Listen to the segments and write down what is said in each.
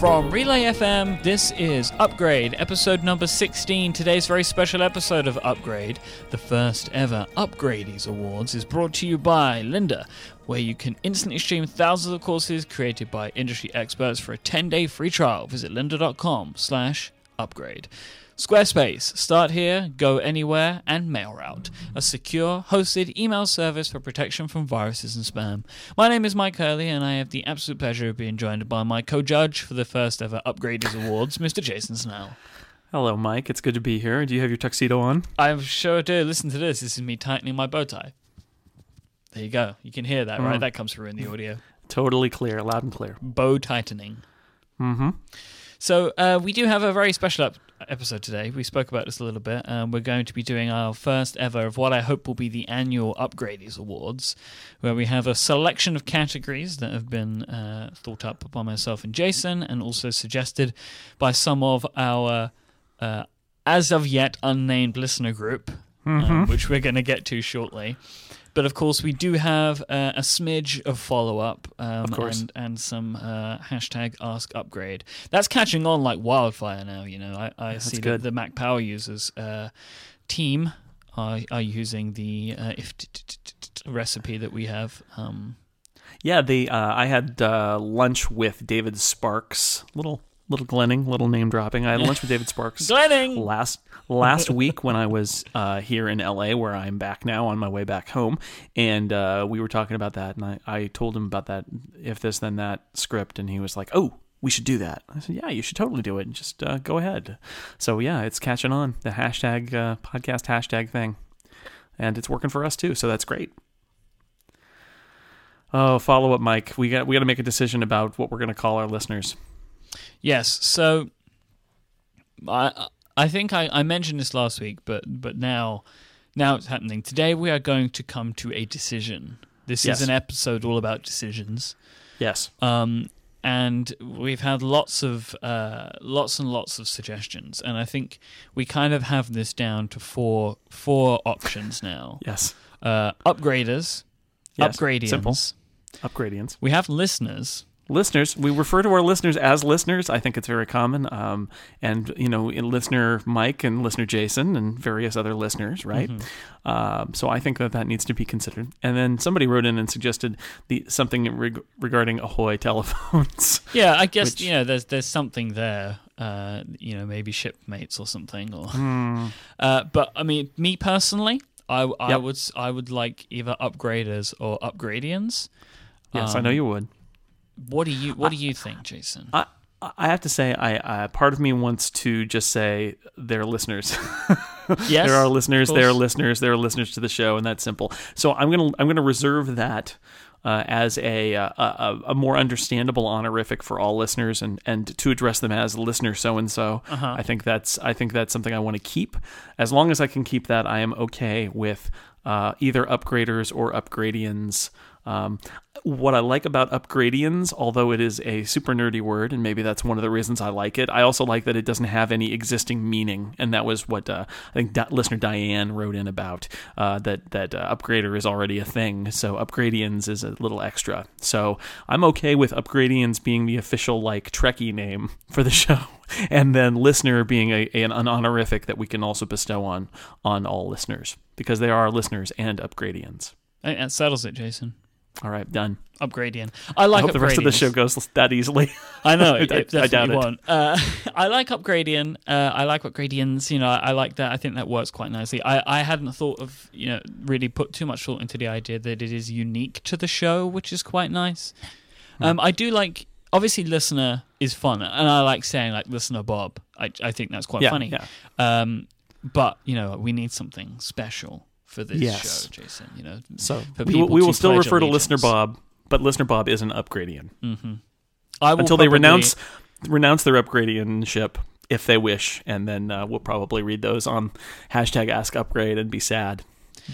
From Relay FM, this is Upgrade, episode number 16. Today's very special episode of Upgrade, the first ever Upgradees Awards, is brought to you by Lynda, where you can instantly stream thousands of courses created by industry experts for a 10-day free trial. Visit lynda.com/upgrade. Squarespace, start here, go anywhere, and MailRoute, a secure, hosted email service for protection from viruses and spam. My name is Myke Hurley, and I have the absolute pleasure of being joined by my co-judge for the first ever Upgraders Awards, Mr. Jason Snell. Hello, Mike. It's good to be here. Do you have your tuxedo on? I sure do. Listen to this. This is me tightening my bow tie. There you go. You can hear that, right? That comes through in the audio. Totally clear, loud and clear. Bow tightening. Mm-hmm. So we do have a very special episode today. We spoke about this a little bit. We're going to be doing our first ever of what I hope will be the annual Upgradies Awards, where we have a selection of categories that have been thought up by myself and Jason, and also suggested by some of our as of yet unnamed listener group, which we're going to get to shortly. But of course, we do have a smidge of follow-up and some hashtag Ask Upgrade. That's catching on like wildfire now, you know. I see that the Mac Power Users team are using the recipe that we have. Yeah, I had lunch with David Sparks, little glenning, little name dropping. I had lunch with David Sparks last week when I was here in LA, where I'm back now on my way back home, and we were talking about that, and I told him about that If This Then That script, and he was like, "Oh, we should do that." I said, "Yeah, you should totally do it, and just go ahead." So yeah, it's catching on, the hashtag podcast hashtag thing, and it's working for us too. So that's great. Oh, follow up, Mike. We got to make a decision about what we're going to call our listeners. Yes, so I think I mentioned this last week, but now it's happening. Today we are going to come to a decision. This is an episode all about decisions. Yes. And we've had lots and lots of suggestions, and I think we kind of have this down to four options now. Yes. Upgraders, yes. Upgradians. Simple. Upgradians. We have listeners. Listeners, we refer to our listeners as listeners. I think it's very common. And, you know, in listener Mike and listener Jason and various other listeners, right? Mm-hmm. So I think that needs to be considered. And then somebody wrote in and suggested something regarding Ahoy telephones. Yeah, I guess, which, you know, there's something there, you know, maybe shipmates or something. Or but, I mean, me personally, I would like either upgraders or upgradians. Yes, I know you would. What do you think, Jason? I have to say, I part of me wants to just say they're listeners. Yes, there are listeners. There are listeners. There are listeners to the show, and that's simple. So I'm gonna reserve that as a more understandable honorific for all listeners, and to address them as listener so and so. I think that's something I want to keep. As long as I can keep that, I am okay with either upgraders or upgradians. What I like about upgradians, although it is a super nerdy word, and maybe that's one of the reasons I like it, I also like that it doesn't have any existing meaning, and that was what I think listener Diane wrote in about, that upgrader is already a thing, so upgradians is a little extra. So I'm okay with upgradians being the official, like, Trekkie name for the show, and then listener being an honorific that we can also bestow on all listeners, because they are listeners and upgradians. I think that settles it, Jason. All right, done. Upgradian. I like. I hope the rest of the show goes that easily. I know. I doubt it. Won't. I like Upgradian. I like Upgradians. You know, I like that. I think that works quite nicely. I hadn't thought of, you know, really put too much thought into the idea that it is unique to the show, which is quite nice. I do like. Obviously, listener is fun, and I like saying, like, listener Bob. I think that's quite funny. Yeah. But you know, we need something special for this show, Jason, you know. So we will still refer to listener Bob, but listener Bob is an upgradian. Mm-hmm. Until they renounce their upgradianship if they wish, and then we'll probably read those on hashtag Ask Upgrade and be sad.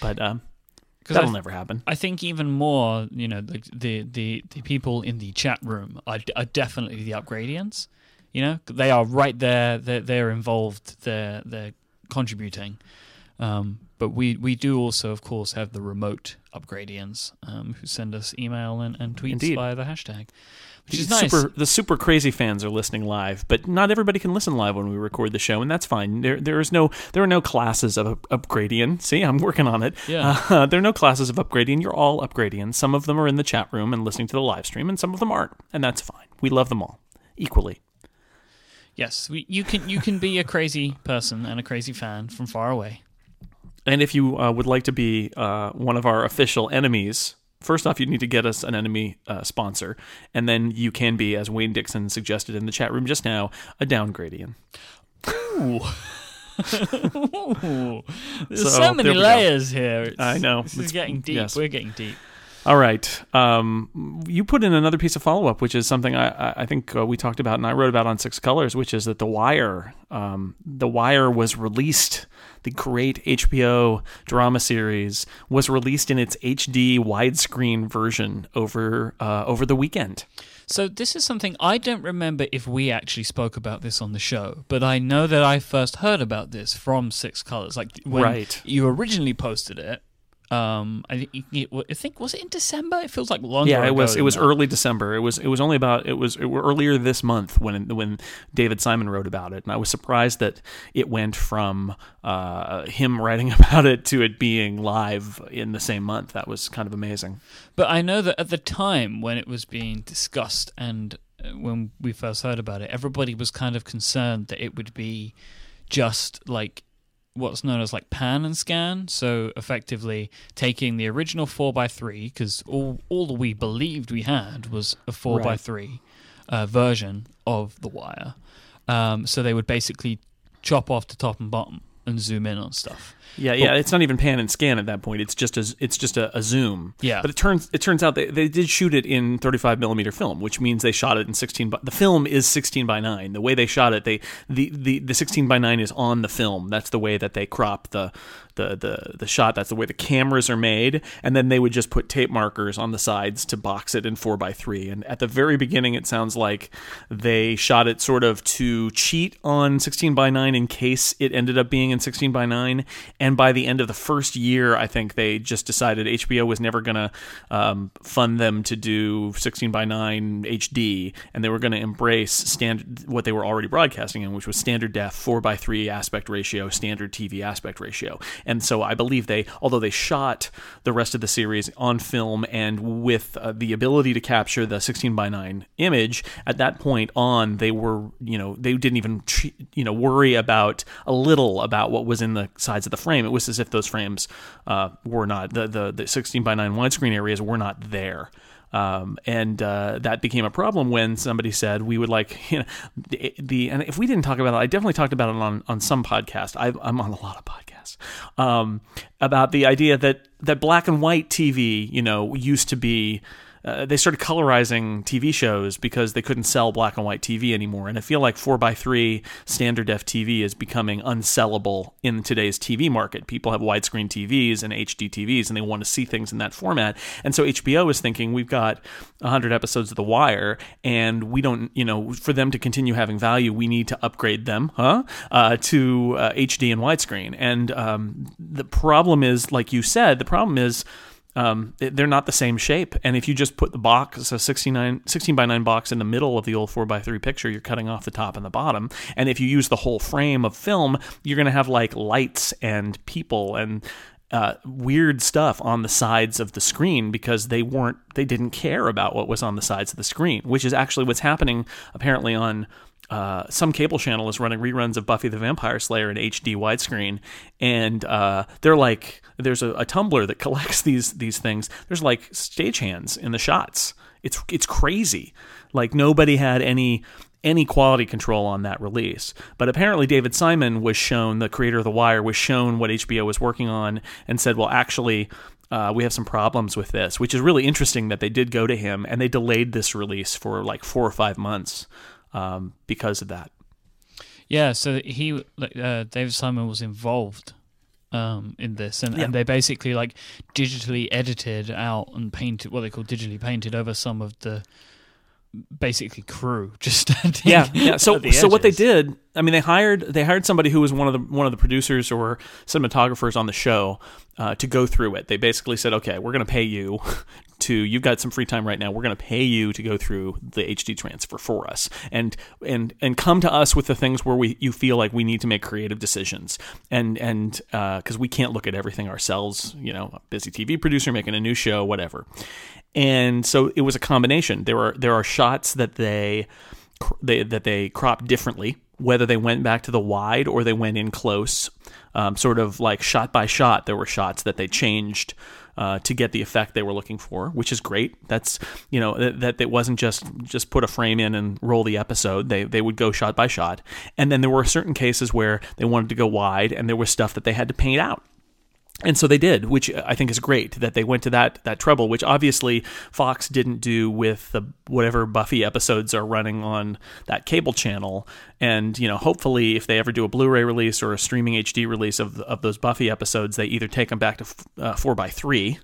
But that'll never happen. I think even more, you know, the people in the chat room are definitely the upgradians. You know, they are right there. They're involved. They're contributing. But we do also, of course, have the remote upgradians who send us email and tweets via the hashtag, which is nice. The super crazy fans are listening live, but not everybody can listen live when we record the show, and that's fine. There are no classes of upgradian. See, I'm working on it. Yeah. There are no classes of upgradian. You're all upgradian. Some of them are in the chat room and listening to the live stream, and some of them aren't, and that's fine. We love them all equally. Yes, you can be a crazy person and a crazy fan from far away. And if you would like to be one of our official enemies, first off, you need to get us an enemy sponsor. And then you can be, as Wayne Dixon suggested in the chat room just now, a downgradian. Ooh. Ooh. There's so many layers here. I know. This is getting deep. Yes. We're getting deep. All right. You put in another piece of follow-up, which is something I think we talked about and I wrote about on Six Colors, which is that The Wire was released. The great HBO drama series was released in its HD widescreen version over the weekend. So this is something I don't remember if we actually spoke about this on the show, but I know that I first heard about this from Six Colors. Like when you originally posted it. I think was it in December? It feels like longer. Yeah, it was early December. It was earlier this month when David Simon wrote about it, and I was surprised that it went from him writing about it to it being live in the same month. That was kind of amazing. But I know that at the time when it was being discussed and when we first heard about it, everybody was kind of concerned that it would be just like what's known as like pan and scan, so effectively taking the original 4x3, because all we believed we had was a 4x3 version of The Wire. So they would basically chop off the top and bottom and zoom in on stuff. Yeah, it's not even pan and scan at that point. It's just a zoom. Yeah. But it turns out they did shoot it in 35mm film, which means they shot it in 16 by, the film is 16:9. The way they shot it, the 16:9 is on the film. That's the way that they crop the shot. That's the way the cameras are made, and then they would just put tape markers on the sides to box it in 4x3. And at the very beginning, it sounds like they shot it sort of to cheat on 16:9 in case it ended up being in 16:9. And by the end of the first year, I think they just decided HBO was never going to fund them to do 16:9 HD, and they were going to embrace standard what they were already broadcasting in, which was standard def 4x3 aspect ratio, standard TV aspect ratio. And so I believe although they shot the rest of the series on film and with the ability to capture the 16:9 image, at that point on, they were, they didn't even, worry about what was in the sides of the frame. It was as if those frames were not, the 16:9 widescreen areas were not there. And that became a problem when somebody said we would like, and if we didn't talk about it, I definitely talked about it on some podcast. I'm on a lot of podcasts, about the idea that black and white TV, used to be, they started colorizing TV shows because they couldn't sell black and white TV anymore. And I feel like 4x3 standard def TV is becoming unsellable in today's TV market. People have widescreen TVs and HD TVs, and they want to see things in that format. And so HBO is thinking, we've got 100 episodes of The Wire, and we don't, for them to continue having value, we need to upgrade them to HD and widescreen. And the problem is, like you said, they're not the same shape. And if you just put the box, a 16:9 box in the middle of the old 4x3 picture, you're cutting off the top and the bottom. And if you use the whole frame of film, you're going to have like lights and people and weird stuff on the sides of the screen because they didn't care about what was on the sides of the screen, which is actually what's happening apparently on some cable channel is running reruns of Buffy the Vampire Slayer in HD widescreen, and they're like, there's a Tumblr that collects these things. There's like stagehands in the shots. It's crazy. Like nobody had any quality control on that release. But apparently David Simon was shown, the creator of The Wire, was shown what HBO was working on and said, well, actually, we have some problems with this, which is really interesting that they did go to him and they delayed this release for like 4 or 5 months. Because of that. Yeah, so David Simon was involved in this, and they basically like digitally edited out and painted, what they call digitally painted over some of the basically crew just standing. Yeah. So what they did, I mean, they hired somebody who was one of the producers or cinematographers on the show to go through it. They basically said, okay, we're going to pay you you've got some free time right now. We're going to pay you to go through the HD transfer for us and come to us with the things where you feel like we need to make creative decisions and because we can't look at everything ourselves, you know, a busy TV producer making a new show, whatever. And so it was a combination. There are shots that they crop differently, whether they went back to the wide or they went in close, sort of like shot by shot. There were shots that they changed to get the effect they were looking for, which is great. That's, you know, that it wasn't just put a frame in and roll the episode. They would go shot by shot. And then there were certain cases where they wanted to go wide and there was stuff that they had to paint out. And so they did, which I think is great that they went to that treble, which obviously Fox didn't do with the whatever Buffy episodes are running on that cable channel. And, you know, hopefully if they ever do a Blu-ray release or a streaming HD release of those Buffy episodes, they either take them back to 4:3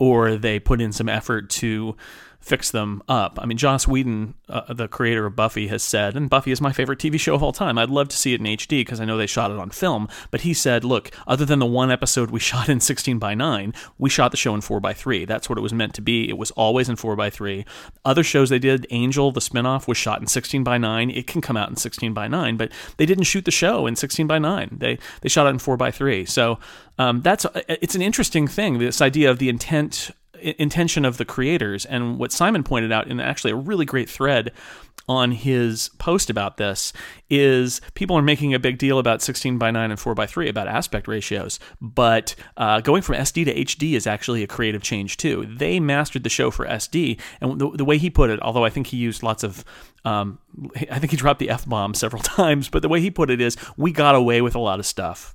or they put in some effort to fix them up. I mean, Joss Whedon, the creator of Buffy, has said, and Buffy is my favorite TV show of all time. I'd love to see it in HD because I know they shot it on film. But he said, look, other than the one episode we shot in 16:9, we shot the show in 4:3. That's what it was meant to be. It was always in 4:3. Other shows they did, Angel, the spinoff, was shot in 16:9. It can come out in 16:9, but they didn't shoot the show in 16:9. They shot it in 4:3. So it's an interesting thing, this idea of the intention of the creators, and what Simon pointed out in actually a really great thread on his post about this is people are making a big deal about 16:9 and 4:3 about aspect ratios, but going from SD to HD is actually a creative change too. They mastered the show for SD, and the way he put it, although I think he used lots of I think he dropped the F-bomb several times, but the way he put it is we got away with a lot of stuff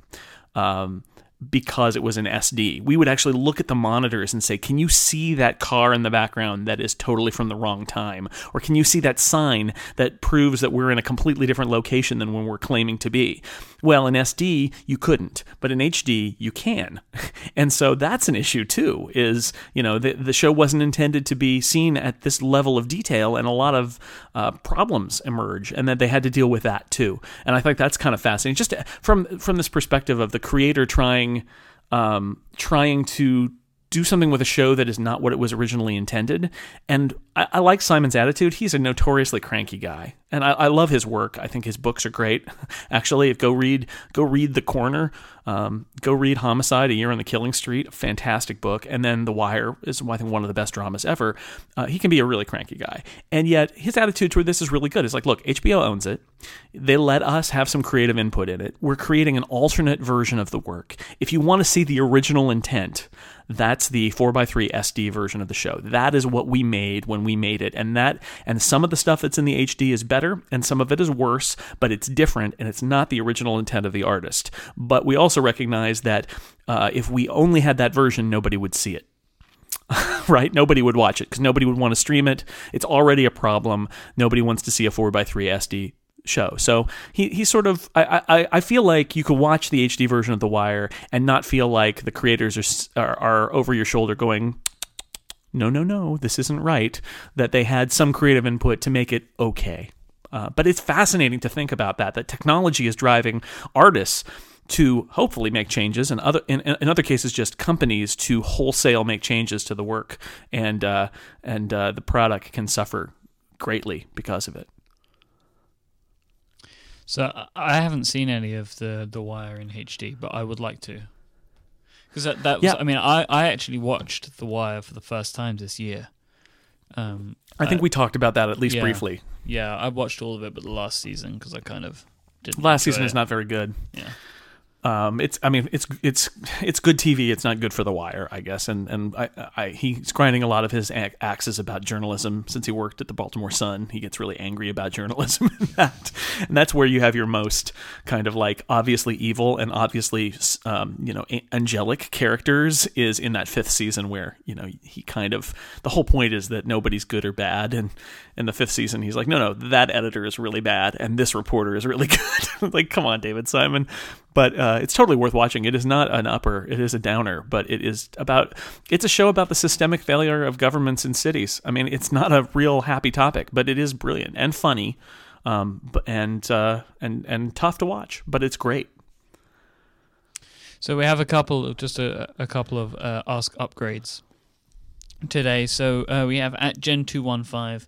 because it was an SD. We would actually look at the monitors and say, can you see that car in the background that is totally from the wrong time? Or can you see that sign that proves that we're in a completely different location than when we're claiming to be? Well, in SD, you couldn't, but in HD, you can. And so that's an issue too, is, you know, the show wasn't intended to be seen at this level of detail, and a lot of problems emerge, and that they had to deal with that too. And I think that's kind of fascinating, just from this perspective of the creator trying to do something with a show that is not what it was originally intended. And I like Simon's attitude. He's a notoriously cranky guy, and I love his work. I think his books are great. Actually, go read The Corner, go read Homicide: A Year on the Killing Street, a fantastic book. And then The Wire is, I think, one of the best dramas ever. He can be a really cranky guy, and yet his attitude toward this is really good. It's like, look, HBO owns it. They let us have some creative input in it. We're creating an alternate version of the work. If you want to see the original intent, that's the 4:3 SD version of the show. That is what we made when we made it. And some of the stuff that's in the HD is better, and some of it is worse, but it's different, and it's not the original intent of the artist. But we also recognize that if we only had that version, nobody would see it. Right? Nobody would watch it because nobody would want to stream it. It's already a problem. Nobody wants to see a 4:3 SD show. So he sort of, I feel like you could watch the HD version of The Wire and not feel like the creators are over your shoulder going, no, this isn't right, that they had some creative input to make it okay. But it's fascinating to think about that technology is driving artists to hopefully make changes, and in other cases just companies to wholesale make changes to the work, and the product can suffer greatly because of it. So I haven't seen any of The Wire in HD, but I would like to. Because that was, yeah. I mean, I actually watched The Wire for the first time this year. I think we talked about that at least briefly. Yeah, I watched all of it but the last season because I kind of didn't. Last season is not very good. Yeah. It's good TV. It's not good for The Wire, I guess. And he's grinding a lot of his axes about journalism since he worked at the Baltimore Sun. He gets really angry about journalism in that, and that's where you have your most kind of like obviously evil and obviously angelic characters is in that fifth season where, you know, he kind of, the whole point is that nobody's good or bad, and in the fifth season he's like, no, that editor is really bad and this reporter is really good. Like, come on, David Simon. But it's totally worth watching. It is not an upper, it is a downer, but it is about, it's a show about the systemic failure of governments in cities. I mean, it's not a real happy topic, but it is brilliant and funny, and tough to watch, but it's great. So we have a couple of Ask upgrades today. So we have at Gen215.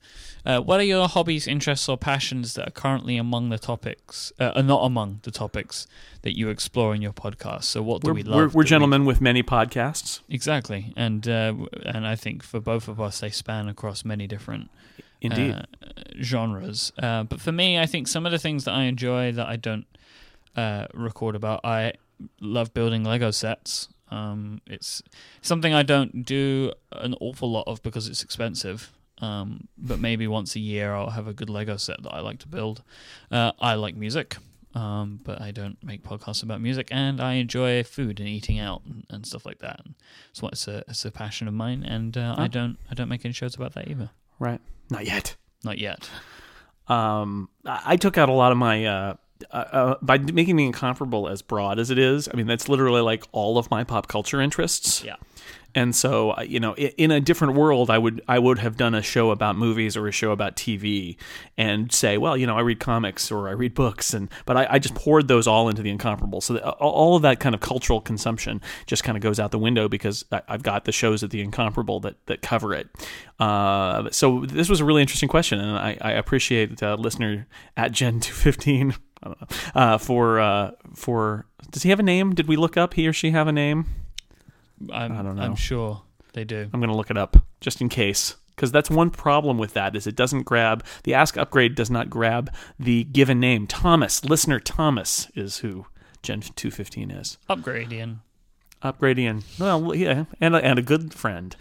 What are your hobbies, interests, or passions that are currently among the topics, are not among the topics that you explore in your podcast? So what do we love? We're gentlemen with many podcasts. Exactly, and I think for both of us, they span across many different genres. But for me, I think some of the things that I enjoy that I don't record about, I love building Lego sets. It's something I don't do an awful lot of because it's expensive, but maybe once a year I'll have a good Lego set that I like to build. I like music, but I don't make podcasts about music, and I enjoy food and eating out and stuff like that. So it's a passion of mine, and I don't make any shows about that either. Right. Not yet. I took out a lot of my... by making The Incomparable as broad as it is, I mean, that's literally like all of my pop culture interests. Yeah. And so, you know, in a different world, I would have done a show about movies or a show about TV and say, well, you know, I read comics or I read books, but I just poured those all into The Incomparable. So all of that kind of cultural consumption just kind of goes out the window because I've got the shows at The Incomparable that cover it. So this was a really interesting question, and I appreciate listener at Gen 215. I don't know. For does he have a name? Did we look up he or she have a name? I don't know. I'm sure they do. I'm going to look it up just in case, because that's one problem with that is it doesn't grab, the Ask upgrade does not grab the given name. Thomas, listener Thomas is who Gen 215 is. Upgradian. Well, yeah, and a good friend.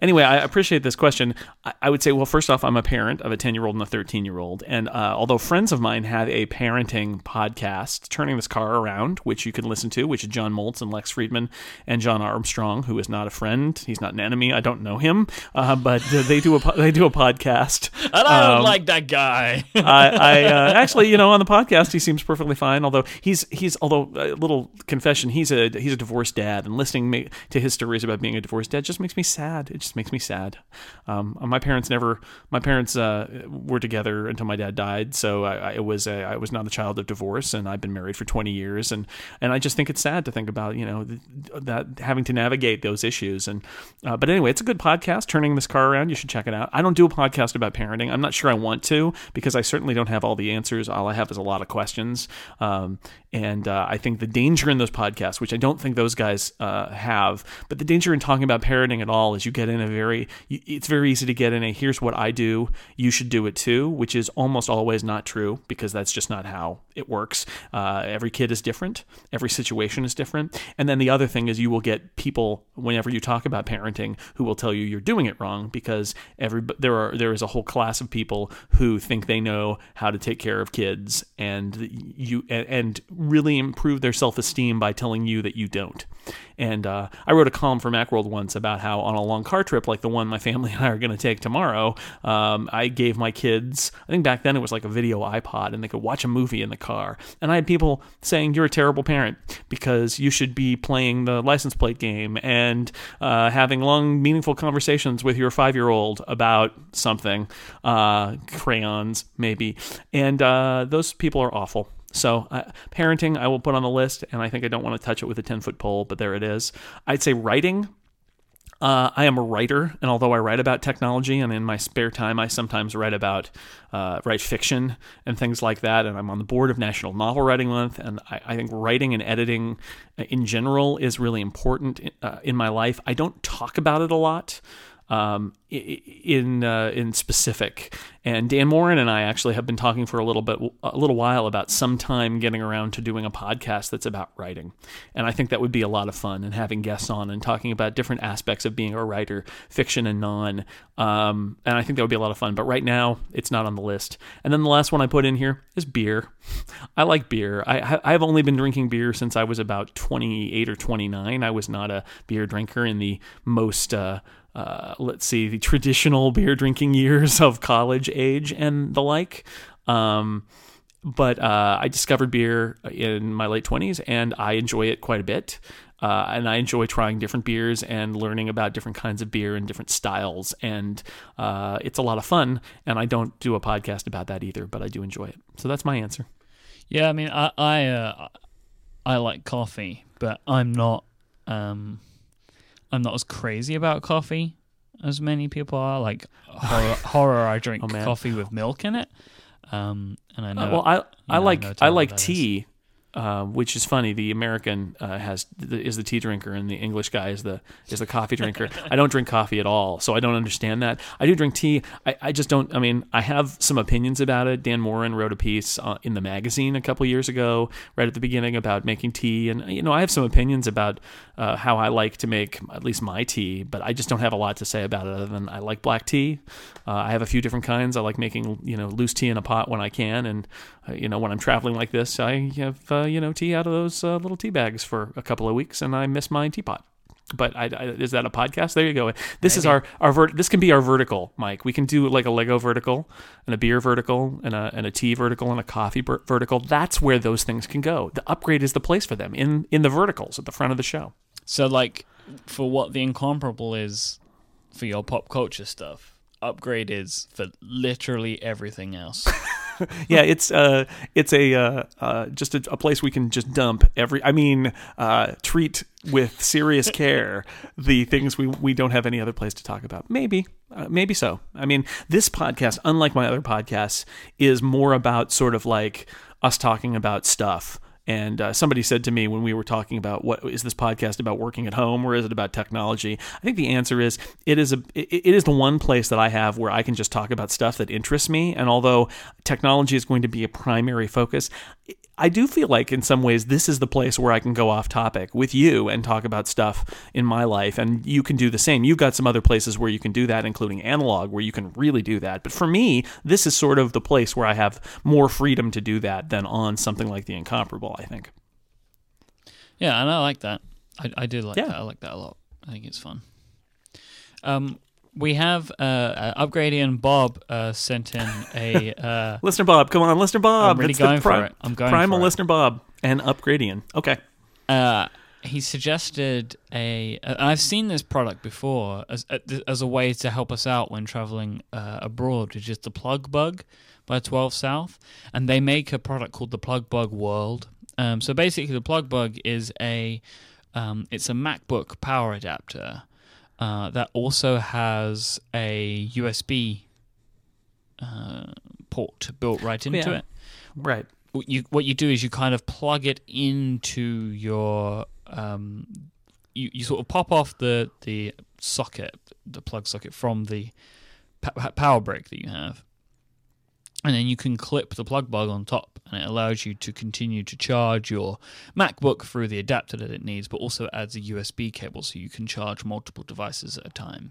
Anyway, I appreciate this question. I would say, well, first off, I'm a parent of a 10-year-old and a 13-year-old, and although friends of mine have a parenting podcast, Turning This Car Around, which you can listen to, which is John Moltz and Lex Friedman and John Armstrong, who is not a friend. He's not an enemy. I don't know him, but they do a podcast. And I don't like that guy. I actually, you know, on the podcast, he seems perfectly fine. Although although a little confession, he's a divorced dad, and listening to his stories about being a divorced dad just makes me sad. It just makes me sad. My parents were together until my dad died, so I was not the child of divorce, and I've been married for 20 years, and I just think it's sad to think about, you know, that having to navigate those issues. And but anyway, it's a good podcast, Turning This Car Around. You should check it out. I don't do a podcast about parenting. I'm not sure I want to, because I certainly don't have all the answers. All I have is a lot of questions, and I think the danger in those podcasts, which I don't think those guys have, but the danger in talking about parenting at all is it's very easy to get in a here's what I do, you should do it too, which is almost always not true, because that's just not how it works. Every kid is different, every situation is different, and then the other thing is you will get people whenever you talk about parenting who will tell you you're doing it wrong, because there is a whole class of people who think they know how to take care of kids and really improve their self-esteem by telling you that you don't. And I wrote a column for Macworld once about how on a long car trip like the one my family and I are going to take tomorrow, I gave my kids, I think back then it was like a video iPod, and they could watch a movie in the car. And I had people saying, you're a terrible parent because you should be playing the license plate game and having long, meaningful conversations with your 5-year-old about something, crayons maybe. And those people are awful. So parenting, I will put on the list, and I think I don't want to touch it with a 10-foot pole, but there it is. I'd say writing. I am a writer, and although I write about technology, and in my spare time, I sometimes write fiction and things like that, and I'm on the board of National Novel Writing Month, and I think writing and editing in general is really important in my life. I don't talk about it a lot. In specific, and Dan Moren and I actually have been talking for a little while about sometime getting around to doing a podcast that's about writing, and I think that would be a lot of fun, and having guests on and talking about different aspects of being a writer, fiction and non, and I think that would be a lot of fun, but right now it's not on the list. And then the last one I put in here is beer. I like beer. I've only been drinking beer since I was about 28 or 29. I was not a beer drinker in the most the traditional beer drinking years of college age and the like. But I discovered beer in my late 20s, and I enjoy it quite a bit. And I enjoy trying different beers and learning about different kinds of beer and different styles. And it's a lot of fun. And I don't do a podcast about that either, but I do enjoy it. So that's my answer. Yeah, I mean, I like coffee, but I'm not as crazy about coffee as many people are. Like horror, I drink coffee with milk in it. And I know. Well, I like tea, which is funny. The American is the tea drinker, and the English guy is the coffee drinker. I don't drink coffee at all, so I don't understand that. I do drink tea. I just don't. I mean, I have some opinions about it. Dan Moren wrote a piece in the magazine a couple years ago, right at the beginning, about making tea, and I have some opinions about how I like to make at least my tea, but I just don't have a lot to say about it other than I like black tea. I have a few different kinds. I like making loose tea in a pot when I can, and when I'm traveling like this, I have tea out of those little tea bags for a couple of weeks, and I miss my teapot. But is that a podcast? There you go. This is this can be our vertical, Myke. We can do like a Lego vertical and a beer vertical and a tea vertical and a coffee vertical. That's where those things can go. The upgrade is the place for them in the verticals at the front of the show. So, like, for what The Incomparable is for your pop culture stuff, Upgrade is for literally everything else. Yeah, it's just a place we can just dump treat with serious care the things we don't have any other place to talk about. Maybe so. I mean, this podcast, unlike my other podcasts, is more about sort of like us talking about stuff. And somebody said to me when we were talking about, what is this podcast about, working at home, or is it about technology? I think the answer is it is the one place that I have where I can just talk about stuff that interests me. And although technology is going to be a primary focus, I do feel like in some ways this is the place where I can go off topic with you and talk about stuff in my life, and you can do the same. You've got some other places where you can do that, including analog, where you can really do that. But for me, this is sort of the place where I have more freedom to do that than on something like The Incomparable, I think. Yeah, and I like that. I do like that. I like that a lot. I think it's fun. We have Upgradian Bob sent in a... Listener Bob, come on, Listener Bob. I'm really going for it. I'm going Primal for it. Listener Bob and Upgradian. Okay. He suggested I've seen this product before as a way to help us out when traveling abroad, which is the Plug Bug by 12 South. And they make a product called the Plug Bug World. So basically the Plug Bug is it's a MacBook power adapter that also has a USB port built right into it. Right. What you do is you kind of plug it into your... You sort of pop off the socket, the plug socket, from the power brick that you have. And then you can clip the Plug Bug on top, and it allows you to continue to charge your MacBook through the adapter that it needs, but also adds a USB cable so you can charge multiple devices at a time.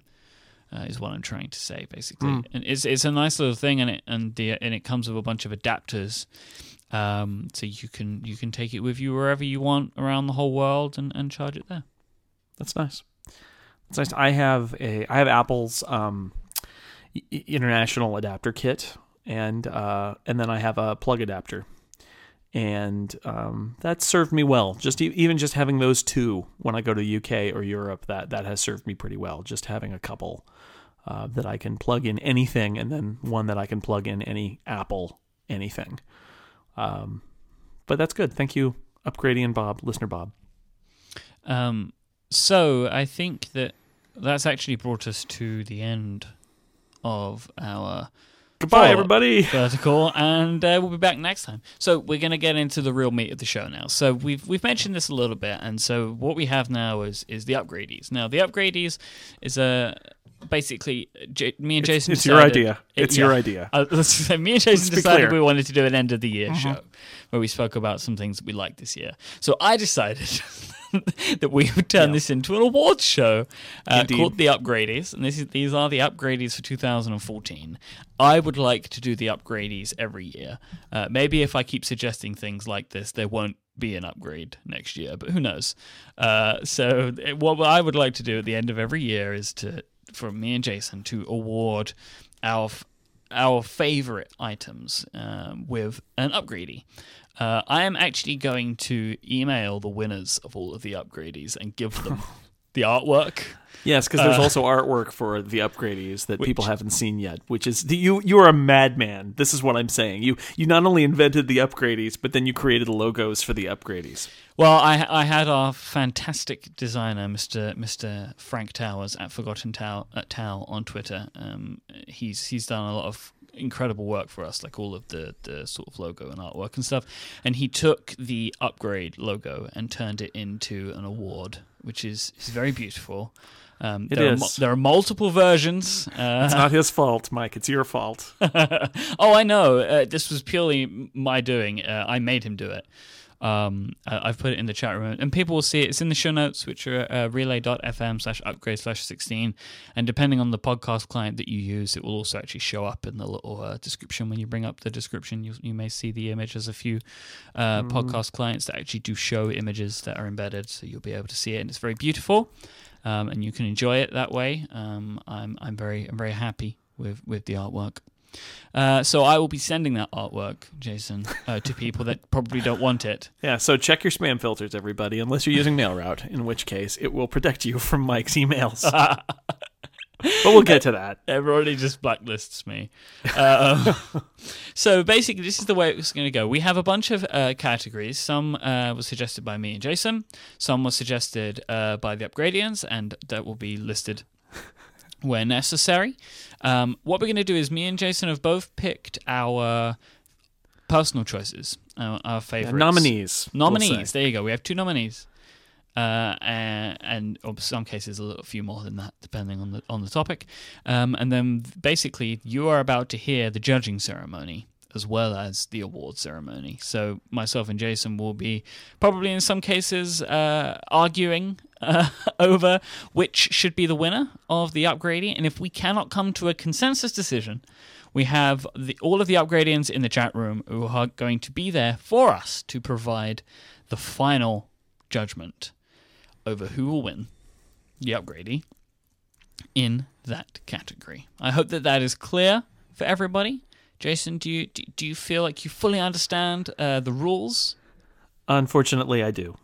Is what I'm trying to say, basically. Mm. And it's a nice little thing, and it comes with a bunch of adapters, so you can take it with you wherever you want around the whole world and charge it there. That's nice. That's nice. I have Apple's international adapter kit. And then I have a plug adapter, and that served me well. Just even just having those two when I go to the UK or Europe, that has served me pretty well. Just having a couple that I can plug in anything, and then one that I can plug in any Apple anything. But that's good. Thank you, Upgradian Bob, Listener Bob. So I think that's actually brought us to the end of our. Goodbye, everybody. Vertical, and we'll be back next time. So we're going to get into the real meat of the show now. So we've mentioned this a little bit, and so what we have now is the Upgradees. Now, the Upgradees is basically me and Jason. It's your idea. Me and Jason decided we wanted to do an end of the year show where we spoke about some things that we liked this year. So I decided that we would turn this into an awards show called The Upgradees, and these are the Upgradees for 2014. I would like to do the Upgradees every year. Maybe if I keep suggesting things like this, there won't be an upgrade next year, but who knows? So what I would like to do at the end of every year is for me and Jason to award our our favorite items with an upgradeee. I am actually going to email the winners of all of the upgradees and give them the artwork. Yes, because there's also artwork for the upgradees that people haven't seen yet, which is you are a madman. This is what I'm saying. You not only invented the upgradees, but then you created the logos for the upgradees. Well, I had our fantastic designer, Mr. Frank Towers at Forgotten Towel on Twitter. He's done a lot of incredible work for us, like all of the sort of logo and artwork and stuff. And he took the upgrade logo and turned it into an award, which is very beautiful. It is. There are multiple versions. It's not his fault, Mike. It's your fault. Oh, I know. This was purely my doing. I made him do it. I've put it in the chat room, and people will see it. It's in the show notes, which are relay.fm/upgrade/16. And depending on the podcast client that you use, it will also actually show up in the little description. When you bring up the description, you may see the image. There's a few podcast clients that actually do show images that are embedded, so you'll be able to see it, and it's very beautiful, and you can enjoy it that way. I'm very happy with the artwork. So I will be sending that artwork, Jason, to people that probably don't want it. Yeah, so check your spam filters, everybody, unless you're using MailRoute, in which case it will protect you from Mike's emails. But we'll get to that. Everybody just blacklists me. So basically, this is the way it's going to go. We have a bunch of categories. Some was suggested by me and Jason. Some was suggested by the Upgradians, and that will be listed where necessary. What we're going to do is me and Jason have both picked our personal choices, our favorites. Yeah, nominees. We'll there you go. We have two nominees, and in some cases a few more than that, depending on the topic. And then basically, you are about to hear the judging ceremony as well as the award ceremony. So myself and Jason will be probably in some cases arguing over which should be the winner of the upgrading. And if we cannot come to a consensus decision, we have all of the upgradians in the chat room who are going to be there for us to provide the final judgment over who will win the upgrading in that category. I hope that is clear for everybody. Jason, do you feel like you fully understand the rules? Unfortunately, I do.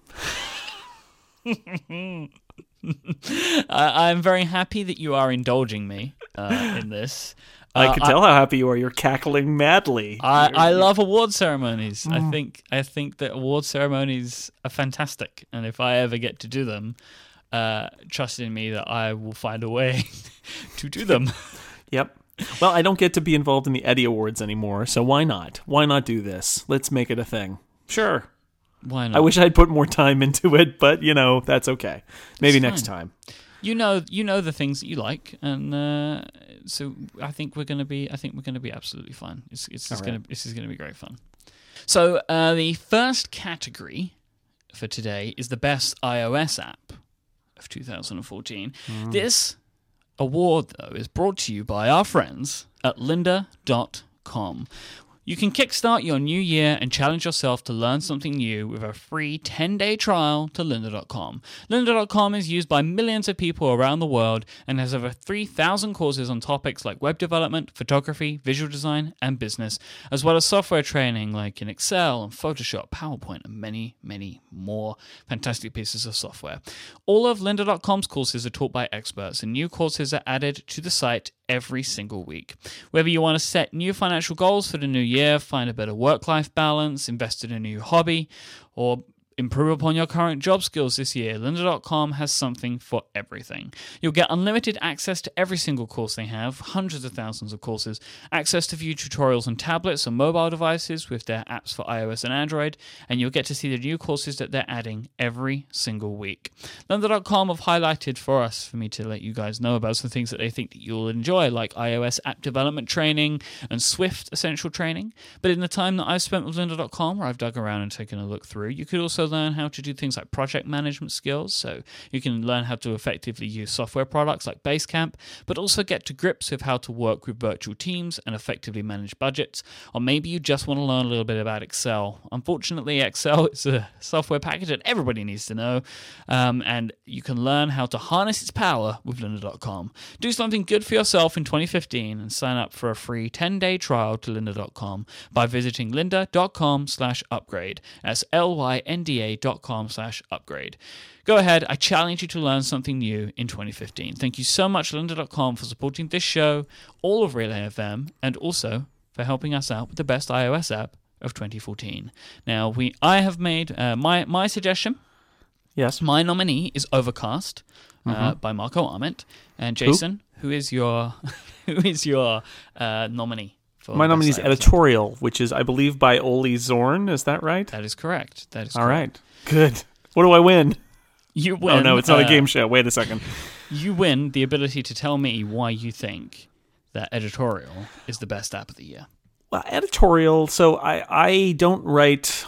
I'm very happy that you are indulging me in this. I can tell how happy you are. You're cackling madly. I love award ceremonies. I think that award ceremonies are fantastic, and if I ever get to do them, trust in me that I will find a way to do them. Yep. Well, I don't get to be involved in the Eddie Awards anymore, so why not? Why not do this? Let's make it a thing. Sure. Why not? I wish I'd put more time into it, but, that's okay. Maybe next time. You know the things that you like, and so I think we're going to be absolutely fine. This is going to be great fun. So, the first category for today is the best iOS app of 2014. This award, though, is brought to you by our friends at lynda.com. You can kickstart your new year and challenge yourself to learn something new with a free 10-day trial to lynda.com. Lynda.com is used by millions of people around the world and has over 3,000 courses on topics like web development, photography, visual design, and business, as well as software training like in Excel and Photoshop, PowerPoint, and many, many more fantastic pieces of software. All of lynda.com's courses are taught by experts, and new courses are added to the site every single week. Whether you want to set new financial goals for the new year, find a better work-life balance, invest in a new hobby, or improve upon your current job skills this year, lynda.com has something for everything. You'll get unlimited access to every single course they have, hundreds of thousands of courses, access to view tutorials on tablets and mobile devices with their apps for iOS and Android, and you'll get to see the new courses that they're adding every single week. Lynda.com have highlighted for me to let you guys know about some things that they think that you'll enjoy, like iOS app development training and Swift essential training. But in the time that I've spent with lynda.com, where I've dug around and taken a look through, you could also learn how to do things like project management skills, so you can learn how to effectively use software products like Basecamp, but also get to grips with how to work with virtual teams and effectively manage budgets. Or maybe you just want to learn a little bit about Excel. Unfortunately, Excel is a software package that everybody needs to know, and you can learn how to harness its power with lynda.com. Do something good for yourself in 2015 and sign up for a free 10-day trial to lynda.com by visiting lynda.com/upgrade. That's lynda.com/upgrade. Go ahead, I challenge you to learn something new in 2015. Thank you so much, lynda.com, for supporting this show, all of Relay FM, and also for helping us out with the best iOS app of 2014. Now, I have made my suggestion. Yes. My nominee is Overcast by Marco Arment. And Jason, who is your nominee? My nominee is Editorial, which is, I believe, by Ole Zorn. Is that right? That is correct. All right. Good. What do I win? You win. Oh, no, it's not a game show. Wait a second. You win the ability to tell me why you think that Editorial is the best app of the year. Well, Editorial, so I don't write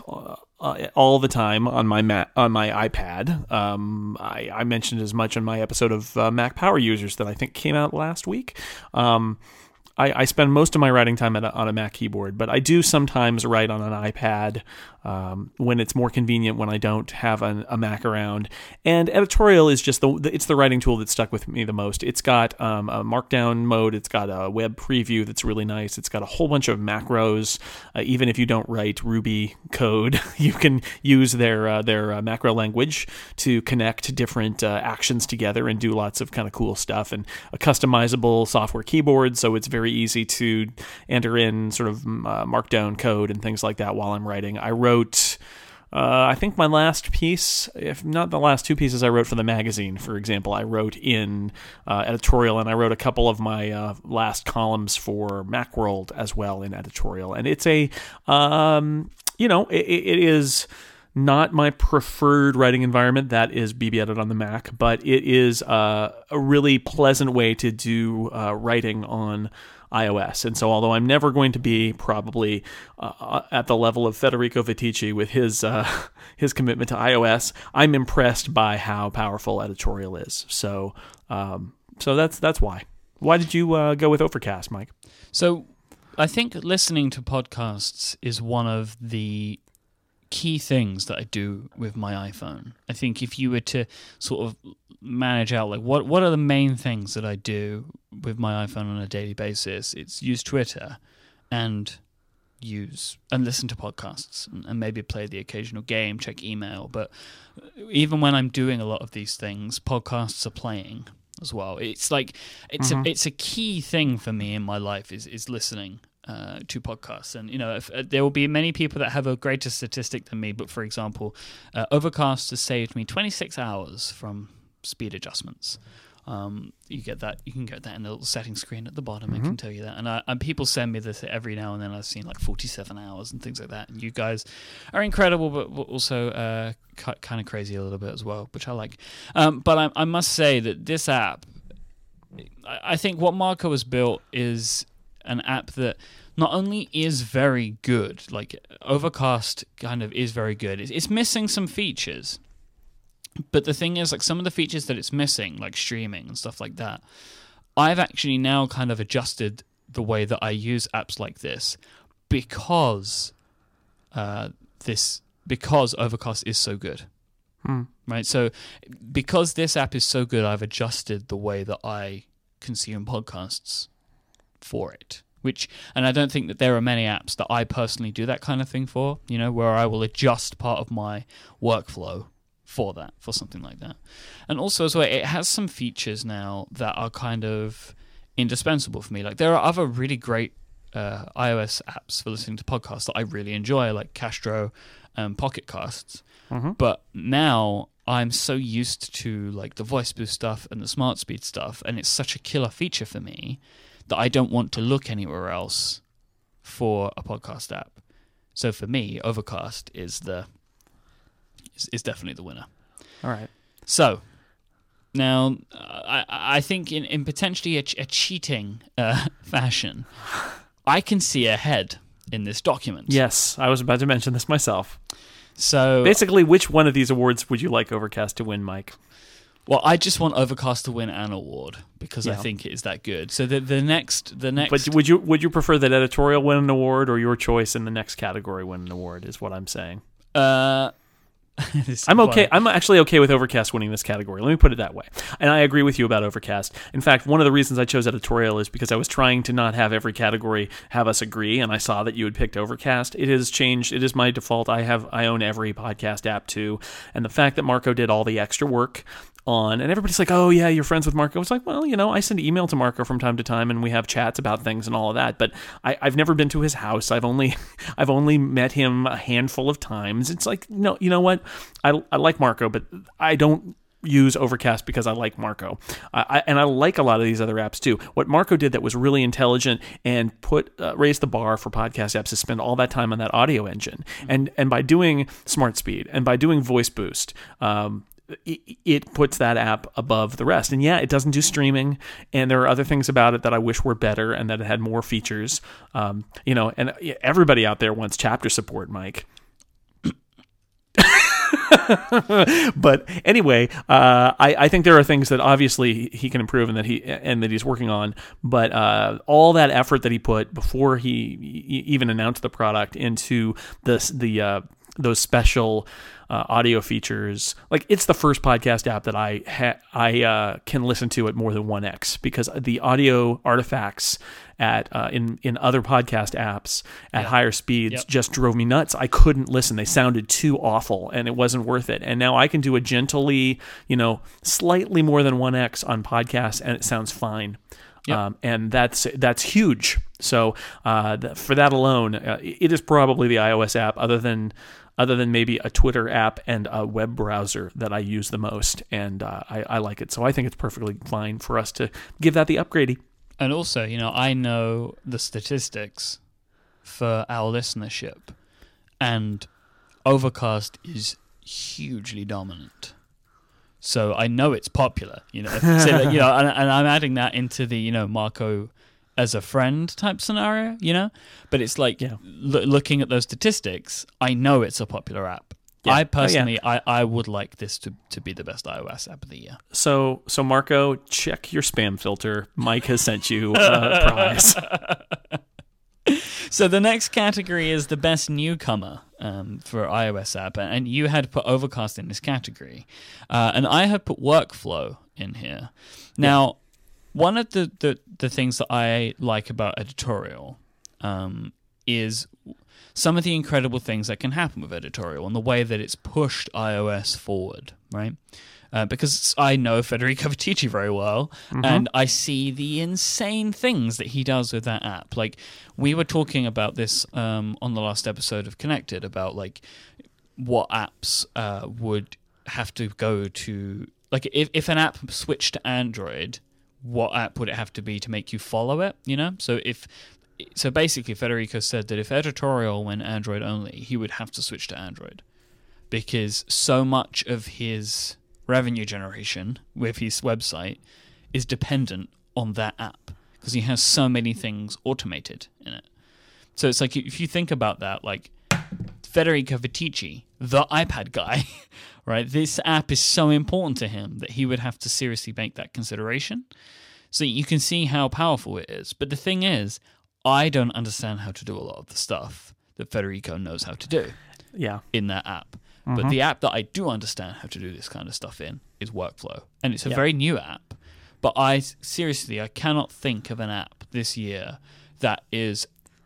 all the time on my iPad. I mentioned as much on my episode of Mac Power Users that I think came out last week. I spend most of my writing time on a Mac keyboard, but I do sometimes write on an iPad when it's more convenient, when I don't have a Mac around. And Editorial is just it's the writing tool that stuck with me the most. It's got a markdown mode. It's got a web preview that's really nice. It's got a whole bunch of macros. Even if you don't write Ruby code, you can use their macro language to connect different actions together and do lots of kind of cool stuff. And a customizable software keyboard, so it's very easy to enter in sort of markdown code and things like that while I'm writing. I wrote, I think my last piece, if not the last two pieces I wrote for the magazine, for example, I wrote in Editorial, and I wrote a couple of my last columns for Macworld as well in Editorial. And it's it is not my preferred writing environment. That is BBEdit on the Mac, but it is a really pleasant way to do writing on iOS. And so although I'm never going to be probably at the level of Federico Viticci with his commitment to iOS, I'm impressed by how powerful Editorial is. So that's why. Why did you go with Overcast, Myke? So I think listening to podcasts is one of the key things that I do with my iPhone. I think if you were to sort of manage out like what are the main things that I do with my iPhone on a daily basis, it's use Twitter and listen to podcasts and maybe play the occasional game, check email. But even when I'm doing a lot of these things, podcasts are playing as well. It's like it's a key thing for me in my life is listening to podcasts. And, you know, there will be many people that have a greater statistic than me, but for example, Overcast has saved me 26 hours from speed adjustments. You can get that in the little setting screen at the bottom. I can tell you that. And people send me this every now and then. I've seen like 47 hours and things like that. And you guys are incredible, but also kind of crazy a little bit as well, which I like. But I must say that this app, I think what Marco has built is an app that not only is very good, like Overcast kind of is very good, it's missing some features. But the thing is, like some of the features that it's missing, like streaming and stuff like that, I've actually now kind of adjusted the way that I use apps like this because Overcast is so good. Right? So because this app is so good, I've adjusted the way that I consume podcasts for it, and I don't think that there are many apps that I personally do that kind of thing for, you know, where I will adjust part of my workflow for something like that. And also as well, it has some features now that are kind of indispensable for me. Like there are other really great iOS apps for listening to podcasts that I really enjoy, like Castro and Pocket Casts. But now I'm so used to like the voice boost stuff and the smart speed stuff, and it's such a killer feature for me that I don't want to look anywhere else for a podcast app. So for me, Overcast is definitely the winner. All right. So now I think in potentially a cheating fashion, I can see ahead in this document. Yes, I was about to mention this myself. So basically, which one of these awards would you like Overcast to win, Myke? Well, I just want Overcast to win an award because I think it is that good. So the next. But would you prefer that Editorial win an award or your choice in the next category win an award? Is what I'm saying. I'm okay. I'm actually okay with Overcast winning this category. Let me put it that way. And I agree with you about Overcast. In fact, one of the reasons I chose Editorial is because I was trying to not have every category have us agree, and I saw that you had picked Overcast. It has changed. It is my default. I own every podcast app too, and the fact that Marco did all the extra work on, and everybody's like, oh yeah, you're friends with Marco. It's like, well, I send email to Marco from time to time, and we have chats about things and all of that. But I've never been to his house. I've only met him a handful of times. It's like, no, you know what? I like Marco, but I don't use Overcast because I like Marco. I like a lot of these other apps too. What Marco did that was really intelligent and raised the bar for podcast apps is spend all that time on that audio engine, and by doing Smart Speed and by doing Voice Boost. It puts that app above the rest. And yeah, it doesn't do streaming, and there are other things about it that I wish were better and that it had more features. And everybody out there wants chapter support, Myke. But anyway, I think there are things that obviously he can improve and that he's working on. But all that effort that he put before he even announced the product into those special audio features, like it's the first podcast app that I can listen to at more than 1x, because the audio artifacts in other podcast apps at higher speeds just drove me nuts. I couldn't listen. They sounded too awful, and it wasn't worth it. And now I can do a gently, slightly more than 1x on podcasts, and it sounds fine. Yep. And that's huge. So for that alone, it is probably the iOS app, other than maybe a Twitter app and a web browser, that I use the most, and I like it. So I think it's perfectly fine for us to give that the upgrade. And also, I know the statistics for our listenership, and Overcast is hugely dominant. So I know it's popular, and I'm adding that into the, Marco as a friend type scenario, but it's like looking at those statistics, I know it's a popular app. Yeah. I personally, I would like this to be the best iOS app of the year. So Marco, check your spam filter. Myke has sent you a prize. So the next category is the best newcomer for iOS app, and you had put Overcast in this category, and I had put Workflow in here. Now, one of the things that I like about Editorial is some of the incredible things that can happen with Editorial and the way that it's pushed iOS forward, right? Because I know Federico Viticci very well, and I see the insane things that he does with that app. Like, we were talking about this on the last episode of Connected, about like what apps would have to go to, like if an app switched to Android, what app would it have to be to make you follow it? So basically, Federico said that if Editorial went Android only, he would have to switch to Android, because so much of his revenue generation with his website is dependent on that app, because he has so many things automated in it. So it's like, if you think about that, like Federico Viticci, the iPad guy, right? This app is so important to him that he would have to seriously make that consideration. So you can see how powerful it is. But the thing is, I don't understand how to do a lot of the stuff that Federico knows how to do in that app. Mm-hmm. But the app that I do understand how to do this kind of stuff in is Workflow. And it's a very new app. But I cannot think of an app this year that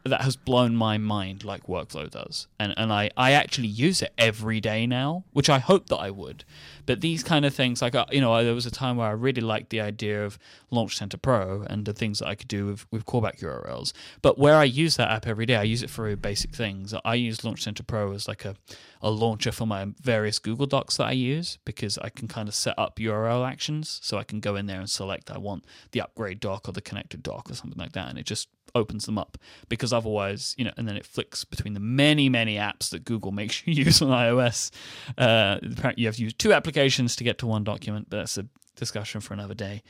has blown my mind like Workflow does. And I actually use it every day now, which I hope that I would. But these kind of things, like, there was a time where I really liked the idea of Launch Center Pro and the things that I could do with callback URLs. But where I use that app every day, I use it for basic things. I use Launch Center Pro as like a launcher for my various Google Docs that I use, because I can kind of set up URL actions. So I can go in there and select, I want the upgrade doc or the connected doc or something like that. And it just opens them up, because otherwise, and then it flicks between the many, many apps that Google makes you use on iOS. Apparently you have to use two applications to get to one document, but that's a discussion for another day.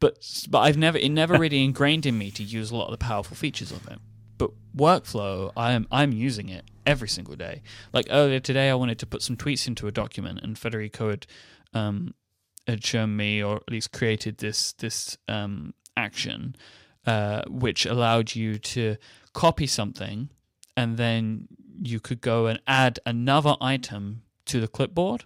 But it never really ingrained in me to use a lot of the powerful features of it. But Workflow, I'm using it every single day. Like earlier today, I wanted to put some tweets into a document, and Federico had shown me, or at least created this action, which allowed you to copy something, and then you could go and add another item to the clipboard.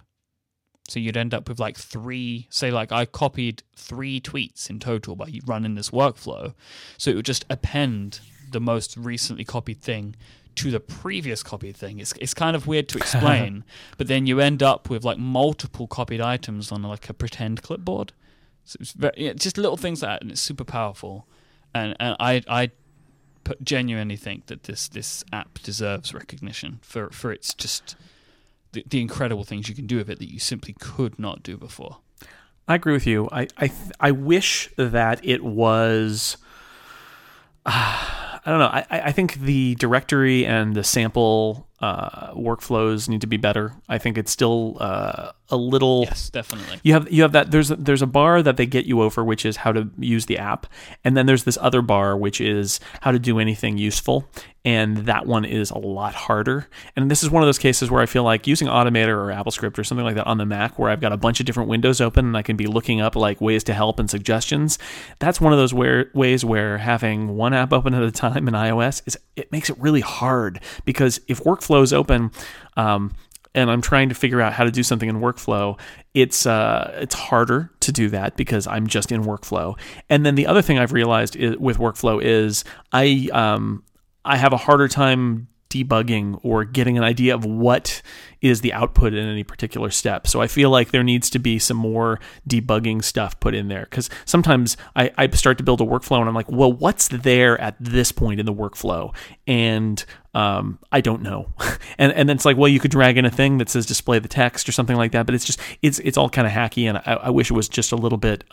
So you'd end up with like three, say like I copied 3 tweets in total by running this workflow. So it would just append the most recently copied thing to the previous copied thing. It's kind of weird to explain, but then you end up with like multiple copied items on like a pretend clipboard. So it's very, just little things like that, and it's super powerful. And I genuinely think that this app deserves recognition for its just... the incredible things you can do with it that you simply could not do before. I agree with you. I wish that it was... I don't know. I think the directory and the sample workflows need to be better. I think it's still a little... Yes, definitely. You have that... There's a bar that they get you over, which is how to use the app. And then there's this other bar, which is how to do anything useful. And that one is a lot harder. And this is one of those cases where I feel like using Automator or AppleScript or something like that on the Mac, where I've got a bunch of different windows open and I can be looking up like ways to help and suggestions. That's one of those ways where having one app open at a time in iOS it makes it really hard, because if workflow is open, and I'm trying to figure out how to do something in workflow, it's harder to do that because I'm just in workflow. And then the other thing I've realized with workflow is I have a harder time debugging or getting an idea of what is the output in any particular step. So I feel like there needs to be some more debugging stuff put in there, because sometimes I start to build a workflow and I'm like, well, what's there at this point in the workflow? And I don't know. and then it's like, well, you could drag in a thing that says display the text or something like that, but it's just, it's all kind of hacky, and I wish it was just a little bit,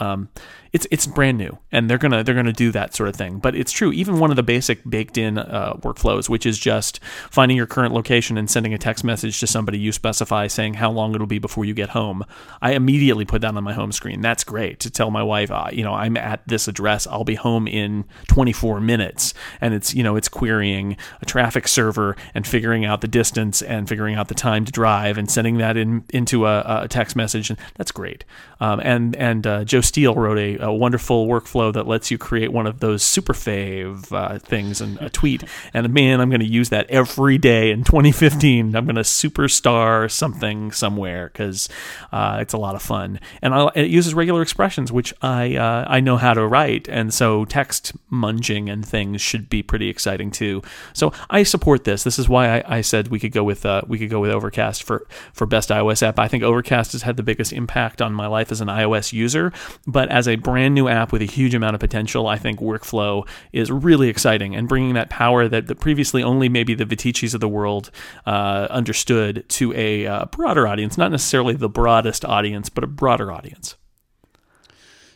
it's brand new, and they're going to do that sort of thing. But it's true, even one of the basic baked in workflows, which is just finding your current location and sending a text message to somebody you specify saying how long it'll be before you get home. I immediately put that on my home screen. That's great to tell my wife, I'm at this address, I'll be home in 24 minutes. And it's, it's querying a traffic server and figuring out the distance and figuring out the time to drive and sending that into a text message, and that's great. And Joe Steele wrote a wonderful workflow that lets you create one of those super fave things and a tweet. And man, I'm going to use that every day in 2015. I'm going to superstar something somewhere, because it's a lot of fun. And it uses regular expressions, which I know how to write, and so text munging and things should be pretty exciting too. So I support this. This is why I said we could go with Overcast for best iOS app. I think Overcast has had the biggest impact on my life as an iOS user, but as a brand new app with a huge amount of potential, I think Workflow is really exciting, and bringing that power that previously only maybe the Viticcis of the world understood to a broader audience, not necessarily the broadest audience, but a broader audience.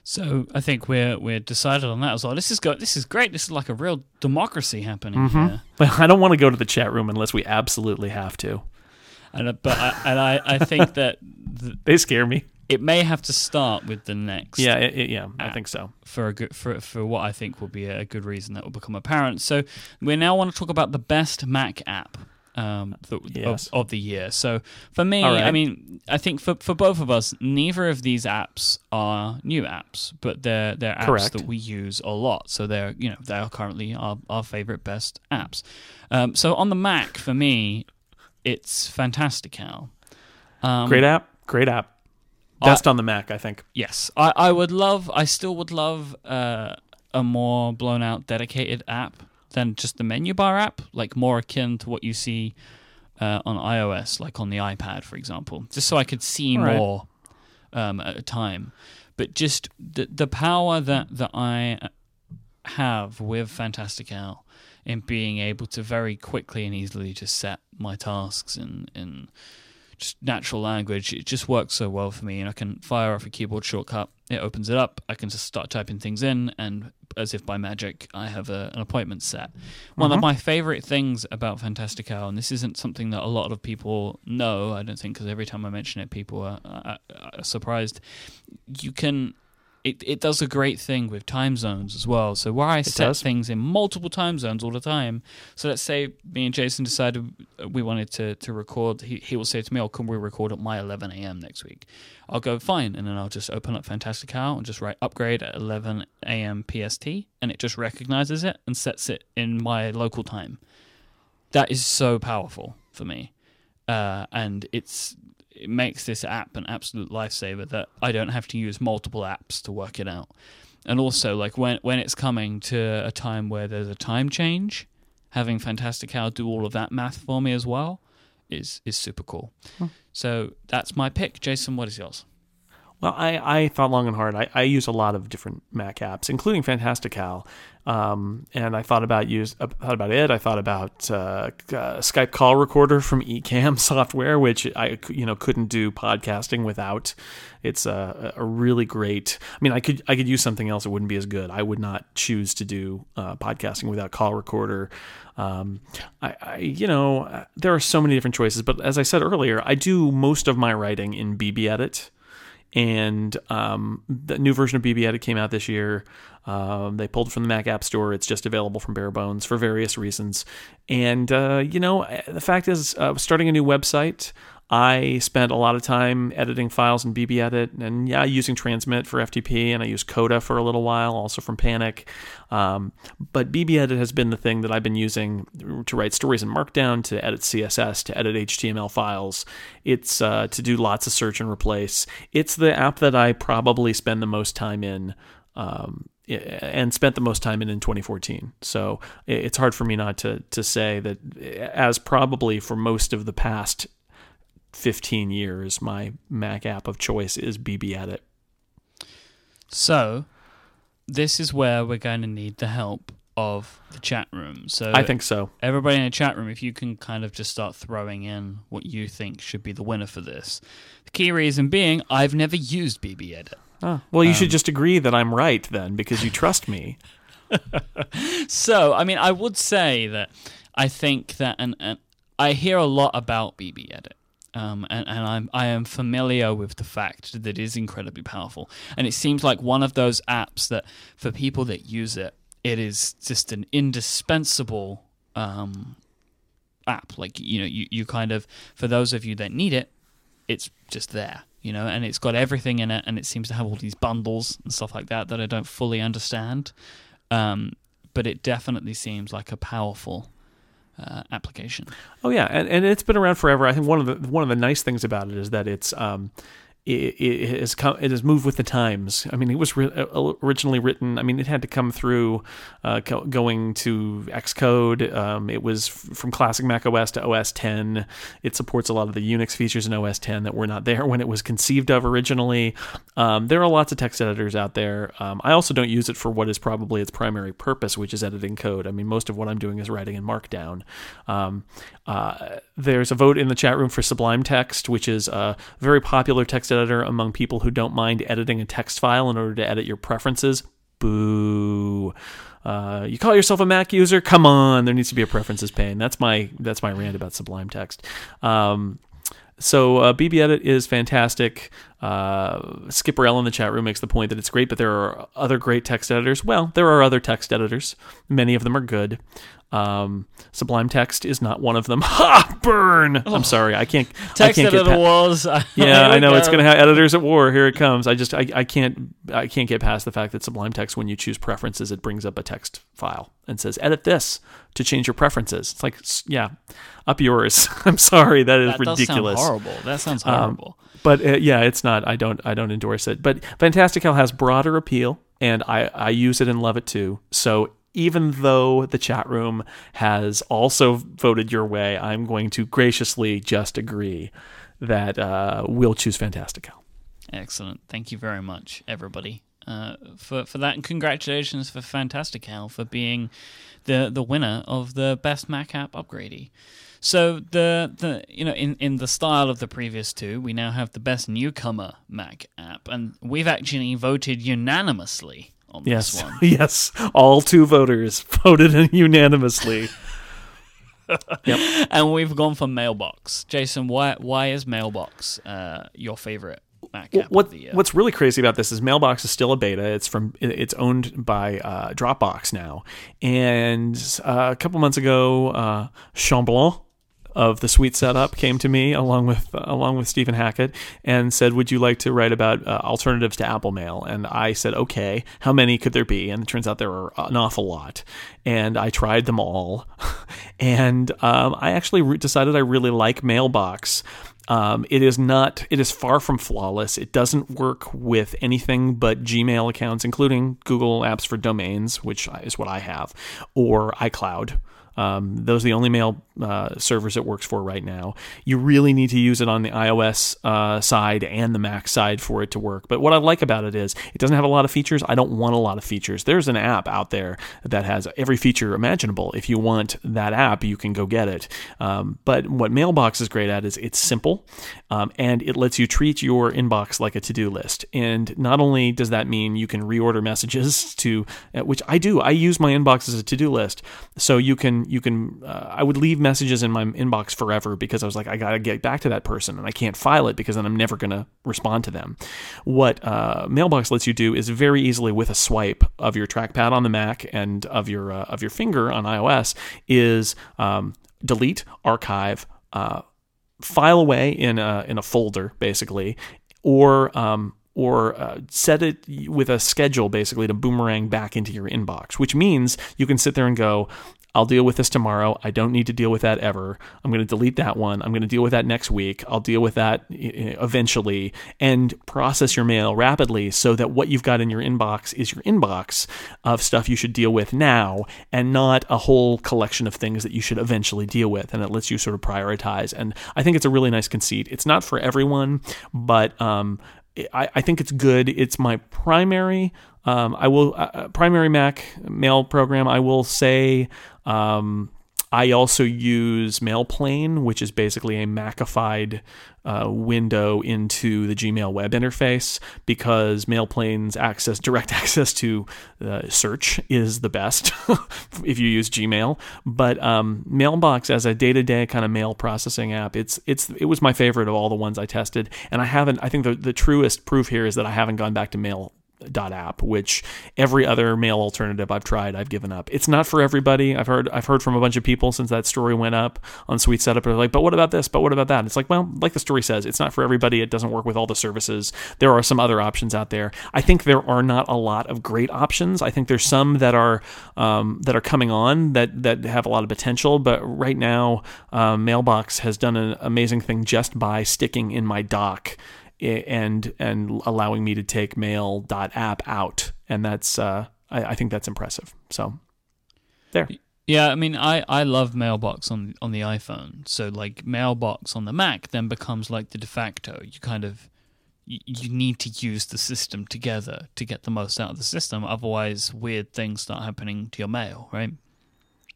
So I think we're decided on that as well. This is great. This is like a real democracy happening here. But I don't want to go to the chat room unless we absolutely have to. I think that they scare me. It may have to start with the next. Yeah, I think so. For what I think will be a good reason that will become apparent. So we now want to talk about the best Mac app of the year. So for me, right. I mean, I think for both of us, neither of these apps are new apps, but they're apps Correct. That we use a lot. So they're they are currently our favorite best apps. So on the Mac for me, it's Fantastical. Great app. Best on the Mac, I think. Yes, I still would love a more blown out dedicated app than just the menu bar app, like more akin to what you see on iOS, like on the iPad, for example, just so I could see All right. more at a time. But just the power that I have with Fantastical in being able to very quickly and easily just set my tasks in just natural language, it just works so well for me. And I can fire off a keyboard shortcut, it opens it up, I can just start typing things in, and as if by magic, I have an appointment set. One of my favorite things about Fantastical, and this isn't something that a lot of people know, I don't think, because every time I mention it, people are surprised. You can It does a great thing with time zones as well. So where I set things in multiple time zones all the time. So let's say me and Jason decided we wanted to record. He will say to me, oh, can we record at my 11 a.m. next week? I'll go, fine. And then I'll just open up Fantastical and just write upgrade at 11 a.m. PST. And it just recognizes it and sets it in my local time. That is so powerful for me. And it makes this app an absolute lifesaver that I don't have to use multiple apps to work it out. And also, like when it's coming to a time where there's a time change, having Fantastical do all of that math for me as well is super cool. Hmm. So that's my pick. Jason, what is yours? Well, I thought long and hard. I use a lot of different Mac apps, including Fantastical, and I thought about it. I thought about Skype Call Recorder from Ecamm Software, which I couldn't do podcasting without. It's a really great. I mean, I could use something else. It wouldn't be as good. I would not choose to do podcasting without Call Recorder. I there are so many different choices, but as I said earlier, I do most of my writing in BBEdit. And the new version of BBEdit came out this year. They pulled it from the Mac App Store. It's just available from bare bones for various reasons. And, the fact is, starting a new website, I spent a lot of time editing files in BBEdit and, using Transmit for FTP, and I used Coda for a little while, also from Panic. But BBEdit has been the thing that I've been using to write stories in Markdown, to edit CSS, to edit HTML files. It's to do lots of search and replace. It's the app that I probably spend the most time in and spent the most time in 2014. So it's hard for me not to say that, as probably for most of the past 15 years, my Mac app of choice is BBEdit. So this is where we're going to need the help of the chat room. So I think so. Everybody in the chat room, if you can kind of just start throwing in what you think should be the winner for this. The key reason being, I've never used BBEdit. Oh, well, you should just agree that I'm right then, because you trust me. So, I mean, I would say that I think that, and I hear a lot about BBEdit, and I am familiar with the fact that it is incredibly powerful. And it seems like one of those apps that, for people that use it, it is just an indispensable app. Like, you kind of, for those of you that need it, it's just there. And it's got everything in it, and it seems to have all these bundles and stuff like that I don't fully understand. But it definitely seems like a powerful application. Oh yeah, and it's been around forever. I think one of the nice things about it is that it's it has moved with the times. I mean, it was originally written. I mean, it had to come through going to Xcode. It was from classic Mac OS to OS 10. It supports a lot of the Unix features in OS 10 that were not there when it was conceived of originally. There are lots of text editors out there. I also don't use it for what is probably its primary purpose, which is editing code. I mean, most of what I'm doing is writing in Markdown. There's a vote in the chat room for Sublime Text, which is a very popular text editor among people who don't mind editing a text file in order to edit your preferences. Boo. You call yourself a Mac user? Come on, there needs to be a preferences pane. That's my rant about Sublime Text. So BBEdit is fantastic. Skipper L in the chat room makes the point that it's great, but there are other great text editors. Well, there are other text editors. Many of them are good. Sublime Text is not one of them. Ha! Burn! Oh. I'm sorry. I can't. Text I can't editor get walls. Yeah, I know. It's going to have editors at war. Here it comes. I can't get past the fact that Sublime Text, when you choose preferences, it brings up a text file and says, edit this to change your preferences. It's like, up yours. I'm sorry. That is ridiculous. That sounds horrible. But it's not. I don't endorse it. But Fantastical has broader appeal, and I use it and love it too. So even though the chat room has also voted your way, I'm going to graciously just agree that we'll choose Fantastical. Excellent. Thank you very much, everybody, for that. And congratulations for Fantastical for being the winner of the Best Mac App Upgradee. So in the style of the previous two, we now have the Best Newcomer Mac App, and we've actually voted unanimously on this one. Yes, all two voters voted unanimously. Yep. And we've gone for Mailbox. Jason, why is Mailbox your favorite What's really crazy about this is Mailbox is still a beta. It's owned by Dropbox now. And a couple months ago, Chamblon of the Sweet Setup came to me along with Stephen Hackett and said, "Would you like to write about alternatives to Apple Mail?" And I said, "Okay, how many could there be?" And it turns out there were an awful lot. And I tried them all, and I actually decided I really like Mailbox. It is far from flawless. It doesn't work with anything but Gmail accounts, including Google Apps for Domains, which is what I have, or iCloud. Those are the only mail servers it works for right now. You really need to use it on the iOS side and the Mac side for it to work. But what I like about it is it doesn't have a lot of features. I don't want a lot of features. There's an app out there that has every feature imaginable. If you want that app, you can go get it. But what Mailbox is great at is it's simple, and it lets you treat your inbox like a to-do list. And not only does that mean you can reorder messages to, which I do. I use my inbox as a to-do list. So you can I would leave messages in my inbox forever because I was like, I got to get back to that person and I can't file it because then I'm never going to respond to them. What Mailbox lets you do is very easily with a swipe of your trackpad on the Mac and of your finger on iOS is delete, archive, file away in a folder basically, or set it with a schedule basically to boomerang back into your inbox, which means you can sit there and go, I'll deal with this tomorrow. I don't need to deal with that ever. I'm going to delete that one. I'm going to deal with that next week. I'll deal with that eventually, and process your mail rapidly so that what you've got in your inbox is your inbox of stuff you should deal with now and not a whole collection of things that you should eventually deal with. And it lets you sort of prioritize. And I think it's a really nice conceit. It's not for everyone, but I think it's good. It's my primary primary Mac mail program. I will say I also use Mailplane, which is basically a Macified window into the Gmail web interface, because Mailplane's direct access to search is the best if you use Gmail. But Mailbox as a day-to-day kind of mail processing app, it was my favorite of all the ones I tested, and I think the truest proof here is that I haven't gone back to Mail.app, which every other mail alternative I've tried, I've given up. It's not for everybody. I've heard from a bunch of people since that story went up on Sweet Setup. They're like, but what about this? But what about that? And it's like, well, like the story says, it's not for everybody. It doesn't work with all the services. There are some other options out there. I think there are not a lot of great options. I think there's some that are coming on that have a lot of potential. But right now, Mailbox has done an amazing thing just by sticking in my dock and allowing me to take mail.app out. And that's, I think that's impressive. So there. Yeah. I mean, I love Mailbox on the iPhone. So like Mailbox on the Mac then becomes like the de facto. You kind of, you need to use the system together to get the most out of the system. Otherwise weird things start happening to your mail, right?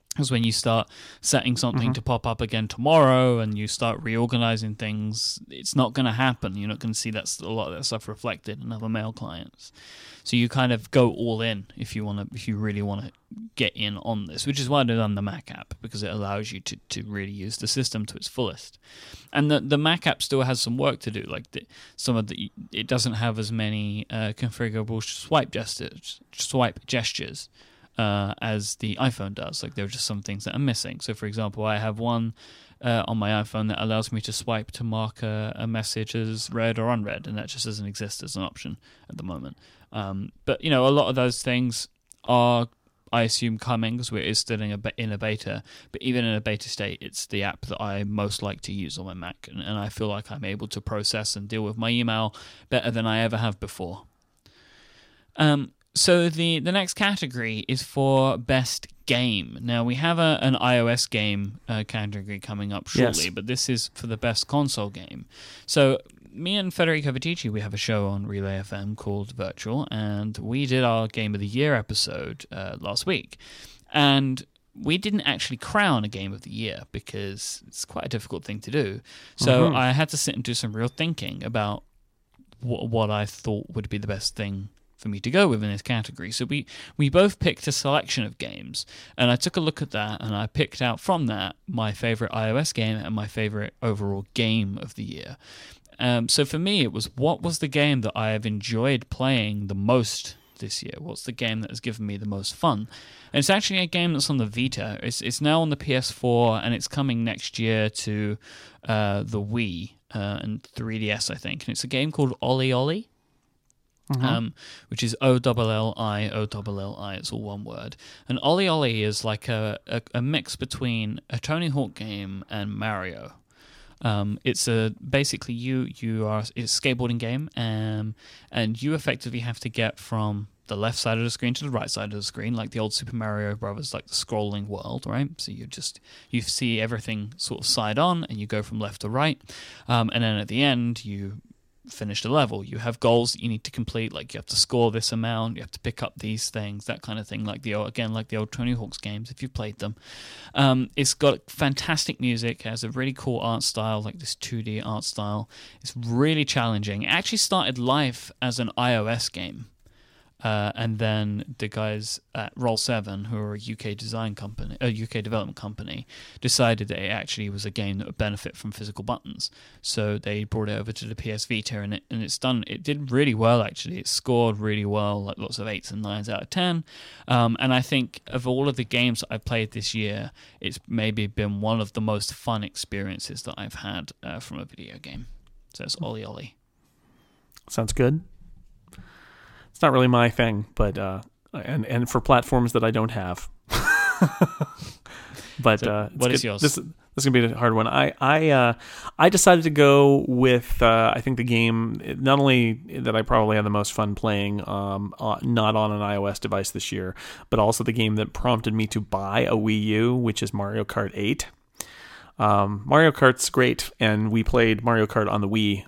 Because when you start setting something to pop up again tomorrow and you start reorganizing things, it's not going to happen. You're not going to see a lot of that stuff reflected in other mail clients. So you kind of go all in if you really want to get in on this, which is why I've done the Mac app, because it allows you to really use the system to its fullest. And the Mac app still has some work to do. Like it doesn't have as many configurable swipe gestures. As the iPhone does. Like there are just some things that are missing. So for example, I have one on my iPhone that allows me to swipe to mark a message as read or unread, and that just doesn't exist as an option at the moment. But you know, a lot of those things are, I assume, coming because we're still in a beta. But even in a beta state, it's the app that I most like to use on my Mac, and I feel like I'm able to process and deal with my email better than I ever have before. So the next category is for best game. Now, we have an iOS game category coming up shortly, yes, but this is for the best console game. So me and Federico Viticci, we have a show on Relay FM called Virtual, and we did our Game of the Year episode last week. And we didn't actually crown a Game of the Year because it's quite a difficult thing to do. So I had to sit and do some real thinking about what I thought would be the best thing for me to go with in this category. So we both picked a selection of games, and I took a look at that, and I picked out from that my favorite iOS game and my favorite overall game of the year. So for me, it was, what was the game that I have enjoyed playing the most this year? What's the game that has given me the most fun? And it's actually a game that's on the Vita. It's now on the PS4, and it's coming next year to the Wii and 3DS, I think. And it's a game called Ollie Ollie, which is O-double-L-I. It's all one word. And Ollie Ollie is like a mix between a Tony Hawk game and Mario. It's a basically you are, it's a skateboarding game, and you effectively have to get from the left side of the screen to the right side of the screen, like the old Super Mario Brothers, like the scrolling world, right? So you see everything sort of side on, and you go from left to right, and then at the end you finish the level. You have goals that you need to complete, like you have to score this amount, you have to pick up these things, that kind of thing, like the old Tony Hawk's games, if you've played them. It's got fantastic music, has a really cool art style, like this 2D art style. It's really challenging. It actually started life as an iOS game, and then the guys at Roll 7, who are a UK development company, decided that it actually was a game that would benefit from physical buttons. So they brought it over to the PS Vita, and it's done. It did really well, actually. It scored really well, like lots of 8s and 9s out of 10. And I think of all of the games that I've played this year, it's maybe been one of the most fun experiences that I've had from a video game. So it's Ollie Ollie. Sounds good. It's not really my thing, but and for platforms that I don't have. But so what is yours? This is gonna be a hard one. I decided to go with I think the game not only that I probably had the most fun playing, not on an iOS device this year, but also the game that prompted me to buy a Wii U, which is Mario Kart 8. Mario Kart's great, and we played Mario Kart on the Wii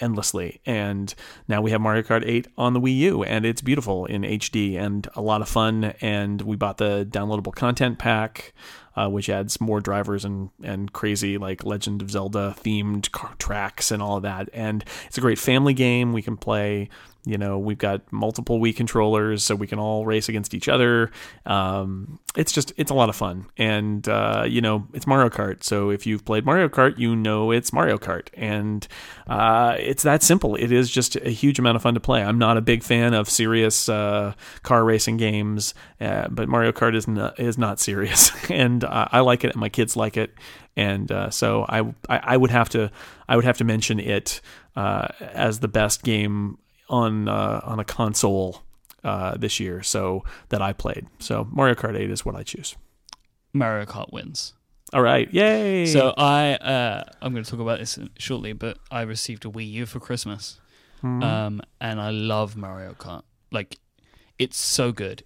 endlessly, and now we have Mario Kart 8 on the Wii U, and it's beautiful in HD and a lot of fun, and we bought the downloadable content pack, which adds more drivers and crazy like Legend of Zelda themed tracks and all of that. And it's a great family game. We can play, we've got multiple Wii controllers, so we can all race against each other. It's a lot of fun. And, it's Mario Kart. So if you've played Mario Kart, it's Mario Kart. And it's that simple. It is just a huge amount of fun to play. I'm not a big fan of serious car racing games, but Mario Kart is not serious. And I like it, and my kids like it, and so I would have to mention it as the best game on a console this year, so that I played. So Mario Kart 8 is what I choose. Mario Kart wins. All right, yay! So I'm going to talk about this shortly, but I received a Wii U for Christmas, and I love Mario Kart. Like, it's so good.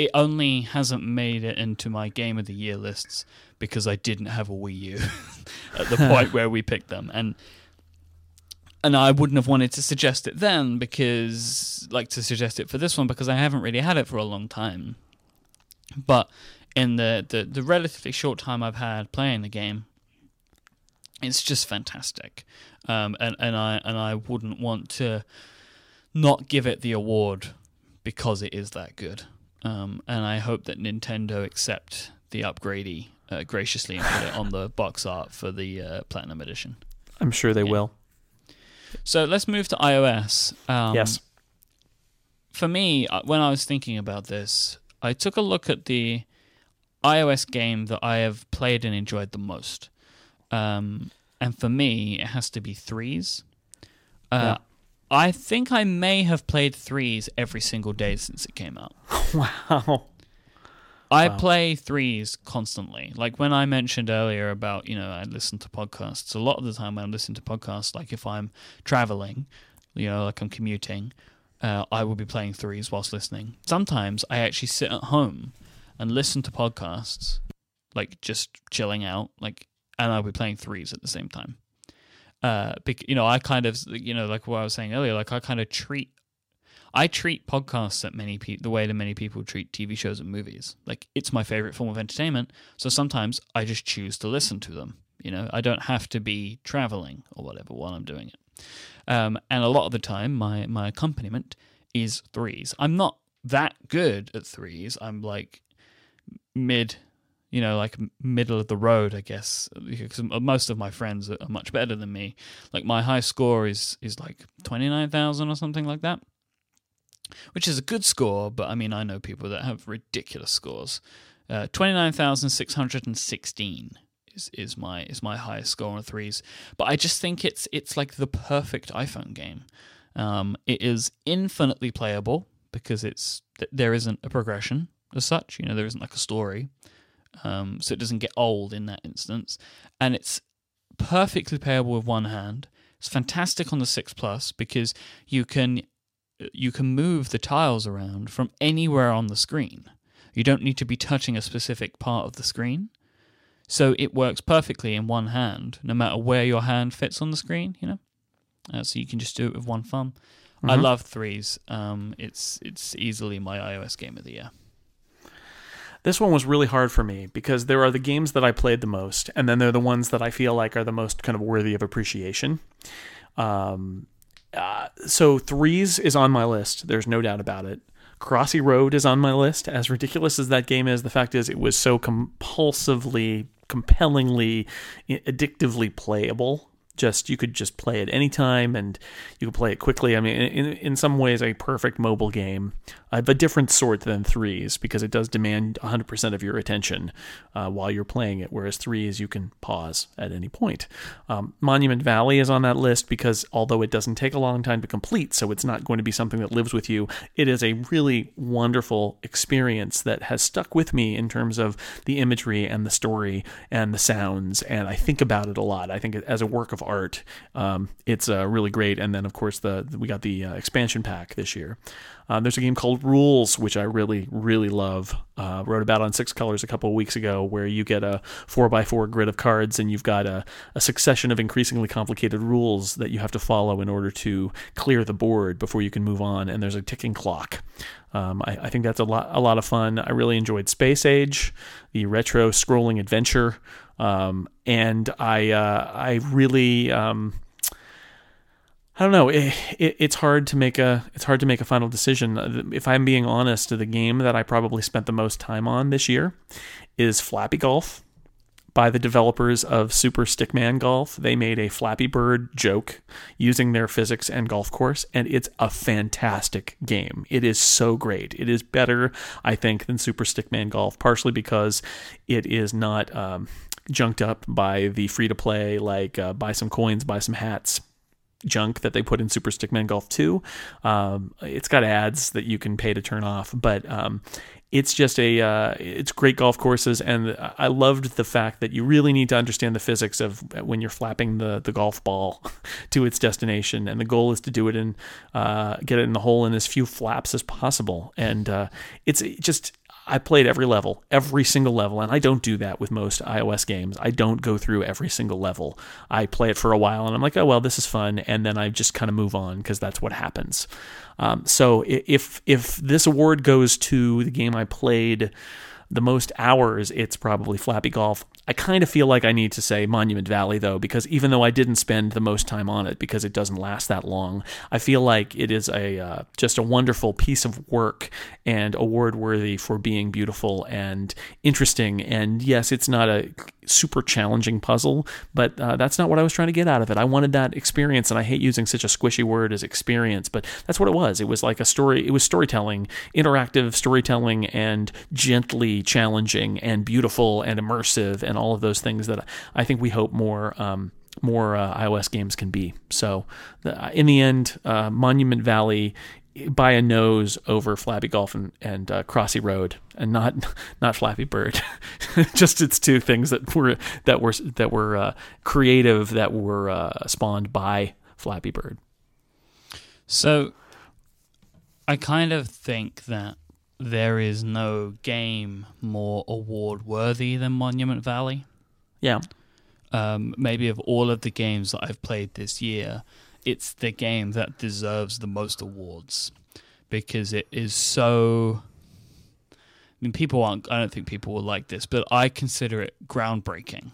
It only hasn't made it into my game of the year lists because I didn't have a Wii U at the point where we picked them. And I wouldn't have wanted to suggest it then to suggest it for this one because I haven't really had it for a long time. But in the relatively short time I've had playing the game, it's just fantastic. And I wouldn't want to not give it the award because it is that good. And I hope that Nintendo accept the upgrade graciously and put it on the box art for the Platinum Edition. I'm sure they will. So let's move to iOS. Yes. For me, when I was thinking about this, I took a look at the iOS game that I have played and enjoyed the most. And for me, it has to be Threes. Yeah. I think I may have played Threes every single day since it came out. Wow. I play Threes constantly. Like when I mentioned earlier about, I listen to podcasts. A lot of the time when I'm listening to podcasts, like if I'm traveling, like I'm commuting, I will be playing Threes whilst listening. Sometimes I actually sit at home and listen to podcasts, like just chilling out, and I'll be playing Threes at the same time. I kind of, like what I was saying earlier, like I treat podcasts the way that many people treat TV shows and movies. Like it's my favorite form of entertainment. So sometimes I just choose to listen to them. I don't have to be traveling or whatever while I'm doing it. And a lot of the time my accompaniment is Threes. I'm not that good at Threes. I'm like mid you know, like middle of the road, I guess, because most of my friends are much better than me. Like my high score is like 29,000 or something like that, which is a good score, but I mean, I know people that have ridiculous scores. 29,616 is my highest score on Threes, but I just think it's like the perfect iPhone game. It is infinitely playable because there isn't a progression as such. You know, there isn't like a story. So it doesn't get old in that instance. And it's perfectly playable with one hand. It's fantastic on the 6 Plus because you can move the tiles around from anywhere on the screen. You don't need to be touching a specific part of the screen. So it works perfectly in one hand, no matter where your hand fits on the screen, you know? So you can just do it with one thumb. Mm-hmm. I love Threes. It's easily my iOS game of the year. This one was really hard for me because there are the games that I played the most, and then there are the ones that I feel like are the most kind of worthy of appreciation. So Threes is on my list. There's no doubt about it. Crossy Road is on my list. As ridiculous as that game is, the fact is it was so compellingly, addictively playable. Just you could just play it anytime, and you could play it quickly. I mean, in some ways, a perfect mobile game of a different sort than Threes, because it does demand 100% of your attention while you're playing it, whereas Threes you can pause at any point. Monument Valley is on that list because although it doesn't take a long time to complete, so it's not going to be something that lives with you, it is a really wonderful experience that has stuck with me in terms of the imagery and the story and the sounds, and I think about it a lot. I think as a work of art, it's really great. And then of course we got the expansion pack this year. There's a game called Rules, which I really, really love. Wrote about on Six Colors a couple of weeks ago, where you get a 4x4 grid of cards, and you've got a succession of increasingly complicated rules that you have to follow in order to clear the board before you can move on. And there's a ticking clock. I think that's a lot of fun. I really enjoyed Space Age, the retro scrolling adventure, and I really. I don't know. It's hard to make a final decision. If I'm being honest, the game that I probably spent the most time on this year is Flappy Golf, by the developers of Super Stickman Golf. They made a Flappy Bird joke using their physics and golf course, and it's a fantastic game. It is so great. It is better, I think, than Super Stickman Golf, partially because it is not junked up by the free to play like buy some coins, buy some hats junk that they put in Super Stickman Golf 2. It's got ads that you can pay to turn off, but it's just it's great golf courses, and I loved the fact that you really need to understand the physics of when you're flapping the golf ball to its destination, and the goal is to do it in get it in the hole in as few flaps as possible. And it's just, I played every single level, and I don't do that with most iOS games. I don't go through every single level. I play it for a while, and I'm like, oh, well, this is fun, and then I just kind of move on, because that's what happens. So if this award goes to the game I played the most hours, it's probably Flappy Golf. I kind of feel like I need to say Monument Valley, though, because even though I didn't spend the most time on it because it doesn't last that long, I feel like it is just a wonderful piece of work, and award-worthy for being beautiful and interesting. And yes, it's not a super challenging puzzle, but that's not what I was trying to get out of it. I wanted that experience, and I hate using such a squishy word as experience, but that's what it was. It was like a story. It was storytelling, interactive storytelling, and gently challenging and beautiful and immersive, and all of those things that I think we hope more iOS games can be. So in the end, Monument Valley by a nose over Flappy Golf and Crossy Road, and not Flappy Bird. Just it's two things that were creative, that were spawned by Flappy Bird. So I kind of think that there is no game more award-worthy than Monument Valley. Yeah. Maybe of all of the games that I've played this year, it's the game that deserves the most awards, because it is so... I mean, I don't think people will like this, but I consider it groundbreaking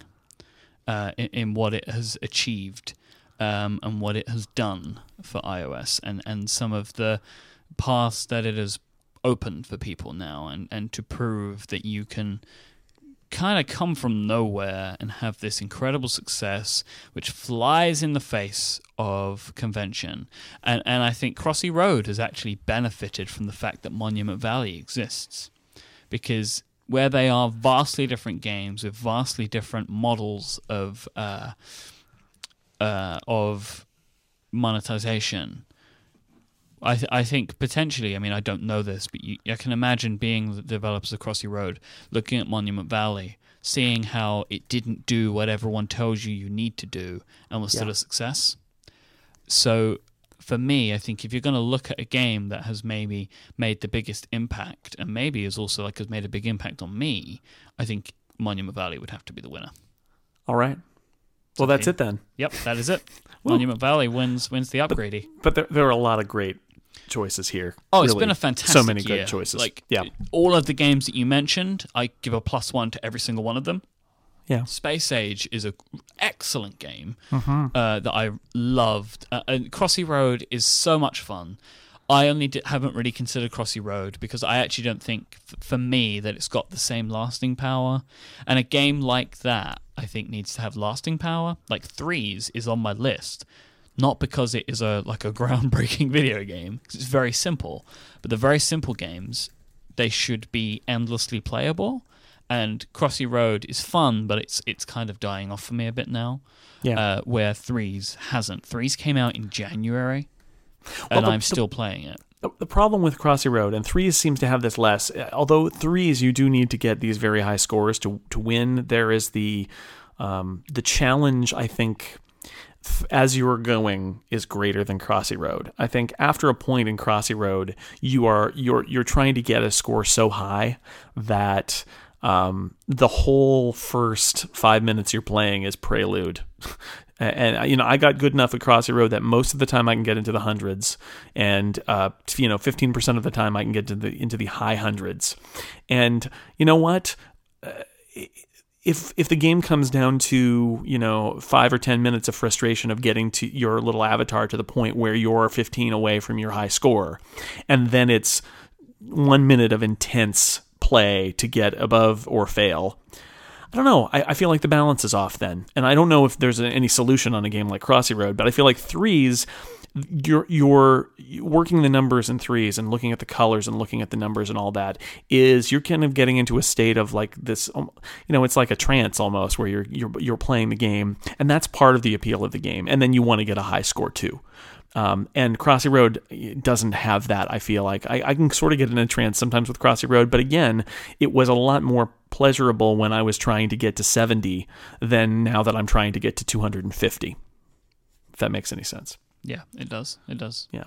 in what it has achieved and what it has done for iOS, and some of the paths that it has open for people now, and to prove that you can kind of come from nowhere and have this incredible success, which flies in the face of convention. And I think Crossy Road has actually benefited from the fact that Monument Valley exists, because where they are vastly different games with vastly different models of monetization. I think potentially, I mean, I don't know this, but I can imagine being the developers of Crossy Road, looking at Monument Valley, seeing how it didn't do what everyone tells you need to do and was still a success. So for me, I think if you're going to look at a game that has maybe made the biggest impact and maybe is also like has made a big impact on me, I think Monument Valley would have to be the winner. All right. Well, that's it then. Yep, that is it. Monument Valley wins the upgradey. But there are a lot of great choices here. Oh, it's really been a fantastic year. So many good choices. Like, all of the games that you mentioned, I give a +1 to every single one of them. Yeah, Space Age is an excellent game that I loved. And Crossy Road is so much fun. I only haven't really considered Crossy Road because I actually don't think, for me, that it's got the same lasting power. And a game like that, I think, needs to have lasting power. Like Threes is on my list, not because it is a groundbreaking video game, because it's very simple. But the very simple games, they should be endlessly playable. And Crossy Road is fun, but it's kind of dying off for me a bit now. Yeah, where Threes hasn't. Threes came out in January. I'm still playing it. The problem with Crossy Road, and Threes seems to have this less, although Threes you do need to get these very high scores to win. There is the challenge, I think, as you are going is greater than Crossy Road. I think after a point in Crossy Road, you're trying to get a score so high that the whole first 5 minutes you're playing is prelude. And, you know, I got good enough at Crossy Road that most of the time I can get into the hundreds, and, 15% of the time I can get into the high hundreds. And you know what? If the game comes down to, 5 or 10 minutes of frustration of getting to your little avatar to the point where you're 15 away from your high score, and then it's 1 minute of intense play to get above or fail, I don't know. I feel like the balance is off then. And I don't know if there's any solution on a game like Crossy Road, but I feel like Threes, you're working the numbers in Threes and looking at the colors and looking at the numbers and all that is you're kind of getting into a state of like this, it's like a trance almost where you're playing the game, and that's part of the appeal of the game. And then you want to get a high score too. And Crossy Road doesn't have that, I feel like. I can sort of get in a trance sometimes with Crossy Road, but again, it was a lot more pleasurable when I was trying to get to 70 than now that I'm trying to get to 250, if that makes any sense. Yeah, it does. It does. Yeah.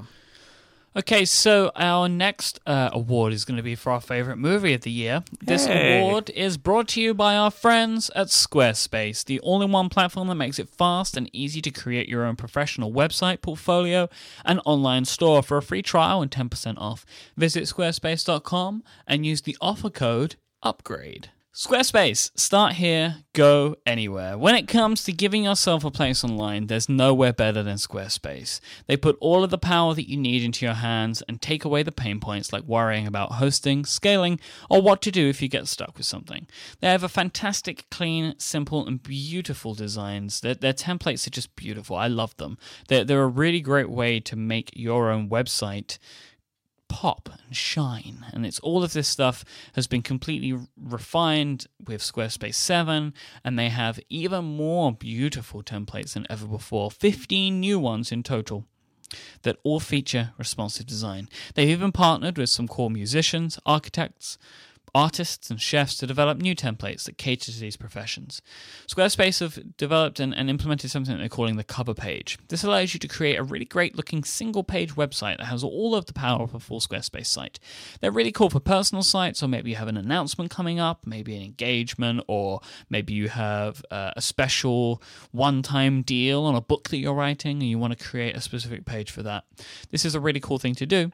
Okay, so our next award is going to be for our favorite movie of the year. This award is brought to you by our friends at Squarespace, the all-in-one platform that makes it fast and easy to create your own professional website, portfolio, and online store. For a free trial and 10% off, visit squarespace.com and use the offer code UPGRADE. Squarespace, start here, go anywhere. When it comes to giving yourself a place online, there's nowhere better than Squarespace. They put all of the power that you need into your hands and take away the pain points like worrying about hosting, scaling, or what to do if you get stuck with something. They have a fantastic, clean, simple, and beautiful designs. Their templates are just beautiful. I love them. They're a really great way to make your own website pop and shine, and it's all of this stuff has been completely refined with Squarespace 7, and they have even more beautiful templates than ever before, 15 new ones in total that all feature responsive design. They've even partnered with some core musicians, architects, artists, and chefs to develop new templates that cater to these professions. Squarespace have developed and implemented something they're calling the cover page. This allows you to create a really great-looking single-page website that has all of the power of a full Squarespace site. They're really cool for personal sites, or maybe you have an announcement coming up, maybe an engagement, or maybe you have a special one-time deal on a book that you're writing and you want to create a specific page for that. This is a really cool thing to do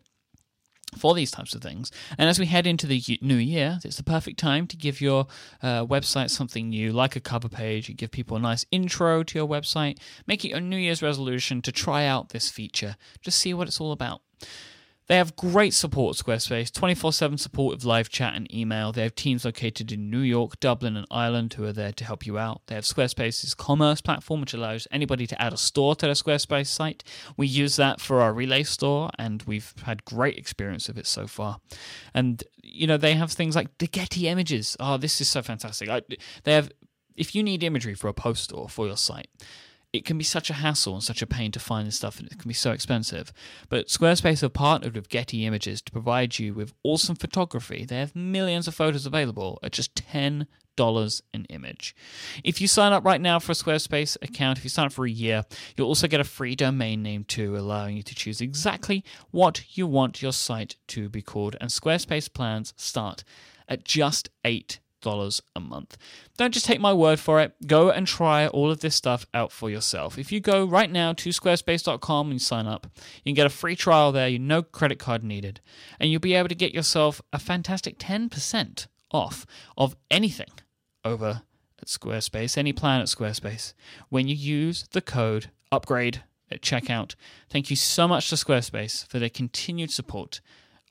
for these types of things. And as we head into the new year, it's the perfect time to give your website something new, like a cover page. You give people a nice intro to your website. Make it a New Year's resolution to try out this feature. Just see what it's all about. They have great support at Squarespace, 24/7 support with live chat and email. They have teams located in New York, Dublin, and Ireland who are there to help you out. They have Squarespace's commerce platform, which allows anybody to add a store to their Squarespace site. We use that for our Relay store, and we've had great experience of it so far. And, you know, they have things like the Getty images. Oh, this is so fantastic. They have, if you need imagery for a post or for your site, it can be such a hassle and such a pain to find this stuff, and it can be so expensive. But Squarespace have partnered with Getty Images to provide you with awesome photography. They have millions of photos available at just $10 an image. If you sign up right now for a Squarespace account, if you sign up for a year, you'll also get a free domain name too, allowing you to choose exactly what you want your site to be called. And Squarespace plans start at just $8 a month. Don't just take my word for it. Go and try all of this stuff out for yourself. If you go right now to squarespace.com and sign up, you can get a free trial there, no credit card needed, and you'll be able to get yourself a fantastic 10% off of anything over at Squarespace, any plan at Squarespace, when you use the code UPGRADE at checkout. Thank you so much to Squarespace for their continued support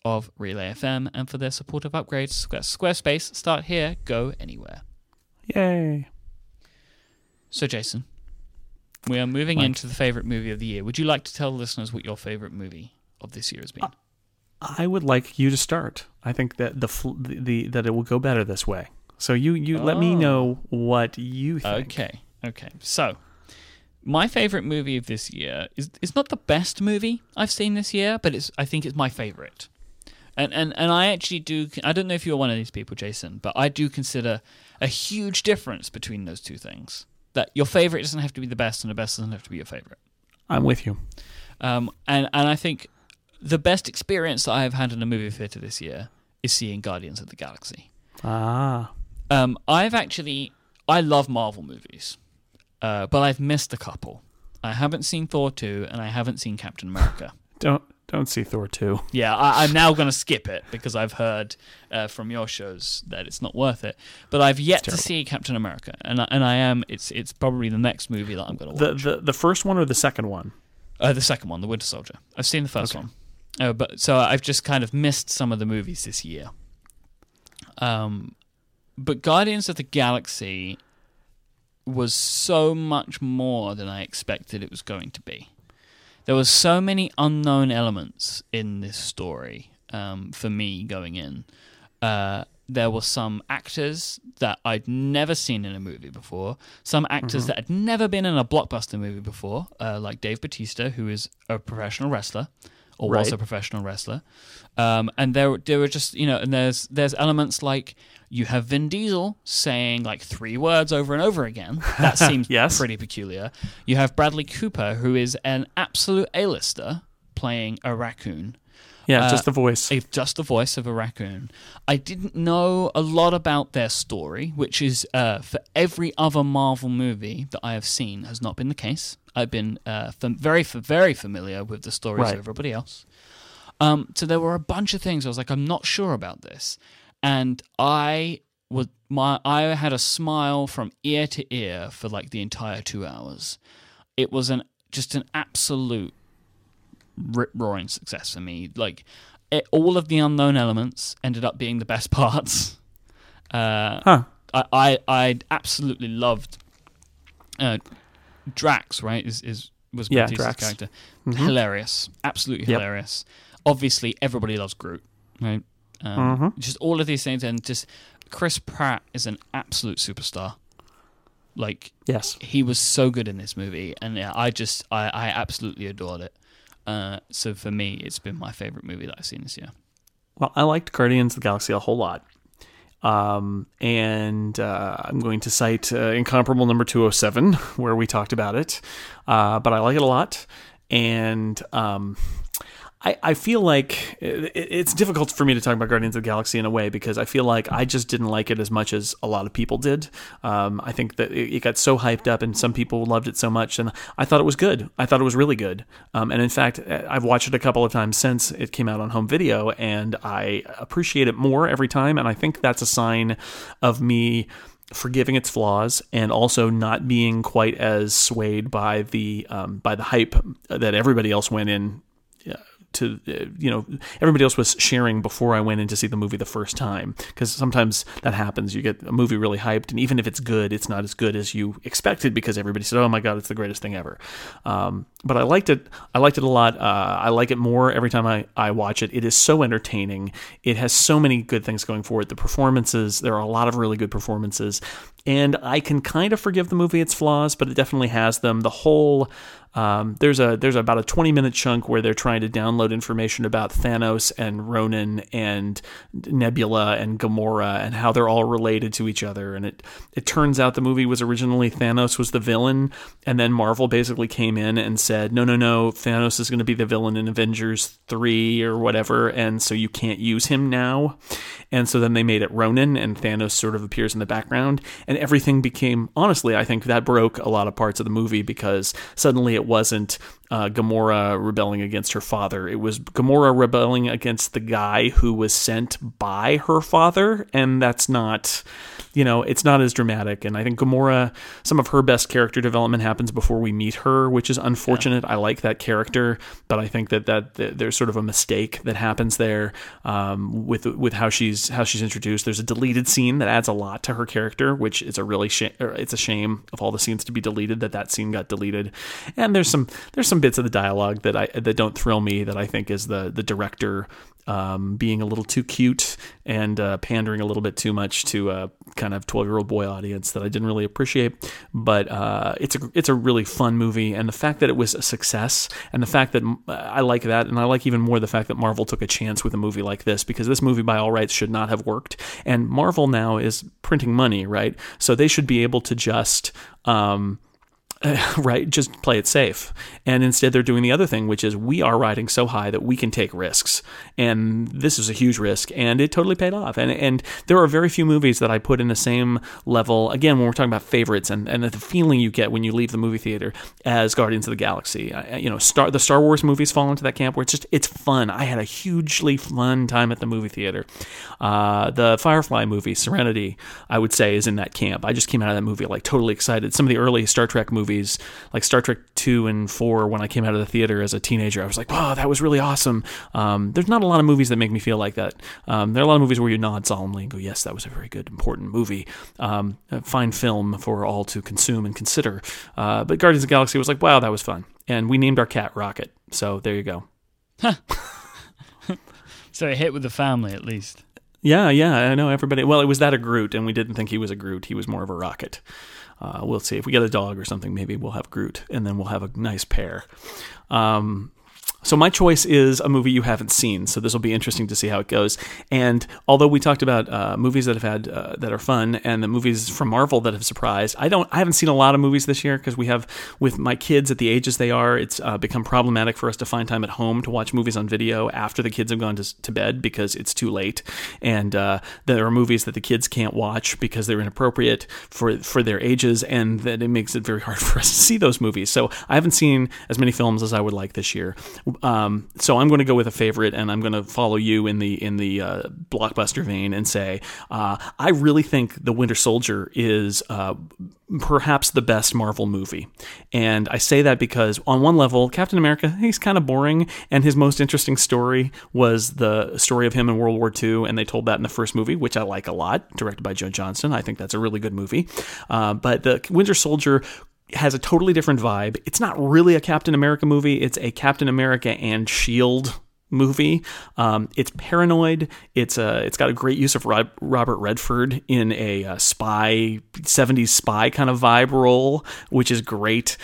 of Relay FM and for their support of upgrades. Squarespace, start here, go anywhere. Yay. So, Jason, we are moving into the favourite movie of the year. Would you like to tell the listeners what your favourite movie of this year has been? I would like you to start. I think that that it will go better this way. So you let me know what you think. Okay. So, my favourite movie of this year is not the best movie I've seen this year, but I think it's my favourite. And I actually do. I don't know if you're one of these people, Jason, but I do consider a huge difference between those two things. That your favorite doesn't have to be the best, and the best doesn't have to be your favorite. I'm with you. And I think the best experience that I have had in a movie theater this year is seeing Guardians of the Galaxy. I love Marvel movies, but I've missed a couple. I haven't seen Thor 2, and I haven't seen Captain America. Don't see Thor 2. Yeah, I'm now going to skip it because I've heard from your shows that it's not worth it. But I've yet to see Captain America, and I am. It's probably the next movie that I'm going to watch. The first one or the second one? The second one, The Winter Soldier. I've seen the first one, but so I've just kind of missed some of the movies this year. But Guardians of the Galaxy was so much more than I expected it was going to be. There were so many unknown elements in this story for me going in. There were some actors that I'd never seen in a movie before, some actors that had never been in a blockbuster movie before, like Dave Bautista, who is a professional wrestler, or was a professional wrestler. And there were just, and there's elements like you have Vin Diesel saying like three words over and over again. That seems pretty peculiar. You have Bradley Cooper, who is an absolute A-lister, playing a raccoon. Yeah, just the voice. Just the voice of a raccoon. I didn't know a lot about their story, which is for every other Marvel movie that I have seen has not been the case. I've been very familiar with the stories of everybody else. So there were a bunch of things I was like, I'm not sure about this, and I had a smile from ear to ear for like the entire 2 hours. It was just an absolute rip-roaring success for me. Like all of the unknown elements ended up being the best parts. I absolutely loved. Drax, right, was Batista's character. Mm-hmm. Hilarious. Absolutely hilarious. Obviously, everybody loves Groot, right? Just all of these things, and just Chris Pratt is an absolute superstar. Like, he was so good in this movie, and I absolutely adored it. So for me, it's been my favorite movie that I've seen this year. Well, I liked Guardians of the Galaxy a whole lot. And I'm going to cite Incomparable number 207, where we talked about it. But I like it a lot. And I feel like it's difficult for me to talk about Guardians of the Galaxy in a way, because I feel like I just didn't like it as much as a lot of people did. I think that it got so hyped up and some people loved it so much. And I thought it was good. I thought it was really good. And in fact, I've watched it a couple of times since it came out on home video, and I appreciate it more every time. And I think that's a sign of me forgiving its flaws and also not being quite as swayed by the hype that everybody else went in to, you know, everybody else was sharing before I went in to see the movie the first time, because sometimes that happens. You get a movie really hyped, and even if it's good, it's not as good as you expected because everybody said, "Oh my God, it's the greatest thing ever." But I liked it. I liked it a lot. I like it more every time I watch it. It is so entertaining. It has so many good things going for it. The performances, there are a lot of really good performances, and I can kind of forgive the movie its flaws, but it definitely has them. The whole there's about a 20-minute chunk where they're trying to download information about Thanos and Ronan and Nebula and Gamora and how they're all related to each other. And it turns out the movie was originally Thanos was the villain, and then Marvel basically came in and said, no, Thanos is going to be the villain in Avengers 3 or whatever, and so you can't use him now. And so then they made it Ronan, and Thanos sort of appears in the background, and everything became, honestly, I think that broke a lot of parts of the movie, because suddenly it wasn't Gamora rebelling against her father. It was Gamora rebelling against the guy who was sent by her father, and that's not, you know, it's not as dramatic. And I think Gamora, some of her best character development happens before we meet her, which is unfortunate. Yeah. I like that character, but I think that there's sort of a mistake that happens there with how she's introduced. There's a deleted scene that adds a lot to her character, which is a really it's a shame of all the scenes to be deleted that scene got deleted. And there's some bits of the dialogue that don't thrill me, that I think is the director being a little too cute and pandering a little bit too much to a kind of 12-year-old boy audience that I didn't really appreciate. But it's a really fun movie, and the fact that it was a success, and the fact that I like that, and I like even more the fact that Marvel took a chance with a movie like this, because this movie by all rights should not have worked. And Marvel now is printing money, right? So they should be able to just just play it safe. And instead they're doing the other thing, which is we are riding so high that we can take risks. And this is a huge risk, and it totally paid off. And there are very few movies that I put in the same level, again, when we're talking about favorites and the feeling you get when you leave the movie theater, as Guardians of the Galaxy. The Star Wars movies fall into that camp where it's fun. I had a hugely fun time at the movie theater. The Firefly movie, Serenity, I would say is in that camp. I just came out of that movie like totally excited. Some of the early Star Trek movies, like Star Trek 2 and 4, when I came out of the theater as a teenager, I was like, wow, that was really awesome. There's not a lot of movies that make me feel like that. There are a lot of movies where you nod solemnly and go, yes, that was a very good, important movie. A fine film for all to consume and consider. But Guardians of the Galaxy was like, wow, that was fun. And we named our cat Rocket. So there you go. Huh. So it hit with the family at least. Yeah, I know everybody. Well, it was that a Groot, and we didn't think he was a Groot. He was more of a Rocket. We'll see. If we get a dog or something, maybe we'll have Groot, and then we'll have a nice pair. So my choice is a movie you haven't seen, so this will be interesting to see how it goes. And although we talked about movies that have had that are fun, and the movies from Marvel that have surprised, I haven't seen a lot of movies this year, because we have, with my kids at the ages they are, it's become problematic for us to find time at home to watch movies on video after the kids have gone to bed, because it's too late. And there are movies that the kids can't watch because they're inappropriate for their ages, and that it makes it very hard for us to see those movies. So I haven't seen as many films as I would like this year. So I'm going to go with a favorite, and I'm going to follow you in the blockbuster vein and say I really think The Winter Soldier is perhaps the best Marvel movie. And I say that because on one level, Captain America, he's kind of boring, and his most interesting story was the story of him in World War II, and they told that in the first movie, which I like a lot, directed by Joe Johnston. I think that's a really good movie. But The Winter Soldier has a totally different vibe. It's not really a Captain America movie. It's a Captain America and S.H.I.E.L.D. movie. It's paranoid. It's got a great use of Robert Redford in a spy, 70s spy kind of vibe role, which is great.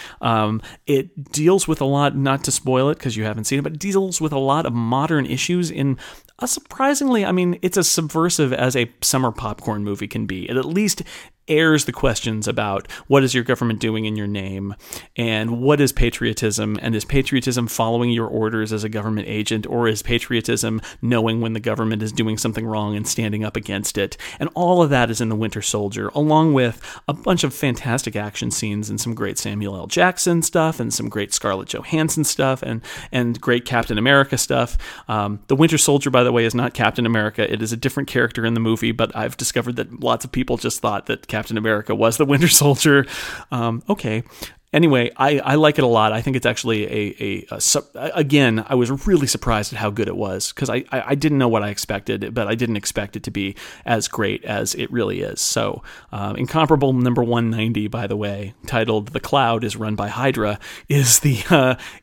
It deals with a lot, not to spoil it because you haven't seen it, but it deals with a lot of modern issues in a surprisingly, I mean, it's as subversive as a summer popcorn movie can be. It at least airs the questions about what is your government doing in your name, and what is patriotism, and is patriotism following your orders as a government agent, or is patriotism knowing when the government is doing something wrong and standing up against it. And all of that is in The Winter Soldier, along with a bunch of fantastic action scenes and some great Samuel L. Jackson stuff and some great Scarlett Johansson stuff and great Captain America stuff. The Winter Soldier, by the way, is not Captain America. It is a different character in the movie, but I've discovered that lots of people just thought that Captain America was the Winter Soldier. Okay. Anyway, I like it a lot. I think it's actually again, I was really surprised at how good it was, because I didn't know what I expected, but I didn't expect it to be as great as it really is. So Incomparable number 190, by the way, titled The Cloud is Run by Hydra, is the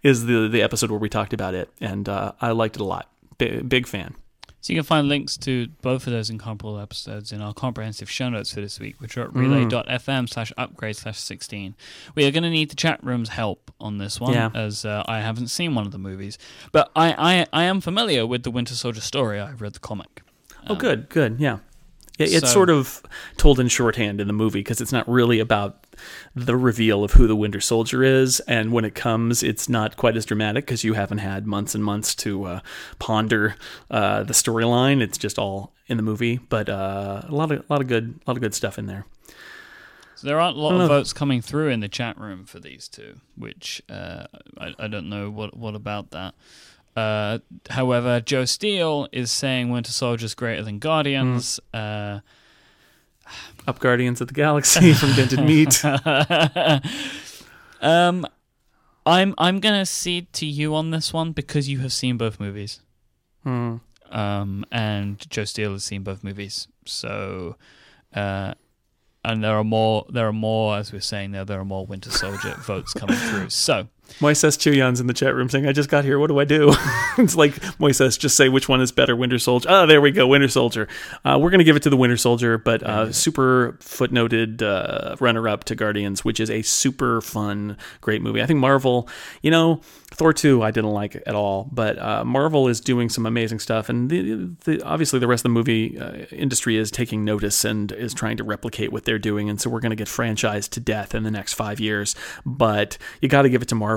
episode where we talked about it. And I liked it a lot. Big fan. So you can find links to both of those Incomparable episodes in our comprehensive show notes for this week, which are at relay.fm/upgrade/16. We are going to need the chat room's help on this one, as I haven't seen one of the movies. But I am familiar with the Winter Soldier story. I've read the comic. Good, yeah. It's sort of told in shorthand in the movie, because it's not really about the reveal of who the Winter Soldier is, and when it comes, it's not quite as dramatic because you haven't had months and months to ponder the storyline. It's just all in the movie, but a lot of good stuff in there. So there aren't a lot of votes coming through in the chat room for these two, which I don't know what about that. However, Joe Steele is saying Winter Soldier's greater than Guardians. Up Guardians of the Galaxy from Dented Meat. I'm gonna cede to you on this one because you have seen both movies. And Joe Steele has seen both movies. So, and there are more, as we were saying there. There are more Winter Soldier votes coming through. So. Moises Chuyan's in the chat room saying, I just got here, what do I do? It's like, Moises, just say which one is better, Winter Soldier. Oh, there we go, Winter Soldier. We're going to give it to the Winter Soldier, but super footnoted runner-up to Guardians, which is a super fun, great movie. I think Marvel, Thor 2 I didn't like at all, but Marvel is doing some amazing stuff, and obviously the rest of the movie industry is taking notice and is trying to replicate what they're doing, and so we're going to get franchised to death in the next 5 years, but you got to give it to Marvel.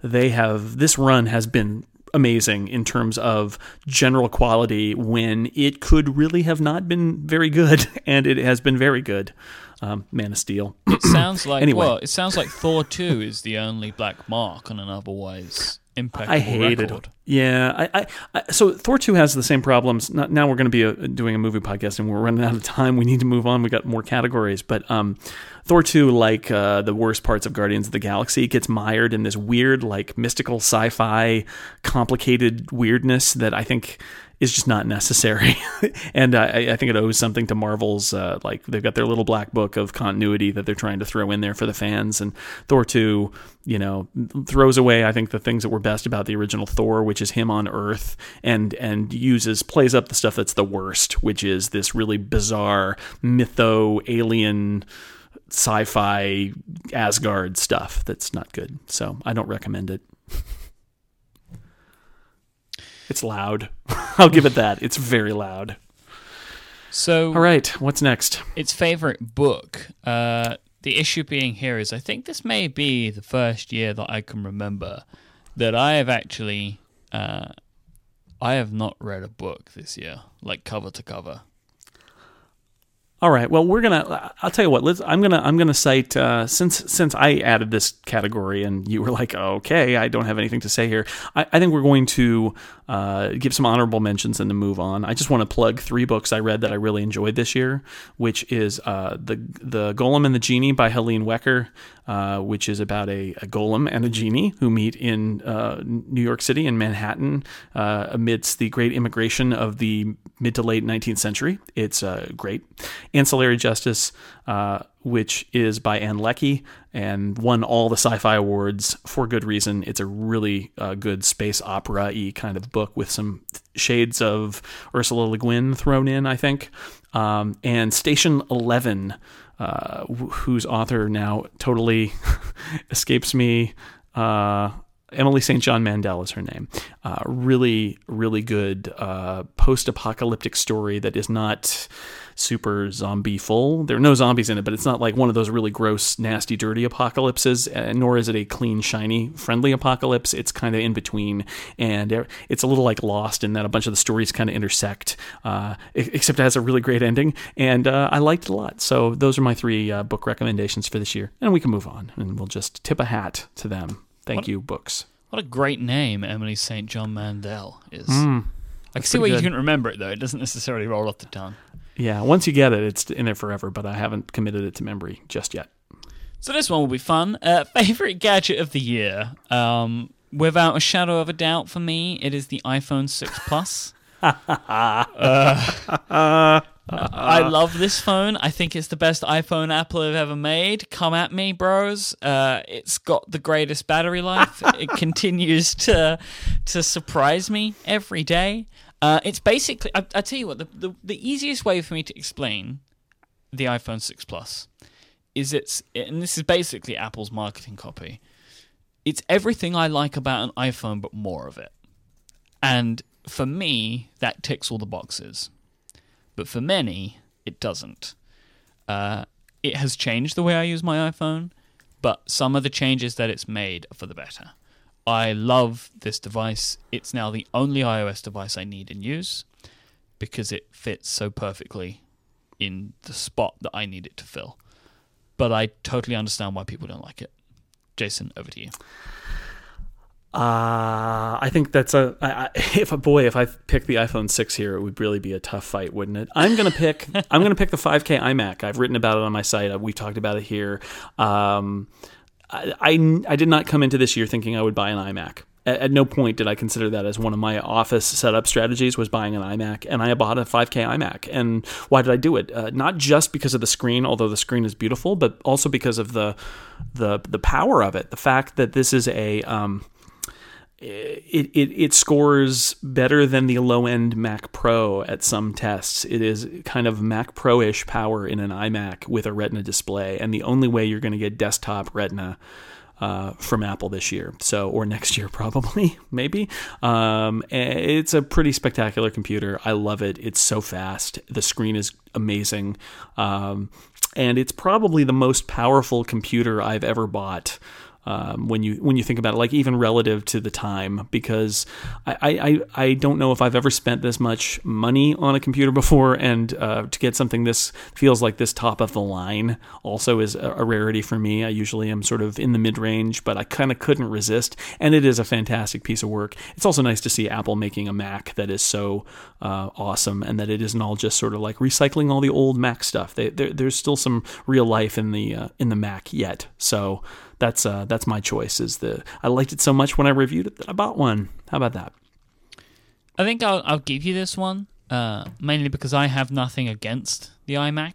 This run has been amazing in terms of general quality when it could really have not been very good, and it has been very good. Man of Steel. It sounds like Thor 2 is the only black mark on an otherwise impeccable record. I hated it. Yeah, so Thor 2 has the same problems. Now we're going to be doing a movie podcast, and we're running out of time. We need to move on. We got more categories, but Thor 2, like the worst parts of Guardians of the Galaxy, gets mired in this weird, like mystical sci-fi, complicated weirdness that I think is just not necessary, and I think it owes something to Marvel's. Like they've got their little black book of continuity that they're trying to throw in there for the fans, and Thor 2, throws away I think the things that were best about the original Thor, which is him on Earth, and plays up the stuff that's the worst, which is this really bizarre mytho-alien sci-fi Asgard stuff that's not good. So I don't recommend it. It's loud. I'll give it that. It's very loud. So, all right, what's next? Its favorite book. The issue being here is I think this may be the first year that I can remember that I have actually... I have not read a book this year, like cover to cover. All right. Well, I'll tell you what. I'm gonna cite since I added this category and you were like, okay, I don't have anything to say here. I think we're going to give some honorable mentions and then move on. I just want to plug 3 books I read that I really enjoyed this year, which is the Golem and the Genie by Helene Wecker, which is about a golem and a genie who meet in New York City in Manhattan amidst the great immigration of the mid to late 19th century. It's great. Ancillary Justice, which is by Anne Leckie and won all the sci-fi awards for good reason. It's a really good space opera-y kind of book with some shades of Ursula Le Guin thrown in, I think. And Station 11, whose author now totally escapes me. Emily St. John Mandel is her name. Really, really good post-apocalyptic story that is not super zombie full. There are no zombies in it, but it's not like one of those really gross, nasty, dirty apocalypses, nor is it a clean, shiny, friendly apocalypse. It's kind of in between, and it's a little like Lost in that a bunch of the stories kind of intersect, except it has a really great ending, and I liked it a lot. So those are my 3 book recommendations for this year, and we can move on, and we'll just tip a hat to them. Thank you, books. What a great name Emily St. John Mandel is. I can see why you couldn't remember it, though. It doesn't necessarily roll off the tongue. Yeah, once you get it, it's in there forever, but I haven't committed it to memory just yet. So this one will be fun. Favorite gadget of the year? Without a shadow of a doubt for me, it is the iPhone 6 Plus. I love this phone. I think it's the best iPhone Apple have ever made. Come at me, bros. It's got the greatest battery life. It continues to surprise me every day. It's basically, I tell you what, the easiest way for me to explain the iPhone 6 Plus is and this is basically Apple's marketing copy, it's everything I like about an iPhone but more of it. And for me, that ticks all the boxes. But for many, it doesn't. It has changed the way I use my iPhone, but some of the changes that it's made are for the better. I love this device. It's now the only iOS device I need and use because it fits so perfectly in the spot that I need it to fill. But I totally understand why people don't like it. Jason, over to you. I think that's if I pick the iPhone 6 here, it would really be a tough fight, wouldn't it? I'm gonna pick the 5K iMac. I've written about it on my site. We've talked about it here. I did not come into this year thinking I would buy an iMac. At no point did I consider that as one of my office setup strategies was buying an iMac, and I bought a 5K iMac. And why did I do it? Not just because of the screen, although the screen is beautiful, but also because of the power of it. The fact that this is a it scores better than the low-end Mac Pro at some tests. It is kind of Mac Pro-ish power in an iMac with a Retina display, and the only way you're going to get desktop Retina from Apple this year, or next year probably, maybe. It's a pretty spectacular computer. I love it. It's so fast. The screen is amazing, and it's probably the most powerful computer I've ever bought. When you think about it, like even relative to the time, because I don't know if I've ever spent this much money on a computer before, and to get something this feels like this top of the line also is a rarity for me. I usually am sort of in the mid-range, but I kind of couldn't resist, and it is a fantastic piece of work. It's also nice to see Apple making a Mac that is so awesome, and that it isn't all just sort of like recycling all the old Mac stuff. There's still some real life in the Mac yet, so... That's my choice. I liked it so much when I reviewed it that I bought one. How about that? I think I'll give you this one, mainly because I have nothing against the iMac,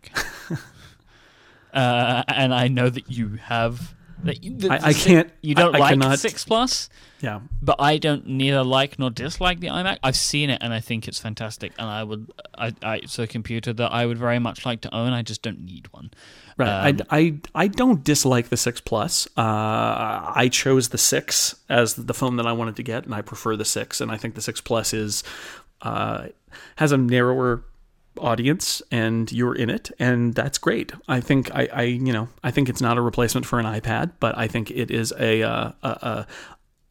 and I know that you have. I cannot, the 6 Plus. Yeah, but I don't neither like nor dislike the iMac. I've seen it and I think it's fantastic, and it's a computer that I would very much like to own. I just don't need one. Right. I don't dislike the 6 Plus. I chose the 6 as the phone that I wanted to get, and I prefer the 6, and I think the 6 Plus has a narrower audience, and you're in it, and that's great. I think I think it's not a replacement for an iPad, but I think it is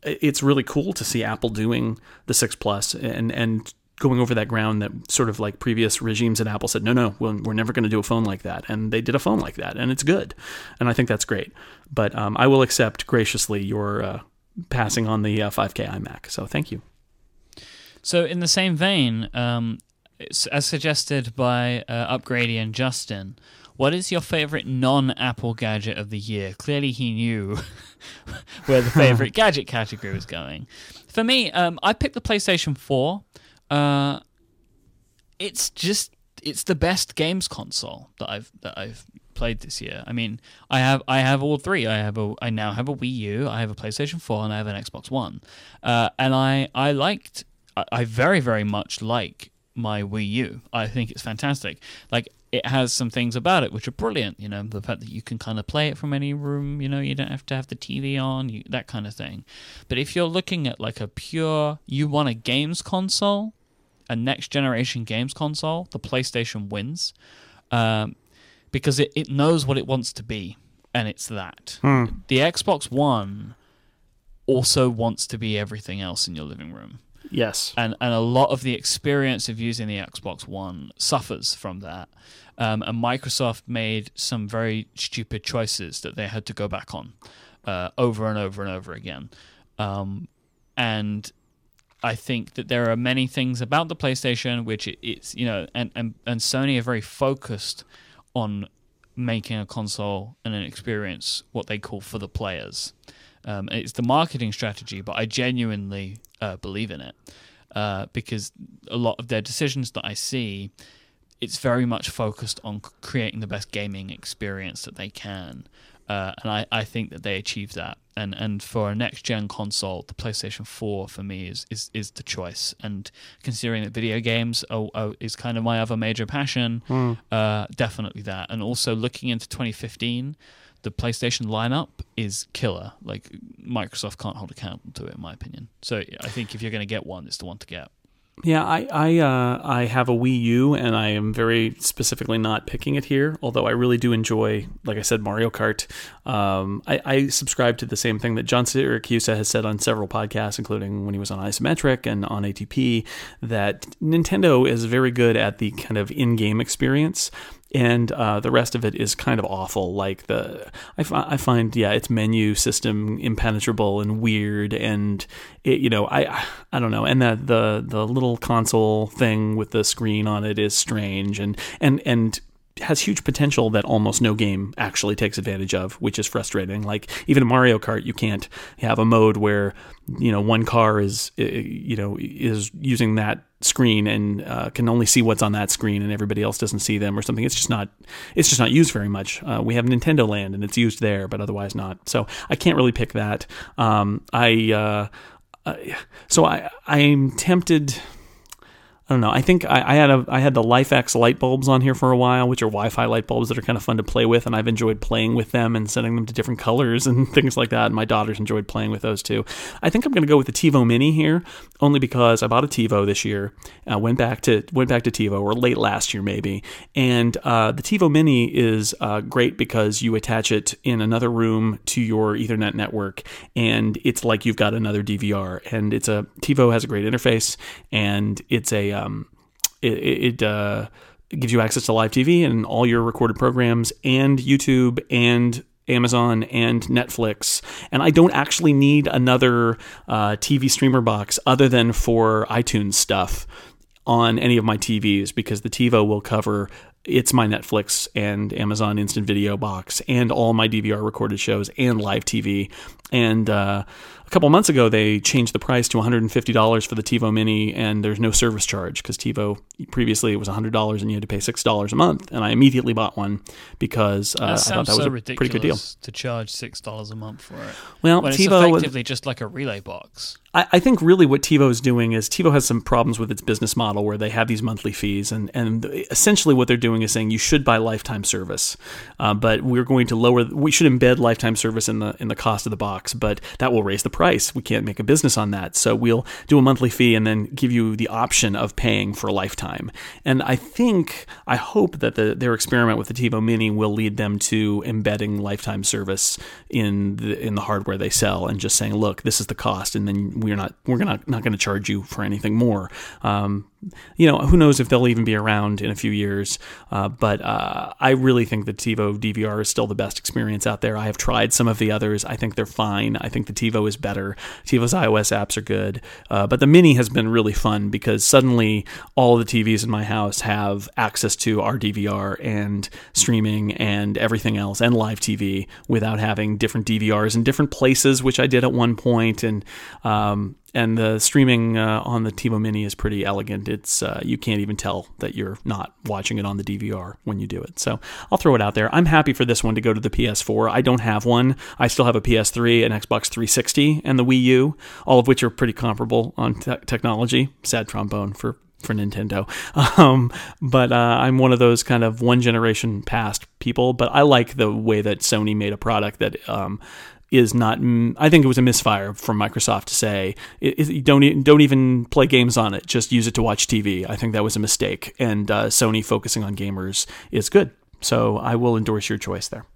it's really cool to see Apple doing the 6 Plus and going over that ground that sort of like previous regimes at Apple said, no, we're never going to do a phone like that. And they did a phone like that, and it's good. And I think that's great. But I will accept graciously your passing on the 5K iMac. So thank you. So in the same vein, as suggested by Upgrady and Justin, what is your favorite non-Apple gadget of the year? Clearly he knew where the favorite gadget category was going. For me, I picked the PlayStation 4. It's the best games console that I've played this year. I mean, I have all three. I now have a Wii U, I have a PlayStation 4, and I have an Xbox One. And I very, very much like my Wii U. I think it's fantastic. Like, it has some things about it which are brilliant, you know, the fact that you can kind of play it from any room, you know, you don't have to have the TV on, that kind of thing. But if you're looking at like you want a games console, a next generation games console, the PlayStation wins, because it knows what it wants to be, and it's that. The Xbox One also wants to be everything else in your living room. Yes, and a lot of the experience of using the Xbox One suffers from that. And Microsoft made some very stupid choices that they had to go back on over and over and over again. And I think that there are many things about the PlayStation which it's, you know, and Sony are very focused on making a console and an experience what they call for the players. It's the marketing strategy, but I genuinely believe in it because a lot of their decisions that I see, it's very much focused on creating the best gaming experience that they can. And I think that they achieve that. And for a next-gen console, the PlayStation 4 for me is the choice. And considering that video games is kind of my other major passion, definitely that. And also looking into 2015, the PlayStation lineup is killer. Like, Microsoft can't hold a candle to it, in my opinion. So I think if you're going to get one, it's the one to get. Yeah, I have a Wii U, and I am very specifically not picking it here, although I really do enjoy, like I said, Mario Kart. I subscribe to the same thing that John Siracusa has said on several podcasts, including when he was on Isometric and on ATP, that Nintendo is very good at the kind of in-game experience. And the rest of it is kind of awful. Like I find, its menu system impenetrable and weird, and it, I don't know. And the little console thing with the screen on it is strange, and has huge potential that almost no game actually takes advantage of, which is frustrating. Like even in Mario Kart, you can't have a mode where one car is using that screen and can only see what's on that screen and everybody else doesn't see them or something. It's just not used very much. We have Nintendo Land and it's used there, but otherwise not. So I can't really pick that. I'm tempted. I don't know. I think I had the LifeX light bulbs on here for a while, which are Wi-Fi light bulbs that are kind of fun to play with, and I've enjoyed playing with them and setting them to different colors and things like that. And my daughter's enjoyed playing with those too. I think I'm going to go with the TiVo Mini here, only because I bought a TiVo this year. Went back to TiVo, or late last year maybe. And the TiVo Mini is great because you attach it in another room to your Ethernet network, and it's like you've got another DVR. And it's a TiVo has a great interface, and it's a it gives you access to live TV and all your recorded programs and YouTube and Amazon and Netflix. And I don't actually need another TV streamer box other than for iTunes stuff on any of my TVs, because the TiVo will cover it's my Netflix and Amazon Instant Video box and all my DVR recorded shows and live TV. And a couple months ago, they changed the price to $150 for the TiVo Mini, and there's no service charge, because TiVo previously it was $100 and you had to pay $6 a month. And I immediately bought one because I thought that was a pretty good deal. To charge $6 a month for it. Well, when TiVo it's effectively just like a relay box. I think really what TiVo is doing is TiVo has some problems with its business model where they have these monthly fees, and essentially what they're doing is saying you should buy lifetime service, but we should embed lifetime service in the cost of the box, but that will raise the price. We can't make a business on that, so we'll do a monthly fee and then give you the option of paying for a lifetime. And I hope that their experiment with the TiVo Mini will lead them to embedding lifetime service in the hardware they sell, and just saying, look, this is the cost, and then we're not going to charge you for anything more. Who knows if they'll even be around in a few years, but I really think the TiVo DVR is still the best experience out there. I have tried some of the others. I think they're fine. I think the TiVo is better. TiVo's iOS apps are good, but the Mini has been really fun because suddenly all the TVs in my house have access to our DVR and streaming and everything else and live TV without having different DVRs in different places, which I did at one point, and the streaming on the TiVo Mini is pretty elegant. It's you can't even tell that you're not watching it on the DVR when you do it. So I'll throw it out there. I'm happy for this one to go to the PS4. I don't have one. I still have a PS3, an Xbox 360, and the Wii U, all of which are pretty comparable on technology. Sad trombone for Nintendo. But I'm one of those kind of one generation past people. But I like the way that Sony made a product that... is not. I think it was a misfire from Microsoft to say don't even play games on it. Just use it to watch TV. I think that was a mistake. And Sony focusing on gamers is good. So I will endorse your choice there.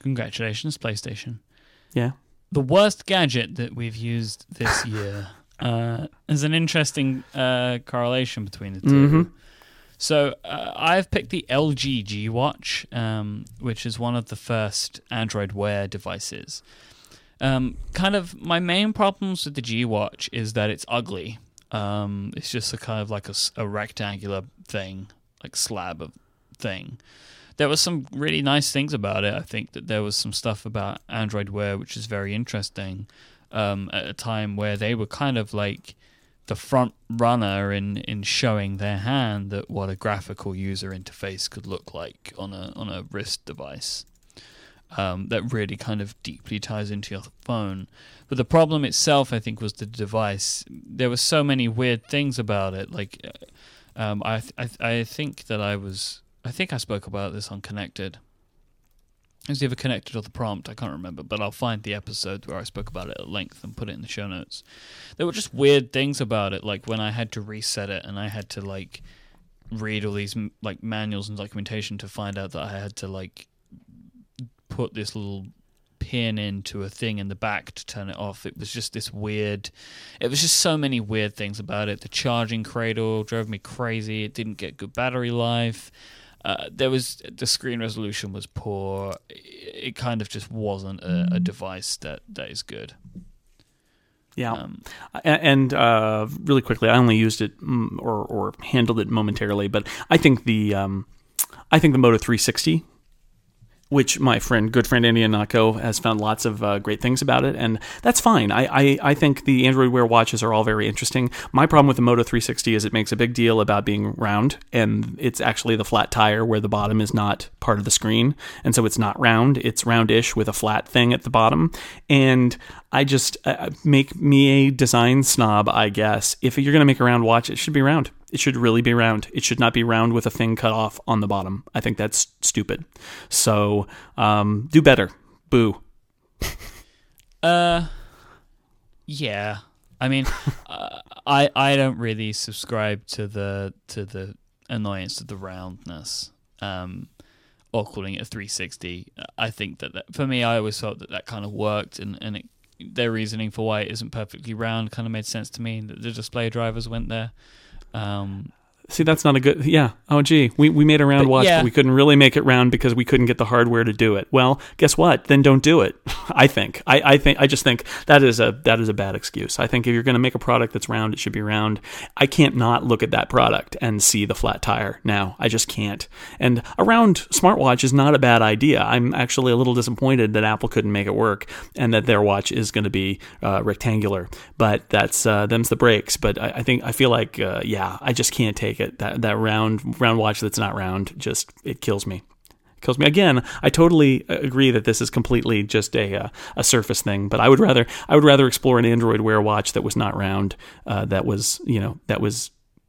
Congratulations, PlayStation. Yeah. The worst gadget that we've used this year is an interesting correlation between the two. Mm-hmm. So I've picked the LG G Watch, which is one of the first Android Wear devices. Kind of my main problems with the G Watch is that it's ugly. It's just a kind of like a rectangular thing, like slab of thing. There was some really nice things about it. I think that there was some stuff about Android Wear, which is very interesting, at a time where they were kind of like the front runner in showing their hand at what a graphical user interface could look like on a wrist device. That really kind of deeply ties into your phone. But the problem itself, I think, was the device. There were so many weird things about it. Like, I think I spoke about this on Connected. It was either Connected or The Prompt, I can't remember, but I'll find the episode where I spoke about it at length and put it in the show notes. There were just weird things about it, like when I had to reset it and I had to, like, read all these, like, manuals and documentation to find out that I had to, like, put this little pin into a thing in the back to turn it off. It was just this weird... It was just so many weird things about it. The charging cradle drove me crazy. It didn't get good battery life. The screen resolution was poor. It kind of just wasn't a device that is good. Yeah, and really quickly, I only used it or handled it momentarily, but I think the Moto 360, which my good friend Andy Anako has found lots of great things about it, and that's fine. I think the Android Wear watches are all very interesting. My problem with the Moto 360 is it makes a big deal about being round, and it's actually the flat tire where the bottom is not part of the screen, and so it's not round. It's roundish with a flat thing at the bottom, and I just make me a design snob, I guess. If you're going to make a round watch, it should be round. It should really be round. It should not be round with a thing cut off on the bottom. I think that's stupid. So do better. Boo. Yeah. I mean, I don't really subscribe to the annoyance of the roundness, or calling it a 360. I think that for me, I always thought that kind of worked, and their reasoning for why it isn't perfectly round kind of made sense to me. The display drivers went there. See, that's not a good... Yeah. Oh, gee. We made a round watch, but we couldn't really make it round because we couldn't get the hardware to do it. Well, guess what? Then don't do it, I think. I just think that is a bad excuse. I think if you're going to make a product that's round, it should be round. I can't not look at that product and see the flat tire now. I just can't. And a round smartwatch is not a bad idea. I'm actually a little disappointed that Apple couldn't make it work and that their watch is going to be rectangular. But that's them's the breaks. But I feel like I just can't take it. That round watch that's not round, just it kills me. Again, I totally agree that this is completely just a surface thing, but I would rather explore an Android Wear watch that was not round, that was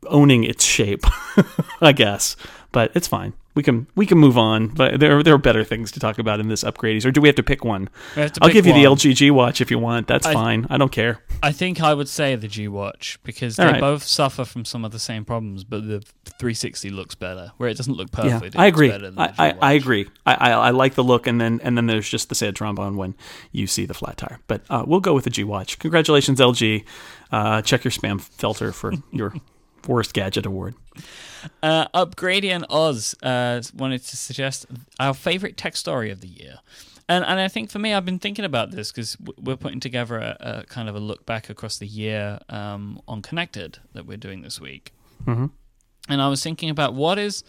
owning its shape, I guess. But it's fine. We can move on. But there are better things to talk about in this upgrades. Or do we have to pick one? I'll give you the LG G Watch if you want. That's fine. I don't care. I think I would say the G Watch because they both suffer from some of the same problems, but the 360 looks better, where it doesn't look perfect. Yeah, I agree. I agree. I like the look, and then there's just the sad trombone when you see the flat tire. But we'll go with the G Watch. Congratulations, LG. Check your spam filter for your worst gadget award. Upgradian Oz wanted to suggest our favorite tech story of the year, and I think for me, I've been thinking about this because we're putting together a kind of a look back across the year on Connected that we're doing this week, and I was thinking about what is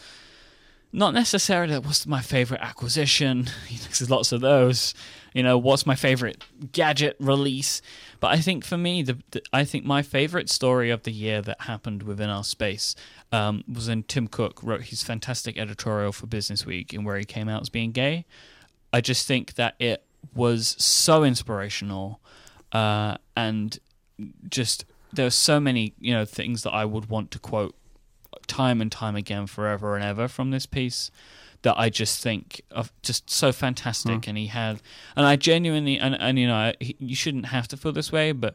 not necessarily what's my favorite acquisition. There's lots of those. What's my favorite gadget release? But I think for me, I think my favorite story of the year that happened within our space was when Tim Cook wrote his fantastic editorial for Business Week, in where he came out as being gay. I just think that it was so inspirational, and just there are so many things that I would want to quote time and time again, forever and ever, from this piece. That I just think of, just so fantastic, and he had, and I genuinely, and you shouldn't have to feel this way, but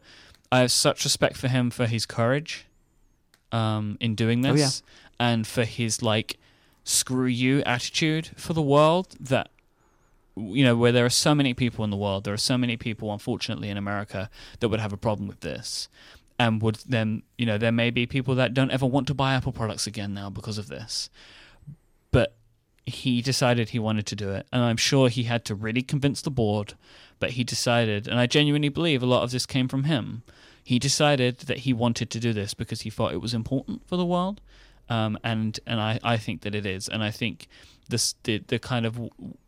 I have such respect for him for his courage, in doing this, and for his screw you attitude for the world that. Where there are so many people in the world, there are so many people, unfortunately, in America that would have a problem with this, and would then, there may be people that don't ever want to buy Apple products again now because of this, but. He decided he wanted to do it, and I'm sure he had to really convince the board, but he decided, and I genuinely believe a lot of this came from him. He decided that he wanted to do this because he thought it was important for the world, And I think that it is, and I think this the kind of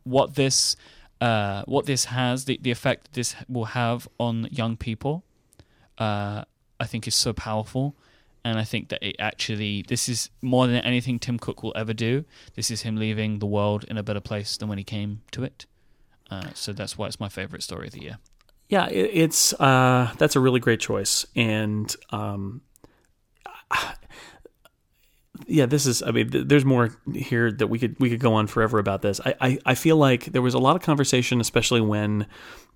what this has, the effect that this will have on young people, I think is so powerful. And I think that it actually, this is more than anything Tim Cook will ever do. This is him leaving the world in a better place than when he came to it. So that's why it's my favorite story of the year. Yeah, it's that's a really great choice. And yeah, this is, I mean, there's more here that we could go on forever about this. I feel like there was a lot of conversation, especially when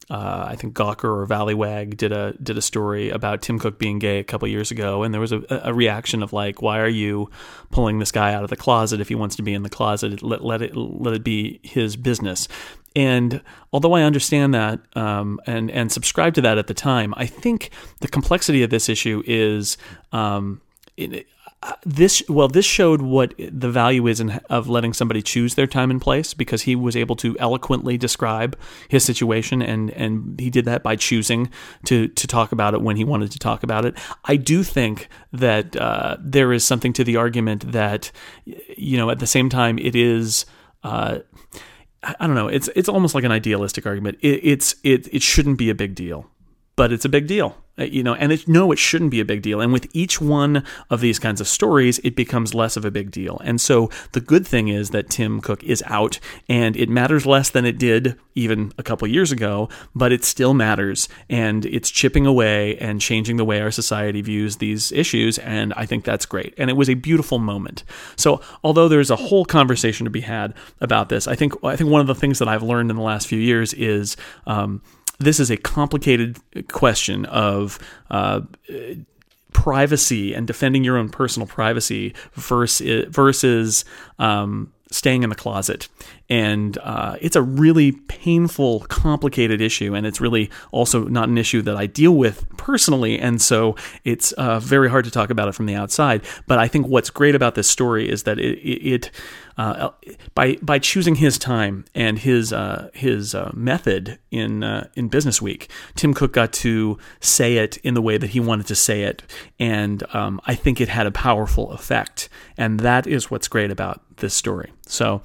I think Gawker or Valleywag did a story about Tim Cook being gay a couple years ago, and there was a reaction of like, why are you pulling this guy out of the closet? If he wants to be in the closet, let it be his business. And although I understand that and subscribe to that at the time, I think the complexity of this issue is this showed what the value is of letting somebody choose their time and place, because he was able to eloquently describe his situation, and he did that by choosing to talk about it when he wanted to talk about it. I do think that there is something to the argument that, you know, at the same time it is I don't know, it's almost like an idealistic argument. It shouldn't be a big deal, but it's a big deal. You know, and it shouldn't be a big deal. And with each one of these kinds of stories, it becomes less of a big deal. And so the good thing is that Tim Cook is out, and it matters less than it did even a couple years ago, but it still matters, and it's chipping away and changing the way our society views these issues. And I think that's great. And it was a beautiful moment. So although there's a whole conversation to be had about this, I think one of the things that I've learned in the last few years is, this is a complicated question of privacy and defending your own personal privacy versus staying in the closet. And it's a really painful, complicated issue. And it's really also not an issue that I deal with personally. And so it's very hard to talk about it from the outside. But I think what's great about this story is that it by choosing his time and his method in Business Week, Tim Cook got to say it in the way that he wanted to say it, and I think it had a powerful effect, and that is what's great about this story. So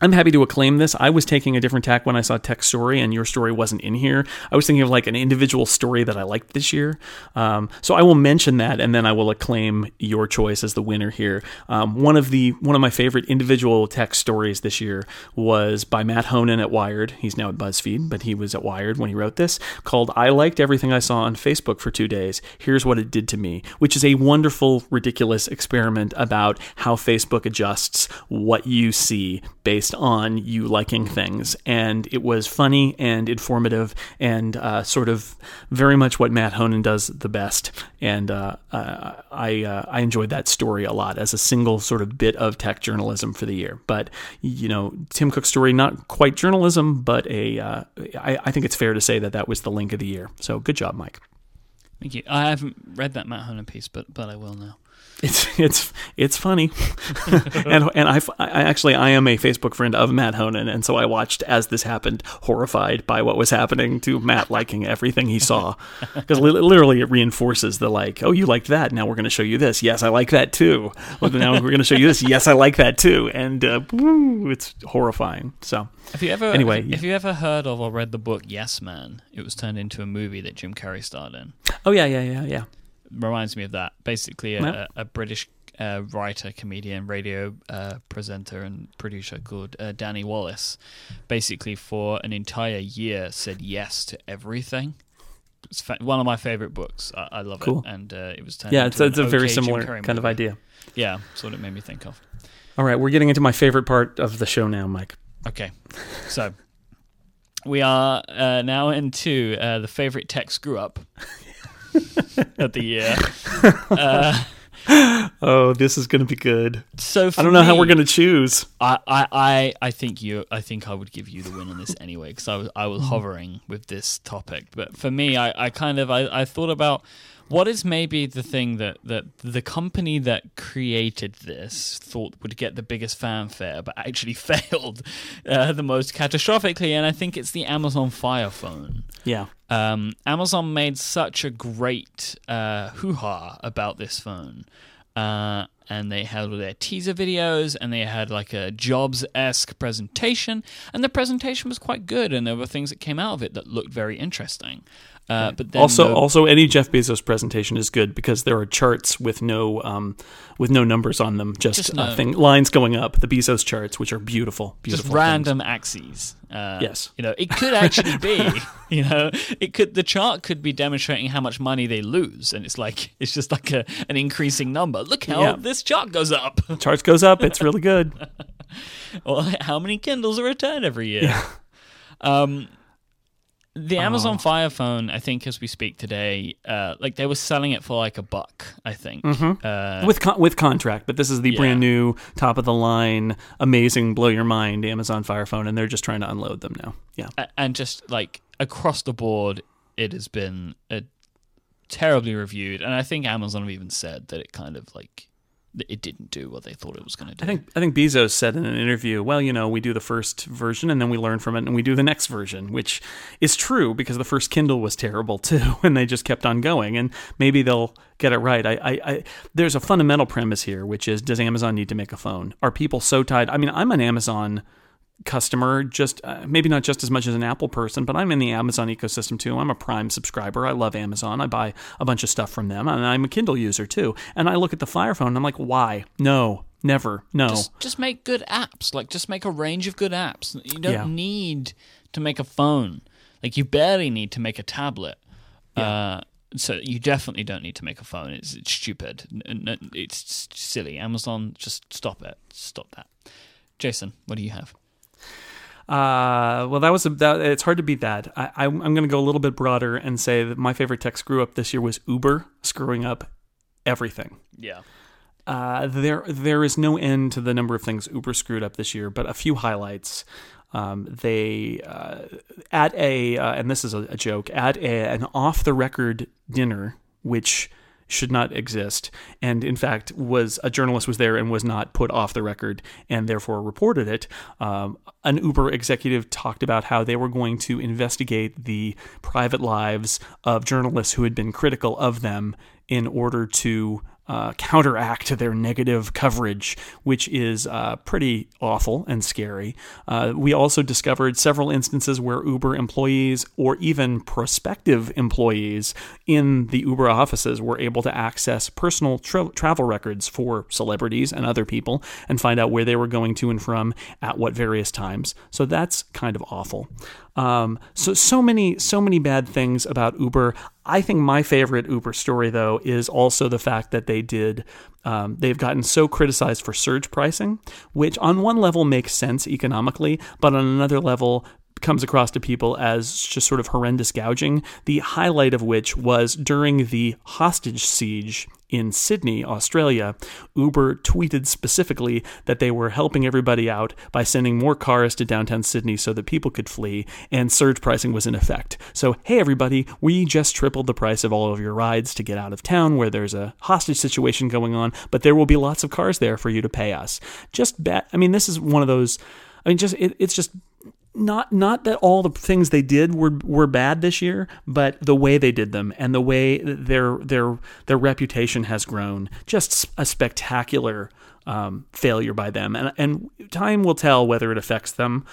I'm happy to acclaim this. I was taking a different tack when I saw Tech's story, and your story wasn't in here. I was thinking of like an individual story that I liked this year. So I will mention that, and then I will acclaim your choice as the winner here. One of my favorite individual Tech stories this year was by Matt Honan at Wired. He's now at BuzzFeed, but he was at Wired when he wrote this, called "I Liked Everything I Saw on Facebook for 2 Days. Here's What It Did to Me," which is a wonderful, ridiculous experiment about how Facebook adjusts what you see based on you liking things. And it was funny and informative and sort of very much what Matt Honan does the best. And I enjoyed that story a lot as a single sort of bit of Tech journalism for the year. But, you know, Tim Cook's story, not quite journalism, but I think it's fair to say that that was the link of the year. So good job, Myke. Thank you. I haven't read that Matt Honan piece, but I will now. It's funny, and I actually am a Facebook friend of Matt Honan, and so I watched as this happened, horrified by what was happening to Matt liking everything he saw, because literally it reinforces the like, oh, you liked that, now we're going to show you this. Yes, I like that too. Well, now we're going to show you this. Yes, I like that too. And woo, it's horrifying. So have you ever heard of or read the book Yes Man? It was turned into a movie that Jim Carrey starred in. Oh yeah. Reminds me of that. Basically, a British writer, comedian, radio presenter and producer called Danny Wallace, basically for an entire year said yes to everything. It's one of my favorite books. I love it. And it was turned into it's a very similar kind of idea. Yeah, that's what it made me think of. All right, we're getting into my favorite part of the show now, Myke. Okay, so we are now into the favorite Tech screw-up. At the year. Oh, this is going to be good. So I don't know how we're going to choose. I think I would give you the win on this anyway, because I was hovering with this topic. But for me, I thought about what is maybe the thing that the company that created this thought would get the biggest fanfare, but actually failed the most catastrophically. And I think it's the Amazon Fire Phone. Yeah. Amazon made such a great hoo-ha about this phone. and they had all their teaser videos, and they had like a Jobs-esque presentation, and the presentation was quite good, and there were things that came out of it that looked very interesting. But then also any Jeff Bezos presentation is good because there are charts with no numbers on them, just lines going up. The Bezos charts, which are beautiful, just random things. Axes. Yes, you know, it could actually be, you know, it could, the chart could be demonstrating how much money they lose, and it's like it's just like an increasing number. Look how this chart goes up. The chart goes up. It's really good. Well, how many Kindles are returned every year? Yeah. The Amazon Fire Phone, I think, as we speak today, like they were selling it for like $1, I think, with contract. But this is the brand new, top of the line, amazing, blow your mind Amazon Fire Phone, and they're just trying to unload them now. Yeah, and just like across the board, it has been terribly reviewed, and I think Amazon have even said that it kind of like. It didn't do what they thought it was going to do. I think Bezos said in an interview, well, you know, we do the first version and then we learn from it and we do the next version, which is true because the first Kindle was terrible too, and they just kept on going, and maybe they'll get it right. There's a fundamental premise here, which is, does Amazon need to make a phone? Are people so tied? I mean, I'm an Amazon customer, just maybe not just as much as an Apple person, but I'm in the Amazon ecosystem too. I'm a Prime subscriber. I love Amazon. I buy a bunch of stuff from them, and I'm a Kindle user too. And I look at the Fire Phone and I'm like, why? No, never, no. Just make good apps. Like, just make a range of good apps. You don't need to make a phone. Like, you barely need to make a tablet. So you definitely don't need to make a phone. It's stupid. It's silly. Amazon, just stop it. Stop that. Jason, what do you have? Well, it's hard to beat that. I'm going to go a little bit broader and say that my favorite tech screw up this year was Uber screwing up everything. Yeah. There is no end to the number of things Uber screwed up this year, but a few highlights. And this is a joke, at an off the record dinner, which should not exist, and in fact a journalist was there and was not put off the record and therefore reported it. An Uber executive talked about how they were going to investigate the private lives of journalists who had been critical of them in order to counteract their negative coverage, which is pretty awful and scary. We also discovered several instances where Uber employees or even prospective employees in the Uber offices were able to access personal travel records for celebrities and other people and find out where they were going to and from at what various times. So that's kind of awful. So many bad things about Uber. I think my favorite Uber story, though, is also the fact that they've gotten so criticized for surge pricing, which on one level makes sense economically, but on another level comes across to people as just sort of horrendous gouging, the highlight of which was during the hostage siege in Sydney, Australia. Uber tweeted specifically that they were helping everybody out by sending more cars to downtown Sydney so that people could flee, and surge pricing was in effect. So, hey everybody, we just tripled the price of all of your rides to get out of town where there's a hostage situation going on, but there will be lots of cars there for you to pay us. Not that all the things they did were bad this year, but the way they did them and the way their reputation has grown, just a spectacular failure by them. And time will tell whether it affects them.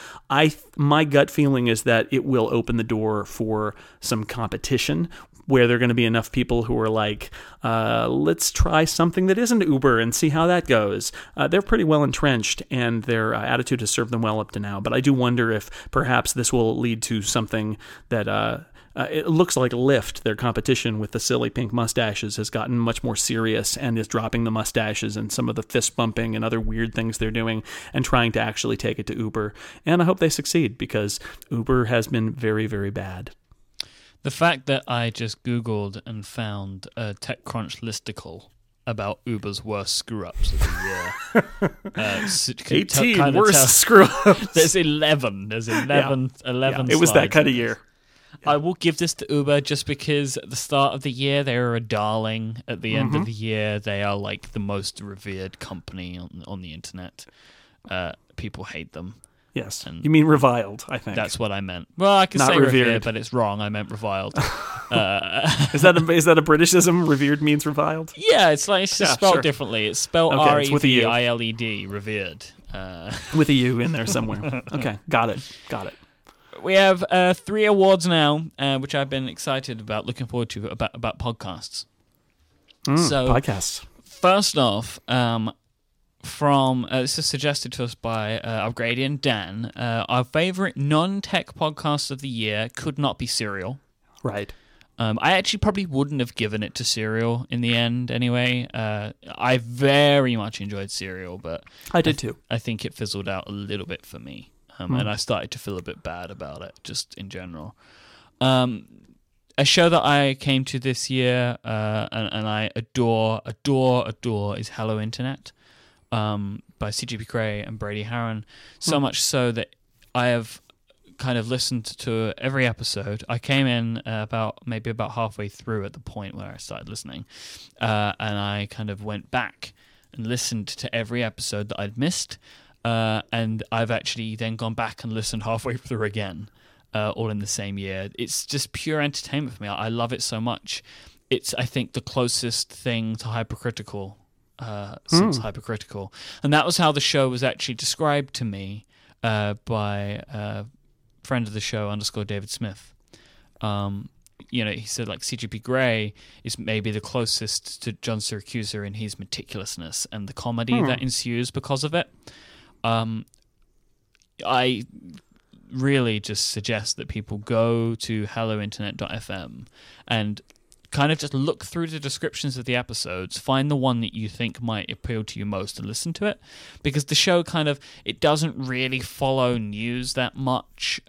My gut feeling is that it will open the door for some competition where there are going to be enough people who are like, let's try something that isn't Uber and see how that goes. They're pretty well entrenched, and their attitude has served them well up to now. But I do wonder if perhaps this will lead to something that it looks like Lyft, their competition with the silly pink mustaches, has gotten much more serious and is dropping the mustaches and some of the fist bumping and other weird things they're doing and trying to actually take it to Uber. And I hope they succeed because Uber has been very, very bad. The fact that I just Googled and found a TechCrunch listicle about Uber's worst screw-ups of the year. 18 worst screw-ups. There's 11. Yeah. It was that kind of year. Yeah. I will give this to Uber just because at the start of the year, they were a darling. At the end of the year, they are like the most revered company on the internet. People hate them. Yes. And you mean reviled, I think. That's what I meant. Well, I can say revered, but it's wrong. I meant reviled. Is that a Britishism? Revered means reviled? Yeah, it's spelled differently. It's spelled R-E-V-I-L-E-D, revered. With a U in there somewhere. Okay, got it. We have 3 awards now, which I've been excited about, looking forward to, about podcasts. Podcasts. First off, from this is suggested to us by our Gradian Dan. Our favorite non-tech podcast of the year could not be Serial. Right. I actually probably wouldn't have given it to Serial in the end anyway. I very much enjoyed Serial, but I did too. I think it fizzled out a little bit for me, and I started to feel a bit bad about it, just in general. A show that I came to this year and I adore is Hello Internet by CGP Grey and Brady Harron. So much so that I have kind of listened to every episode. I came in about halfway through at the point where I started listening, and I kind of went back and listened to every episode that I'd missed, and I've actually then gone back and listened halfway through again. All in the same year. It's just pure entertainment for me. I love it so much. It's, I think, the closest thing to Hypercritical since Hypercritical. And that was how the show was actually described to me by a friend of the show, _David Smith. He said, like, CGP Grey is maybe the closest to John Syracuse in his meticulousness and the comedy that ensues because of it. I really just suggest that people go to hellointernet.fm and kind of just look through the descriptions of the episodes, find the one that you think might appeal to you most and listen to it, because the show it doesn't really follow news that much.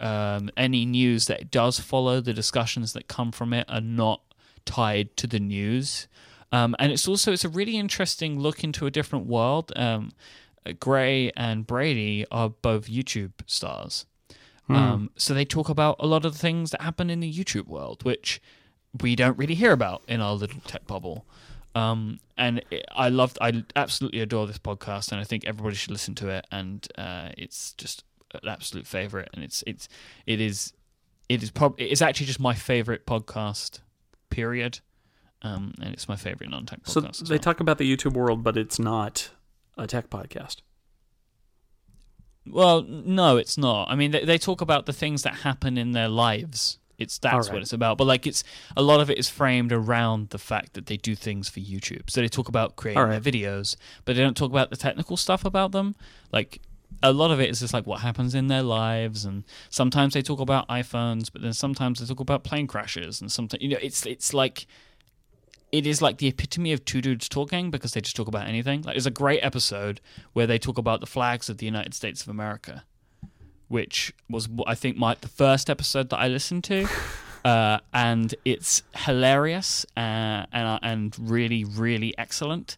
Any news that it does follow, the discussions that come from it are not tied to the news. And it's a really interesting look into a different world. Gray and Brady are both YouTube stars. So they talk about a lot of the things that happen in the YouTube world, which we don't really hear about in our little tech bubble. I absolutely adore this podcast, and I think everybody should listen to it. And it's just an absolute favorite, and it's actually just my favorite podcast, period. And it's my favorite non-tech podcast. So they talk about the YouTube world, but it's not a tech podcast. Well, no, it's not. I mean, they talk about the things that happen in their lives. That's what it's about. But it's a lot of it is framed around the fact that they do things for YouTube. So they talk about creating their videos, but they don't talk about the technical stuff about them. Like, a lot of it is just like what happens in their lives, and sometimes they talk about iPhones, but then sometimes they talk about plane crashes, and sometimes it's like. It is like the epitome of two dudes talking, because they just talk about anything. Like, there's a great episode where they talk about the flags of the United States of America, which was, I think, the first episode that I listened to, and it's hilarious and really, really excellent.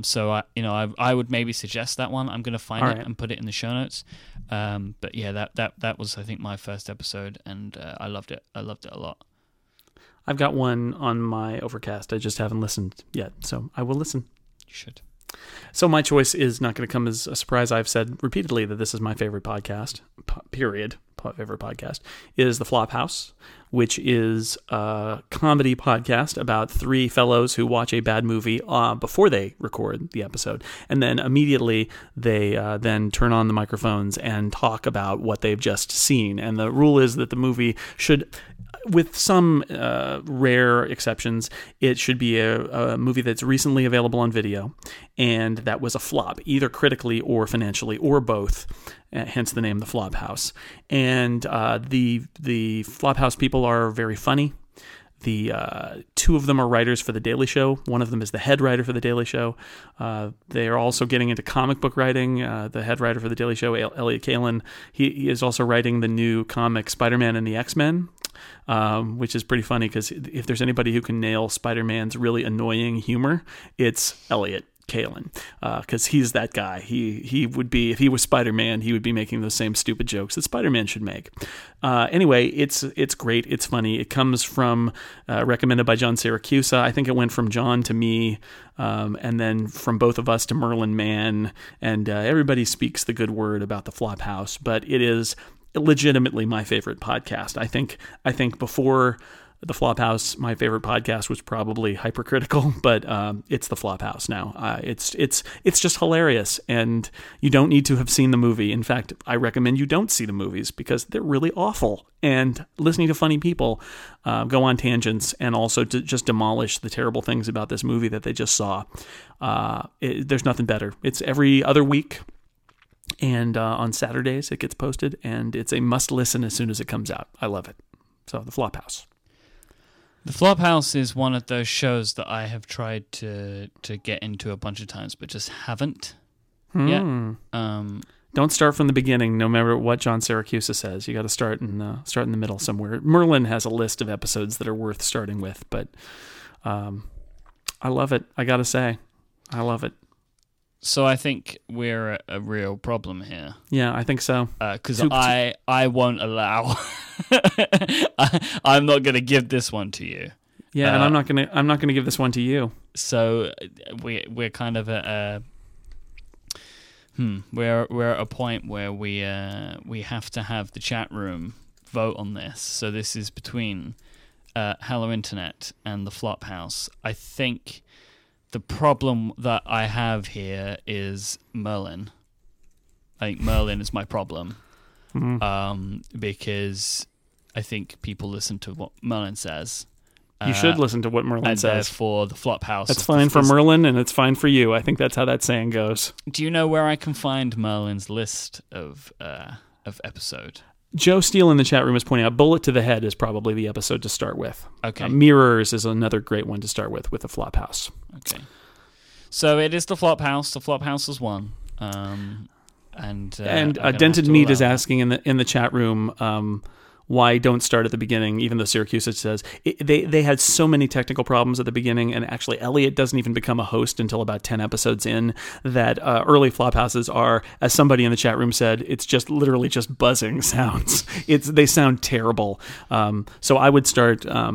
So I would maybe suggest that one. I'm going to find it and put it in the show notes. But yeah, that was, I think, my first episode, and I loved it. I loved it a lot. I've got one on my Overcast. I just haven't listened yet, so I will listen. You should. So my choice is not going to come as a surprise. I've said repeatedly that this is my favorite podcast, period. Favorite podcast is The Flophouse, which is a comedy podcast about 3 fellows who watch a bad movie before they record the episode, and then immediately they then turn on the microphones and talk about what they've just seen. And the rule is that the movie should, with some rare exceptions, it should be a movie that's recently available on video and that was a flop, either critically or financially or both. Hence the name, The Flophouse. And the Flophouse people are very funny. The 2 of them are writers for The Daily Show. One of them is the head writer for The Daily Show. They are also getting into comic book writing. The head writer for The Daily Show, Elliot Kalin, he is also writing the new comic Spider-Man and the X-Men, which is pretty funny because if there's anybody who can nail Spider-Man's really annoying humor, it's Elliot Kalin, because he's that guy. He would be, if he was Spider-Man, he would be making those same stupid jokes that Spider-Man should make. Anyway, it's great. It's funny. It comes from recommended by John Syracuse. I think it went from John to me, and then from both of us to Merlin Mann, and everybody speaks the good word about The Flophouse. But it is legitimately my favorite podcast. I think before The Flophouse, my favorite podcast, was probably Hypercritical, but it's The Flophouse now. It's just hilarious, and you don't need to have seen the movie. In fact, I recommend you don't see the movies because they're really awful. And listening to funny people go on tangents and also to just demolish the terrible things about this movie that they just saw. There's nothing better. It's every other week. And on Saturdays, it gets posted, and it's a must-listen as soon as it comes out. I love it. So, The Flophouse. The Flophouse is one of those shows that I have tried to get into a bunch of times, but just haven't yet. Don't start from the beginning, no matter what John Siracusa says. You got to start in the middle somewhere. Merlin has a list of episodes that are worth starting with, but I love it. I got to say, I love it. So I think we're at a real problem here. Yeah, I think so. Because I won't allow. I'm not going to give this one to you. Yeah, and I'm not going to give this one to you. So we're kind of at a We're at a point where we have to have the chat room vote on this. So this is between Hello Internet and the Flophouse. I think. The problem that I have here is Merlin. I think Merlin is my problem because I think people listen to what Merlin says. You should listen to what Merlin says. And therefore, the Flophouse. That's fine for Merlin, and it's fine for you. I think that's how that saying goes. Do you know where I can find Merlin's list of episode? Joe Steele in the chat room is pointing out Bullet to the Head is probably the episode to start with. Okay. Mirrors is another great one to start with the Flophouse. Okay. So it is the Flophouse. The Flophouse is one. And Dented Meat is asking in the chat room why don't start at the beginning, even though Syracuse says they had so many technical problems at the beginning, and actually Elliot doesn't even become a host until about 10 episodes in, that early Flophouses are, as somebody in the chat room said, it's just literally just buzzing sounds. They sound terrible. So I would start... I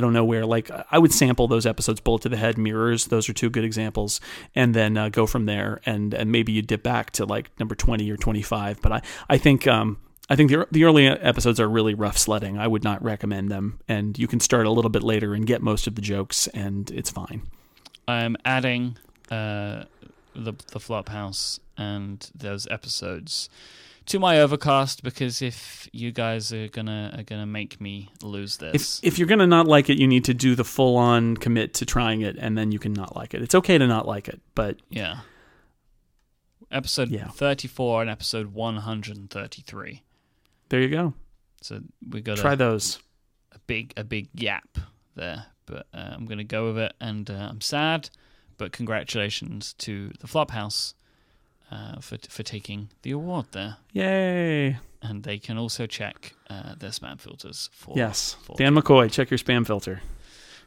don't know where, like I would sample those episodes, Bullet to the Head, Mirrors. Those are two good examples. And then go from there. And maybe you dip back to like number 20 or 25. But I think the early episodes are really rough sledding. I would not recommend them. And you can start a little bit later and get most of the jokes, and it's fine. I'm adding the Flophouse and those episodes to my Overcast, because if you guys are gonna make me lose this, if you're gonna not like it, you need to do the full on commit to trying it, and then you can not like it. It's okay to not like it, but yeah, episode 34 and episode 133. There you go. So we got try those. A big gap there, but I'm gonna go with it, and I'm sad, but congratulations to the Flophouse. For taking the award there. Yay. And they can also check their spam filters. For Dan McCoy, check your spam filter.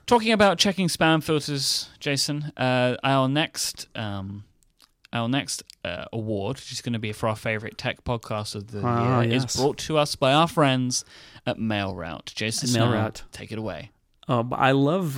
Talking about checking spam filters, Jason, our next award, which is going to be for our favorite tech podcast of the year, is brought to us by our friends at MailRoute. Jason Snell, take it away. I love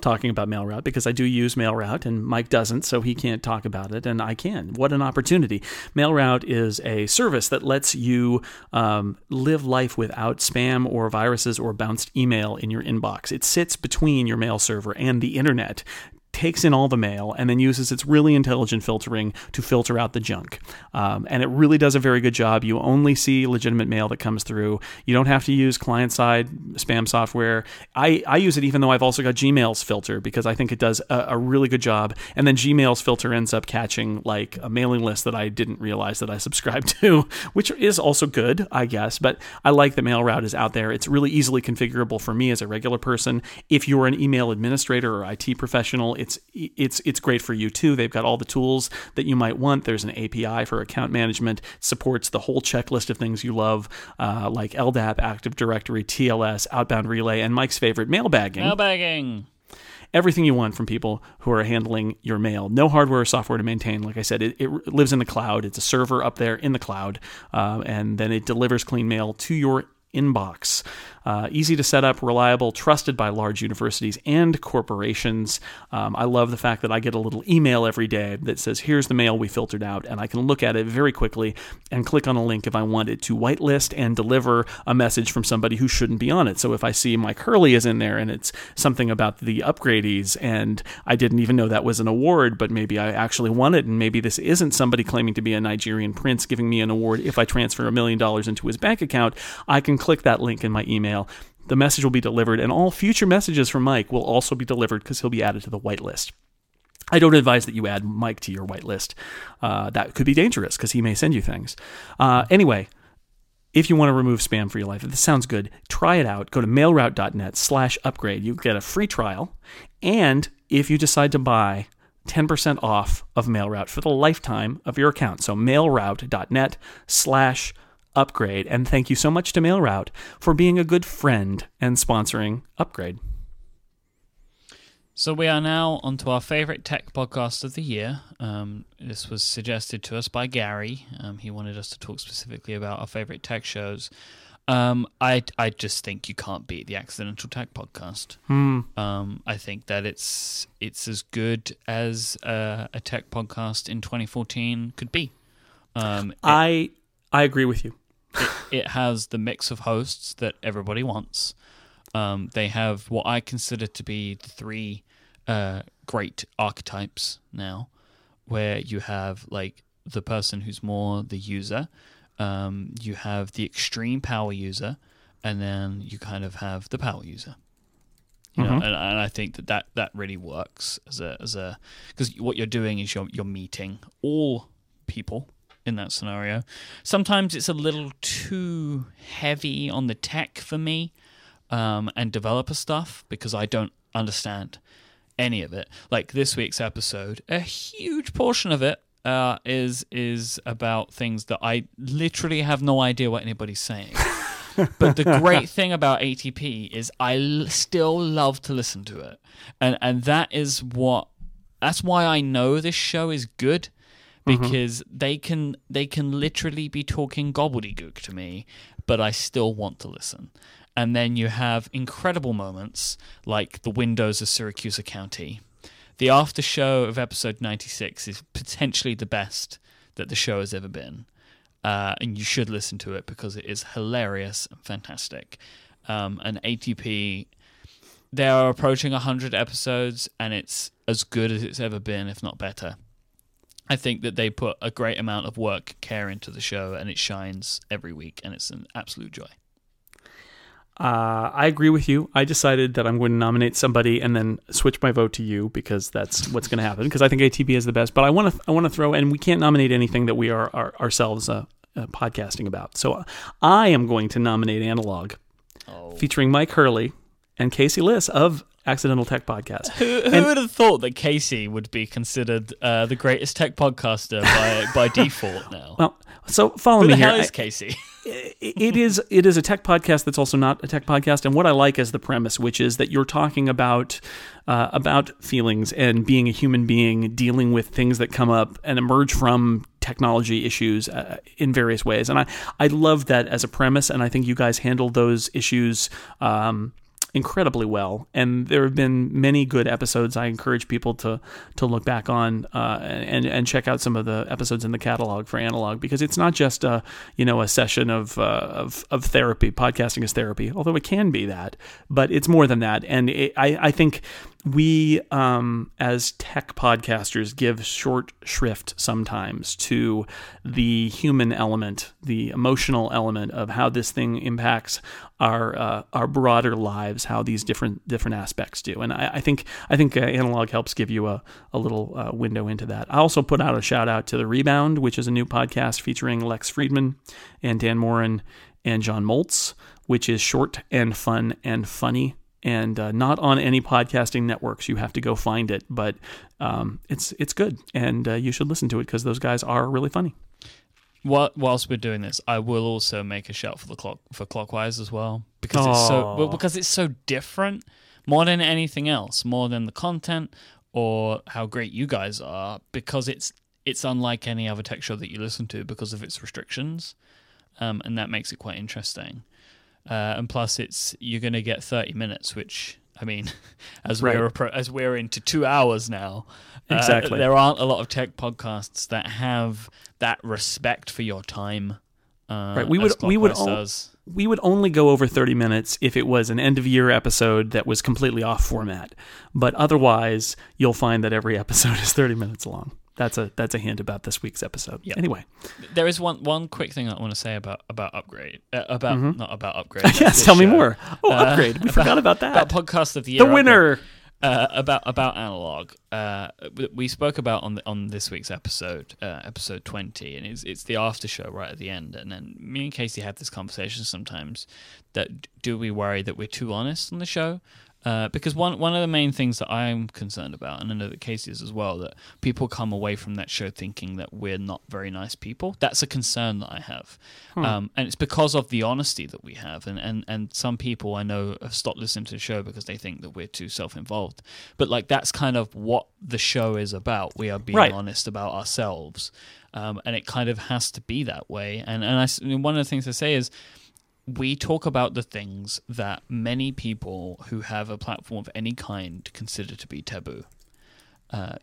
talking about MailRoute because I do use MailRoute, and Mike doesn't, so he can't talk about it, and I can. What an opportunity. MailRoute is a service that lets you live life without spam or viruses or bounced email in your inbox. It sits between your mail server and the internet, takes in all the mail, and then uses its really intelligent filtering to filter out the junk. And it really does a very good job. You only see legitimate mail that comes through. You don't have to use client-side spam software. I use it even though I've also got Gmail's filter, because I think it does a really good job. And then Gmail's filter ends up catching like a mailing list that I didn't realize that I subscribed to, which is also good, I guess. But I like that MailRoute is out there. It's really easily configurable for me as a regular person. If you're an email administrator or IT professional, it's great for you too. They've got all the tools that you might want. There's an API for account management, supports the whole checklist of things you love, like LDAP, Active Directory, TLS, Outbound Relay, and Mike's favorite, mailbagging. Everything you want from people who are handling your mail. No hardware or software to maintain. Like I said, it lives in the cloud. It's a server up there in the cloud, and then it delivers clean mail to your inbox. Easy to set up, reliable, trusted by large universities and corporations. I love the fact that I get a little email every day that says, here's the mail we filtered out, and I can look at it very quickly and click on a link if I wanted to whitelist and deliver a message from somebody who shouldn't be on it. So if I see Myke Hurley is in there and it's something about the upgradees and I didn't even know that was an award, but maybe I actually won it, and maybe this isn't somebody claiming to be a Nigerian prince giving me an award if I transfer $1 million into his bank account, I can click that link in my email. The message will be delivered, and all future messages from Myke will also be delivered because he'll be added to the whitelist. I don't advise that you add Myke to your whitelist. That could be dangerous because he may send you things. Anyway, if you want to remove spam for your life, if this sounds good, try it out. Go to mailroute.net/upgrade. You get a free trial, and if you decide to buy, 10% off of MailRoute for the lifetime of your account. So mailroute.net/upgrade. And thank you so much to MailRoute for being a good friend and sponsoring Upgrade. So we are now onto our favorite tech podcast of the year. This was suggested to us by Gary. He wanted us to talk specifically about our favorite tech shows. I just think you can't beat the Accidental Tech Podcast. I think that it's as good as a tech podcast in 2014 could be. I agree with you. It has the mix of hosts that everybody wants. They have what I consider to be the three great archetypes now, where you have like the person who's more the user, you have the extreme power user, and then you kind of have the power user. You know, and I think that really works as a because what you're doing is you're meeting all people in that scenario. Sometimes it's a little too heavy on the tech for me. And developer stuff, because I don't understand any of it. Like this week's episode, a huge portion of it is about things that I literally have no idea what anybody's saying. But the great thing about ATP is I still love to listen to it, and that's why I know this show is good. Because they can literally be talking gobbledygook to me, but I still want to listen. And then you have incredible moments like the windows of Syracuse County. The after show of episode 96 is potentially the best that the show has ever been. And you should listen to it because it is hilarious and fantastic. And ATP, they are approaching 100 episodes, and it's as good as it's ever been, if not better. I think that they put a great amount of work, care into the show, and it shines every week, and it's an absolute joy. I agree with you. I decided that I'm going to nominate somebody and then switch my vote to you, because that's what's going to happen, because I think ATP is the best. But I want to throw, and we can't nominate anything that we are ourselves podcasting about. So I am going to nominate Analog, featuring Myke Hurley and Casey Liss of Accidental Tech Podcast. Who would have thought that Casey would be considered the greatest tech podcaster by default now? Well, so follow me here. Who the hell is Casey? It is a tech podcast that's also not a tech podcast, and what I like is the premise, which is that you're talking about feelings and being a human being, dealing with things that come up and emerge from technology issues in various ways. And I love that as a premise, and I think you guys handled those issues incredibly well, and there have been many good episodes. I encourage people to look back on and check out some of the episodes in the catalog for Analog, because it's not just a session of therapy. Podcasting is therapy, although it can be that, but it's more than that. And I think we as tech podcasters give short shrift sometimes to the human element, the emotional element of how this thing impacts our broader lives, how these different aspects do. And I think Analog helps give you a little window into that. I also put out a shout out to The Rebound, which is a new podcast featuring Lex Friedman and Dan Moren and John Moltz, which is short and fun and funny. And not on any podcasting networks. You have to go find it, but it's good, and you should listen to it because those guys are really funny. Whilst we're doing this, I will also make a shout for Clockwise as well, because it's so different, more than anything else, more than the content or how great you guys are, because it's unlike any other tech show that you listen to because of its restrictions, and that makes it quite interesting. And plus, it's you're going to get 30 minutes, which, I mean, as we're into 2 hours now, exactly. There aren't a lot of tech podcasts that have that respect for your time. Right, we would only go over 30 minutes if it was an end of year episode that was completely off format. But otherwise, you'll find that every episode is 30 minutes long. That's a hint about this week's episode. Yep. Anyway, there is one quick thing I want to say about Upgrade. Not about Upgrade. Yes, tell me more. Oh, Upgrade. We forgot about that. About Podcast of the Year. The winner. About analog. We spoke about on this week's episode, episode 20, and it's the after show right at the end. And then me and Casey have this conversation sometimes that do we worry that we're too honest on the show? Because one of the main things that I'm concerned about, and I know that Casey is as well, that people come away from that show thinking that we're not very nice people. That's a concern that I have. And it's because of the honesty that we have. And some people I know have stopped listening to the show because they think that we're too self-involved. But like that's kind of what the show is about. We are being honest about ourselves. And it kind of has to be that way. And one of the things I say is, we talk about the things that many people who have a platform of any kind consider to be taboo.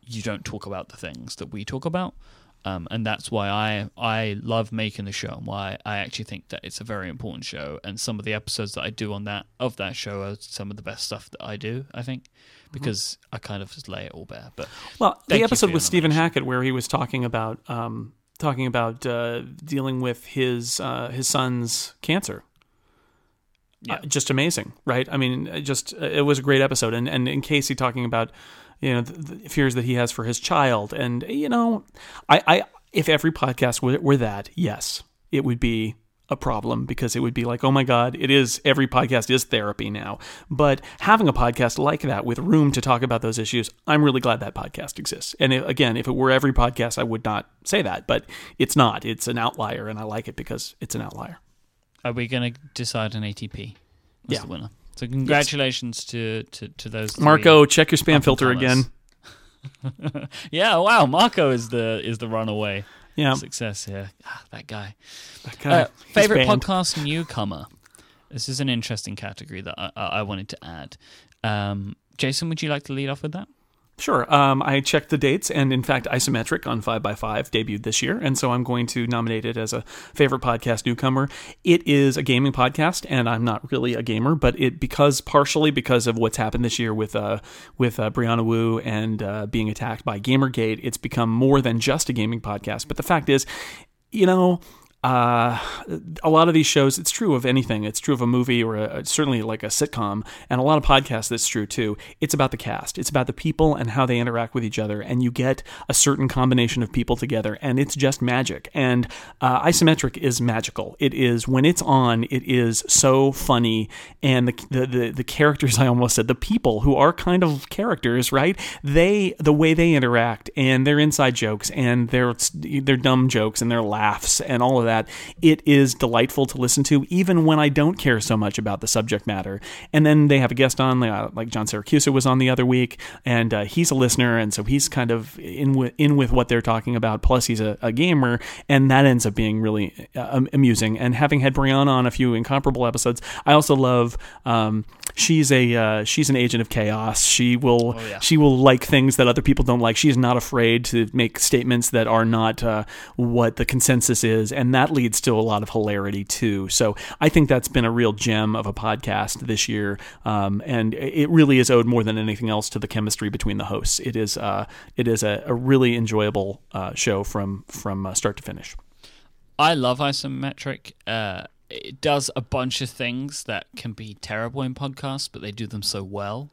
You don't talk about the things that we talk about. And that's why I love making the show and why I actually think that it's a very important show. And some of the episodes that I do of that show are some of the best stuff that I do, I think, because I kind of just lay it all bare. But the episode with Stephen Hackett where he was talking about dealing with his son's cancer. Yeah. Just amazing, right? I mean, it was a great episode. And in Casey talking about, you know, the fears that he has for his child. And, you know, I if every podcast were that, yes, it would be a problem because it would be like, oh my God, every podcast is therapy now. But having a podcast like that with room to talk about those issues, I'm really glad that podcast exists. And again, if it were every podcast, I would not say that, but it's not. It's an outlier, and I like it because it's an outlier. Are we going to decide an ATP as the winner? So congratulations to those. Marco, check your spam filter again. Yeah, wow, Marco is the runaway success here. Ah, that guy. Favorite podcast newcomer. This is an interesting category that I wanted to add. Jason, would you like to lead off with that? Sure. I checked the dates, and in fact, Isometric on 5x5 debuted this year, and so I'm going to nominate it as a favorite podcast newcomer. It is a gaming podcast, and I'm not really a gamer, but partially because of what's happened this year with Brianna Wu and being attacked by Gamergate, it's become more than just a gaming podcast. But the fact is, you know, a lot of these shows, it's true of anything. It's true of a movie or certainly like a sitcom, and a lot of podcasts that's true too. It's about the cast. It's about the people and how they interact with each other, and you get a certain combination of people together, and it's just magic. And Isometric is magical. It is, when it's on, it is so funny, and the characters, I almost said, the people who are kind of characters, right? The way they interact, and their inside jokes, and their dumb jokes, and their laughs, and all of that. It is delightful to listen to, even when I don't care so much about the subject matter. And then they have a guest on, like John Siracusa was on the other week, and he's a listener, and so he's kind of in with what they're talking about, plus he's a gamer, and that ends up being really amusing. And having had Brianna on a few Incomparable episodes, I also love she's an agent of chaos. She will like things that other people don't like. She's not afraid to make statements that are not what the consensus is, and that leads to a lot of hilarity too. So I think that's been a real gem of a podcast this year, and it really is owed more than anything else to the chemistry between the hosts. It is a really enjoyable show from start to finish. I love Isometric. It does a bunch of things that can be terrible in podcasts, but they do them so well.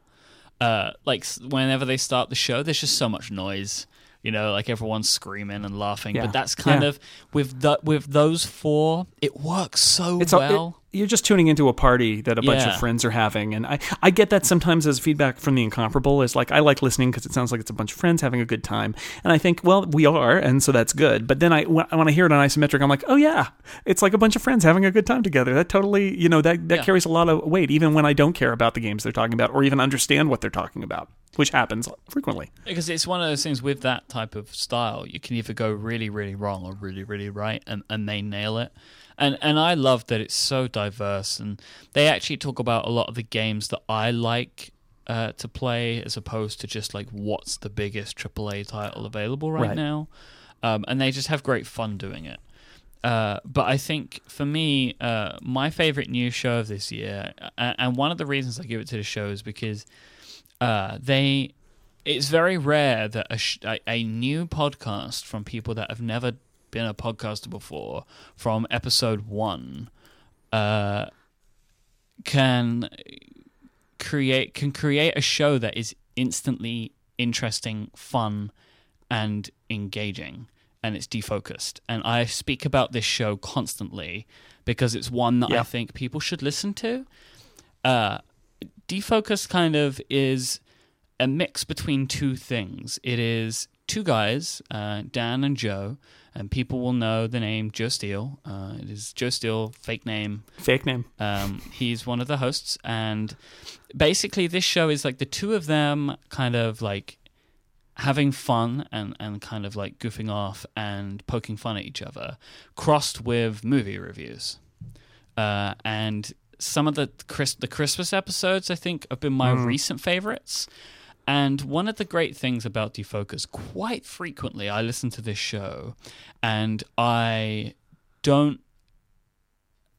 Like whenever they start the show, there's just so much noise. You know, like everyone's screaming and laughing, but that's kind of with those four, it works so well. You're just tuning into a party that a bunch of friends are having. And I get that sometimes as feedback from The Incomparable is like, I like listening because it sounds like it's a bunch of friends having a good time. And I think, well, we are. And so that's good. But then when I hear it on Isometric, I'm like, oh yeah, it's like a bunch of friends having a good time together. That totally, you know, that carries a lot of weight, even when I don't care about the games they're talking about or even understand what they're talking about. which happens frequently. Because it's one of those things with that type of style, you can either go really, really wrong or really, really right, and they nail it. And I love that it's so diverse, and they actually talk about a lot of the games that I like to play as opposed to just like what's the biggest AAA title available right now. And they just have great fun doing it. But I think for me, my favorite news show of this year, and one of the reasons I give it to the show is because it's very rare that a new podcast from people that have never been a podcaster before, from episode one, can create a show that is instantly interesting, fun, and engaging. And it's defocused. And I speak about this show constantly because it's one that I think people should listen to. Defocused kind of is a mix between two things. It is two guys, Dan and Joe, and people will know the name Joe Steele. It is Joe Steele, fake name. He's one of the hosts. And basically this show is like the two of them kind of like having fun and kind of like goofing off and poking fun at each other, crossed with movie reviews. And some of the Christmas episodes, I think, have been my recent favorites. And one of the great things about Defocus, quite frequently I listen to this show and I've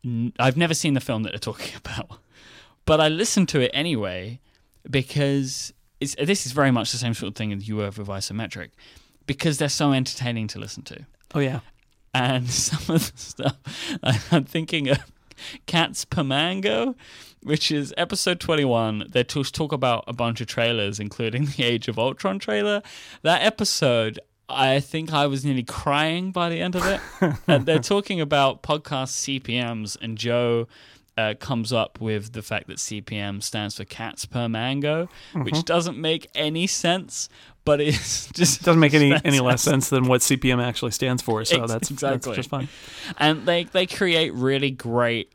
never seen the film that they're talking about, but I listen to it anyway because this is very much the same sort of thing as you were with Isometric, because they're so entertaining to listen to. Oh, yeah. And some of the stuff, I'm thinking of Cats Per Mango, which is episode 21. They talk about a bunch of trailers, including the Age of Ultron trailer. That episode, I think I was nearly crying by the end of it. And they're talking about podcast CPMs, and Joe comes up with the fact that CPM stands for cats per mango, which doesn't make any sense, but it's just doesn't make any less sense than what CPM actually stands for. So that's just fine. And they create really great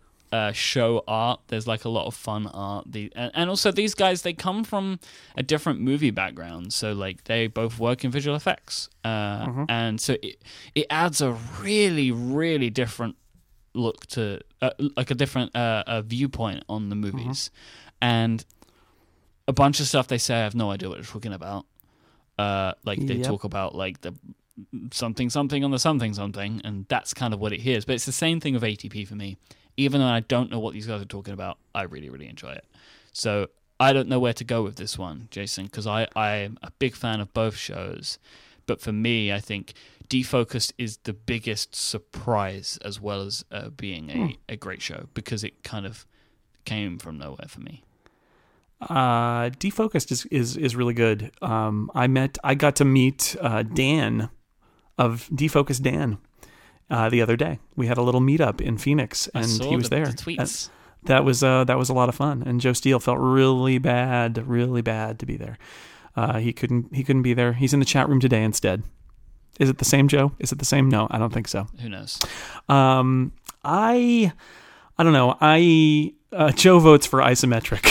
show art. There's like a lot of fun art. And also these guys, they come from a different movie background, so like they both work in visual effects, and so it adds a really, really different look to like a different viewpoint on the movies. And a bunch of stuff they say I have no idea what they're talking about. They talk about like the something something on the something something, and that's kind of what it is. But it's the same thing with ATP for me. Even though I don't know what these guys are talking about, I really, really enjoy it. So I don't know where to go with this one, Jason, because I'm a big fan of both shows. But for me, I think Defocused is the biggest surprise, as well as being a great show, because it kind of came from nowhere for me. Defocused is really good. I got to meet Dan of Defocused Dan the other day. We had a little meetup in Phoenix, and he was there. The tweets. That was a lot of fun. And Joe Steele felt really bad to be there. He couldn't be there. He's in the chat room today instead. Is it the same, Joe? Is it the same? No, I don't think so. Who knows? I don't know. Joe votes for Isometric,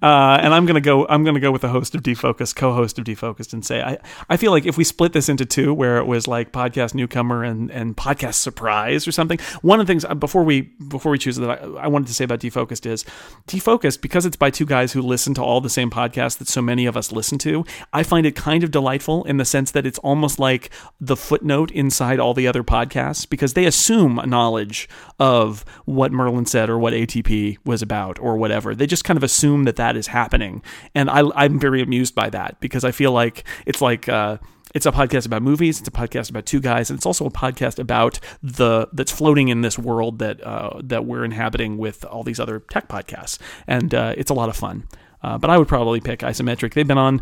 and I'm gonna go with the host of Defocused, co-host of Defocused, and say I feel like if we split this into two, where it was like podcast newcomer and podcast surprise or something. One of the things before we choose that I wanted to say about Defocused is Defocused, because it's by two guys who listen to all the same podcasts that so many of us listen to. I find it kind of delightful in the sense that it's almost like the footnote inside all the other podcasts, because they assume a knowledge of what Merlin said or what ATP was about or whatever. They just kind of assume that is happening, and I'm very amused by that, because I feel like it's like it's a podcast about movies, it's a podcast about two guys, and it's also a podcast about that's floating in this world that we're inhabiting with all these other tech podcasts, and it's a lot of fun. But I would probably pick Isometric. They've been on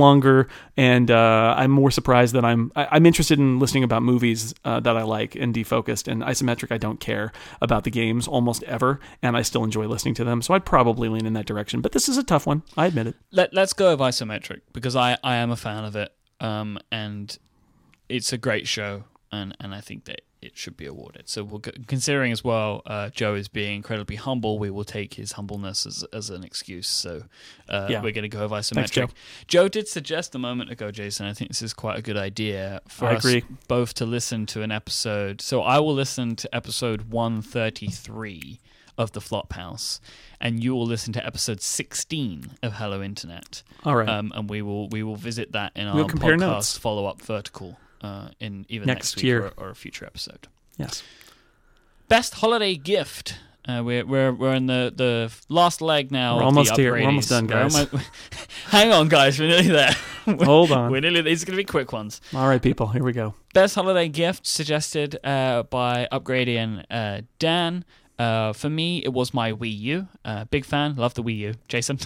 longer, and I'm more surprised that I'm interested in listening about movies that I like, and Defocused and Isometric. I don't care about the games almost ever, and I still enjoy listening to them. So I'd probably lean in that direction. But this is a tough one. I admit it. Let's go with Isometric, because I am a fan of it, and it's a great show, and I think that it should be awarded. So we'll go, considering as well, Joe is being incredibly humble, we will take his humbleness as an excuse. So we're going to go with isometric. Thanks, Joe. Joe did suggest a moment ago, Jason, I think this is quite a good idea for us both to listen to an episode. So I will listen to episode 133 of The Flop House, and you will listen to episode 16 of Hello Internet. All right. And we will visit that in our podcast follow-up vertical. In even next week year or a future episode. Yes. Best holiday gift. We're in the last leg now. We're almost here. We're almost done, guys. Hang on, guys. We're nearly there. Hold on. We're nearly. These are going to be quick ones. All right, people. Here we go. Best holiday gift suggested by Upgradian Dan. For me, it was my Wii U. Big fan. Love the Wii U. Jason.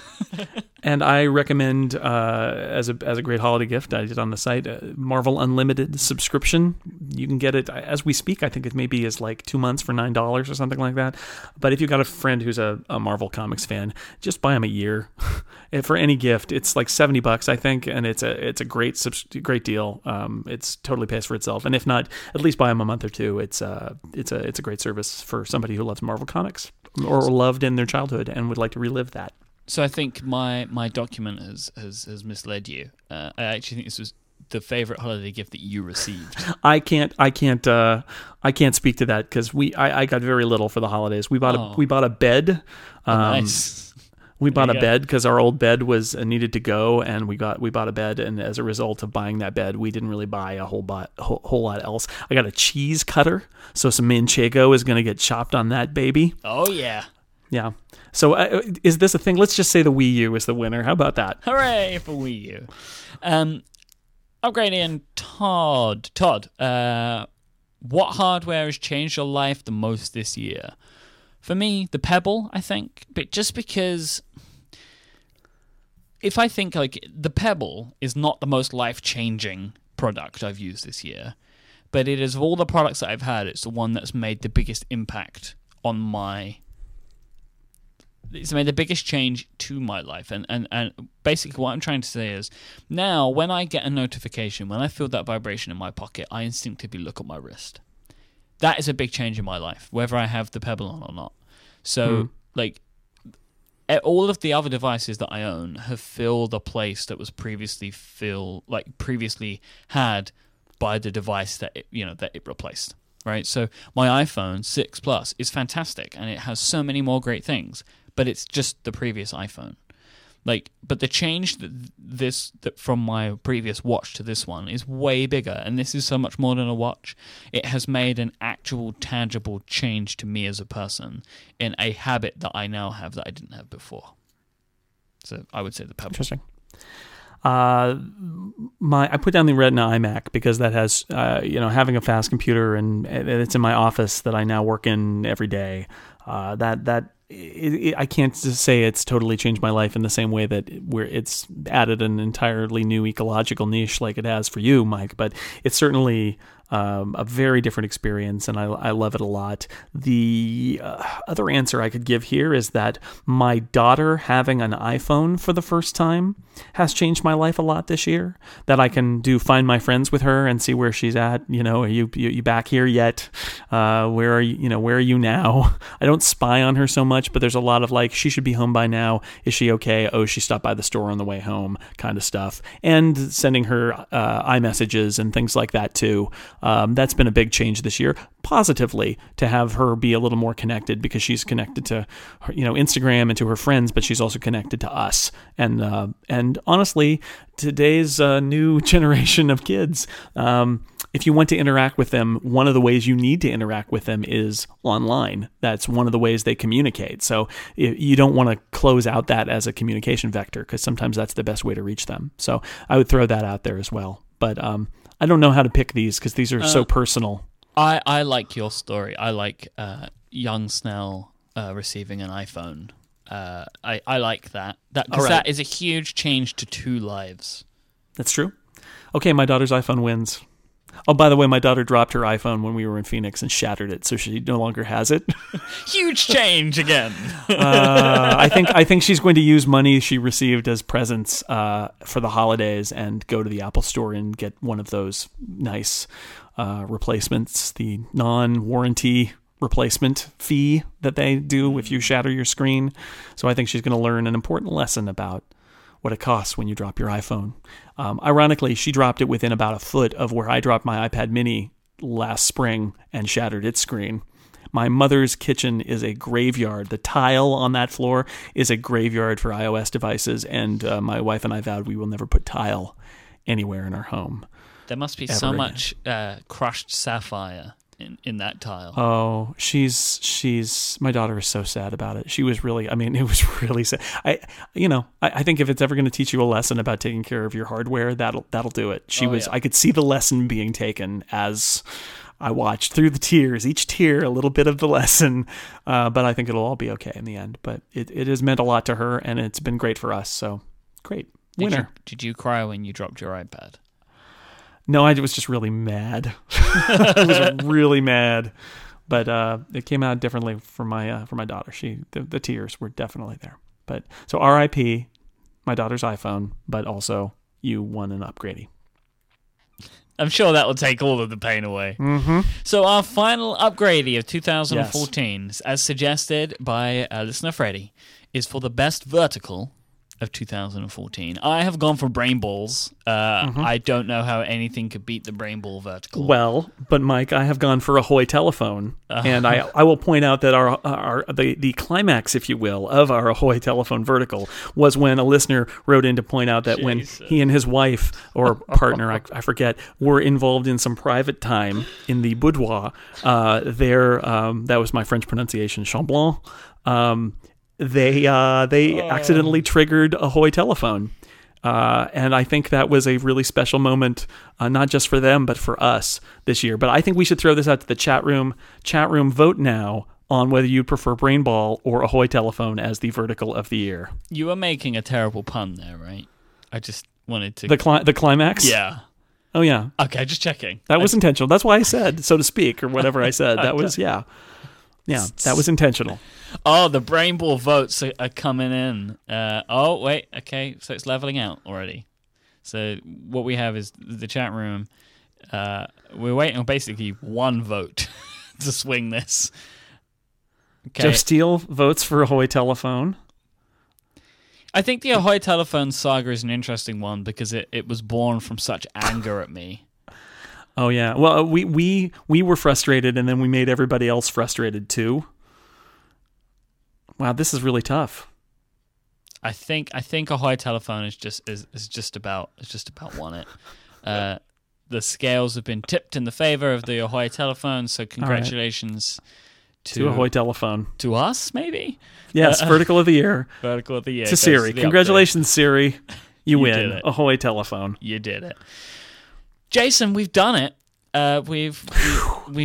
And I recommend, as a great holiday gift, I did on the site, Marvel Unlimited subscription. You can get it as we speak. I think it maybe is like 2 months for $9 or something like that. But if you've got a friend who's a Marvel Comics fan, just buy him a year. For any gift. It's like $70, I think, and it's a great deal. It's totally pays for itself. And if not, at least buy him a month or two. It's a great service for somebody who loves Marvel Comics or loved in their childhood and would like to relive that. So I think my document has misled you. I actually think this was the favorite holiday gift that you received. I can't speak to that because I got very little for the holidays. We bought a bed. Nice. We bought a bed because our old bed was needed to go, and we bought a bed. And as a result of buying that bed, we didn't really buy a whole lot else. I got a cheese cutter, so some manchego is going to get chopped on that baby. Oh yeah. Yeah. So is this a thing? Let's just say the Wii U is the winner. How about that? Hooray for Wii U. Upgrading Todd. Todd, what hardware has changed your life the most this year? For me, the Pebble, I think. But just because if I think like the Pebble is not the most life-changing product I've used this year, but it is of all the products that I've had, it's the one that's made the biggest impact on my... It's made the biggest change to my life. And basically what I'm trying to say is now when I get a notification, when I feel that vibration in my pocket, I instinctively look at my wrist. That is a big change in my life, whether I have the Pebble on or not. So like all of the other devices that I own have filled a place that was previously had by the device that it replaced. Right? So my iPhone 6 Plus is fantastic and it has so many more great things. But it's just the previous iPhone, But the change that from my previous watch to this one is way bigger, and this is so much more than a watch. It has made an actual, tangible change to me as a person in a habit that I now have that I didn't have before. So I would say the Pebble. Interesting. I put down the Retina iMac because that has, having a fast computer, and it's in my office that I now work in every day. I can't just say it's totally changed my life in the same way that where it's added an entirely new ecological niche like it has for you, Myke, but it's certainly a very different experience, and I love it a lot. The other answer I could give here is that my daughter having an iPhone for the first time has changed my life a lot this year, that I can find my friends with her and see where she's at. Are you back here yet? Where are you, where are you now? I don't spy on her so much, but there's a lot of like, she should be home by now. Is she okay? Oh, she stopped by the store on the way home kind of stuff. And sending her iMessages and things like that too. That's been a big change this year, positively, to have her be a little more connected because she's connected to her, Instagram and to her friends, but she's also connected to us. And honestly, today's new generation of kids, if you want to interact with them, one of the ways you need to interact with them is online. That's one of the ways they communicate. So you don't want to close out that as a communication vector because sometimes that's the best way to reach them. So I would throw that out there as well. But I don't know how to pick these because these are so personal. I like your story. I like young Snell receiving an iPhone. I like that. Because that is a huge change to two lives. That's true. Okay, my daughter's iPhone wins. Oh, by the way, my daughter dropped her iPhone when we were in Phoenix and shattered it, so she no longer has it. Huge change again. I think she's going to use money she received as presents for the holidays and go to the Apple Store and get one of those nice replacements, the non-warranty replacement fee that they do if you shatter your screen. So I think she's going to learn an important lesson about what it costs when you drop your iPhone. Ironically, she dropped it within about a foot of where I dropped my iPad mini last spring and shattered its screen. My mother's kitchen is a graveyard. The tile on that floor is a graveyard for iOS devices, and my wife and I vowed we will never put tile anywhere in our home. There must be so much crushed sapphire in that tile. Oh, she's my daughter is so sad about it. She was really, I mean, it was really sad. I think if it's ever going to teach you a lesson about taking care of your hardware, that'll do it. She was, yeah. I could see the lesson being taken as I watched through the tears, each tear, a little bit of the lesson. But I think it'll all be okay in the end, but it has meant a lot to her and it's been great for us. So great winner. Did you cry when you dropped your iPad? No, I was just really mad. I was really mad, but it came out differently for my daughter. The tears were definitely there. But so RIP, my daughter's iPhone, but also you won an upgradey. I'm sure that will take all of the pain away. Mm-hmm. So our final upgradey of 2014, yes, as suggested by listener Freddie, is for the best vertical of 2014. I have gone for brain balls. I don't know how anything could beat the brain ball vertical. Well, but Myke, I have gone for a Hoy telephone, and I will point out that the climax, if you will, of our Hoy telephone vertical was when a listener wrote in to point out that when he and his wife or partner, I forget, were involved in some private time in the boudoir, that was my French pronunciation, Chamblon, They accidentally triggered a Hoy telephone. And I think that was a really special moment, not just for them, but for us this year. But I think we should throw this out to the chat room. Chat room, vote now on whether you prefer brain ball or a Hoy telephone as the vertical of the year. You were making a terrible pun there, right? I just wanted to... The climax? Yeah. Oh, yeah. Okay, just checking. That was intentional. That's why I said, so to speak, or whatever I said. That was, yeah. Yeah, that was intentional. Oh, the brain ball votes are coming in. Wait, okay, so it's leveling out already. So what we have is the chat room. We're waiting on basically one vote to swing this. Okay. Jeff Steele votes for Ahoy Telephone. I think the Ahoy Telephone saga is an interesting one because it was born from such anger at me. Oh, yeah. Well, we were frustrated, and then we made everybody else frustrated, too. Wow, this is really tough. I think a Hoy telephone is just about won it. The scales have been tipped in the favor of the Hoy telephone, so congratulations to a Hoy telephone. To us, maybe? Yes, vertical of the year. Vertical of the year. To Siri. Congratulations, Siri. You win a Hoy telephone. You did it. Jason, we've done it. We've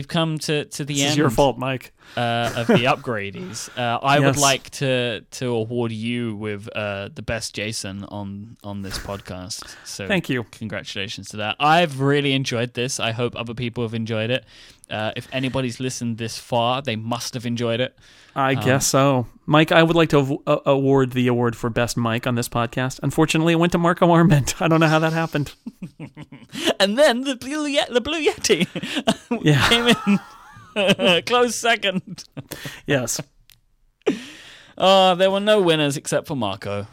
come to the end. It's your fault, Myke. Of the upgradees, I would like to award you with the best Jason on this podcast. So thank you. Congratulations to that. I've really enjoyed this. I hope other people have enjoyed it. If anybody's listened this far, they must have enjoyed it. I guess so. Myke, I would like to award the award for best Myke on this podcast. Unfortunately, it went to Marco Arment. I don't know how that happened. And then the Blue Yeti came in. Close second. Yes. There were no winners except for Marco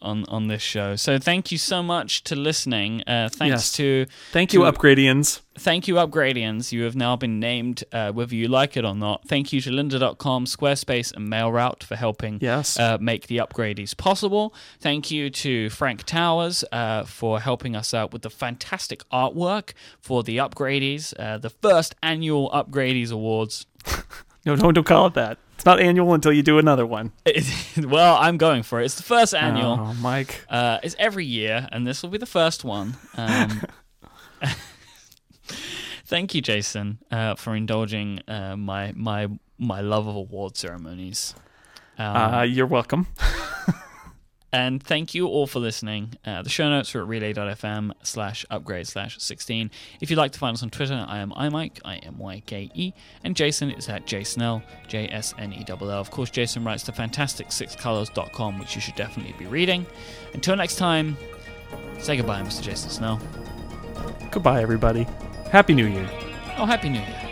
on this show. So thank you so much to listening. Thank you, Upgradians. Thank you, Upgradians. You have now been named, whether you like it or not. Thank you to Lynda.com, Squarespace, and MailRoute for helping make the Upgradies possible. Thank you to Frank Towers for helping us out with the fantastic artwork for the Upgradies, the first annual Upgradies Awards. No, don't call it that. It's not annual until you do another one. Well, I'm going for it. It's the first annual. Oh, Myke. It's every year, and this will be the first one. Thank you, Jason, for indulging my love of award ceremonies. You're welcome. And thank you all for listening. The show notes are at relay.fm/upgrade/16. If you'd like to find us on Twitter, I am iMyke, I-M-Y-K-E, and Jason is at JSnell, J-S-N-E-L-L. Of course, Jason writes to fantastic6colors.com, which you should definitely be reading. Until next time, say goodbye, Mr. Jason Snell. Goodbye, everybody. Happy New Year. Oh, Happy New Year.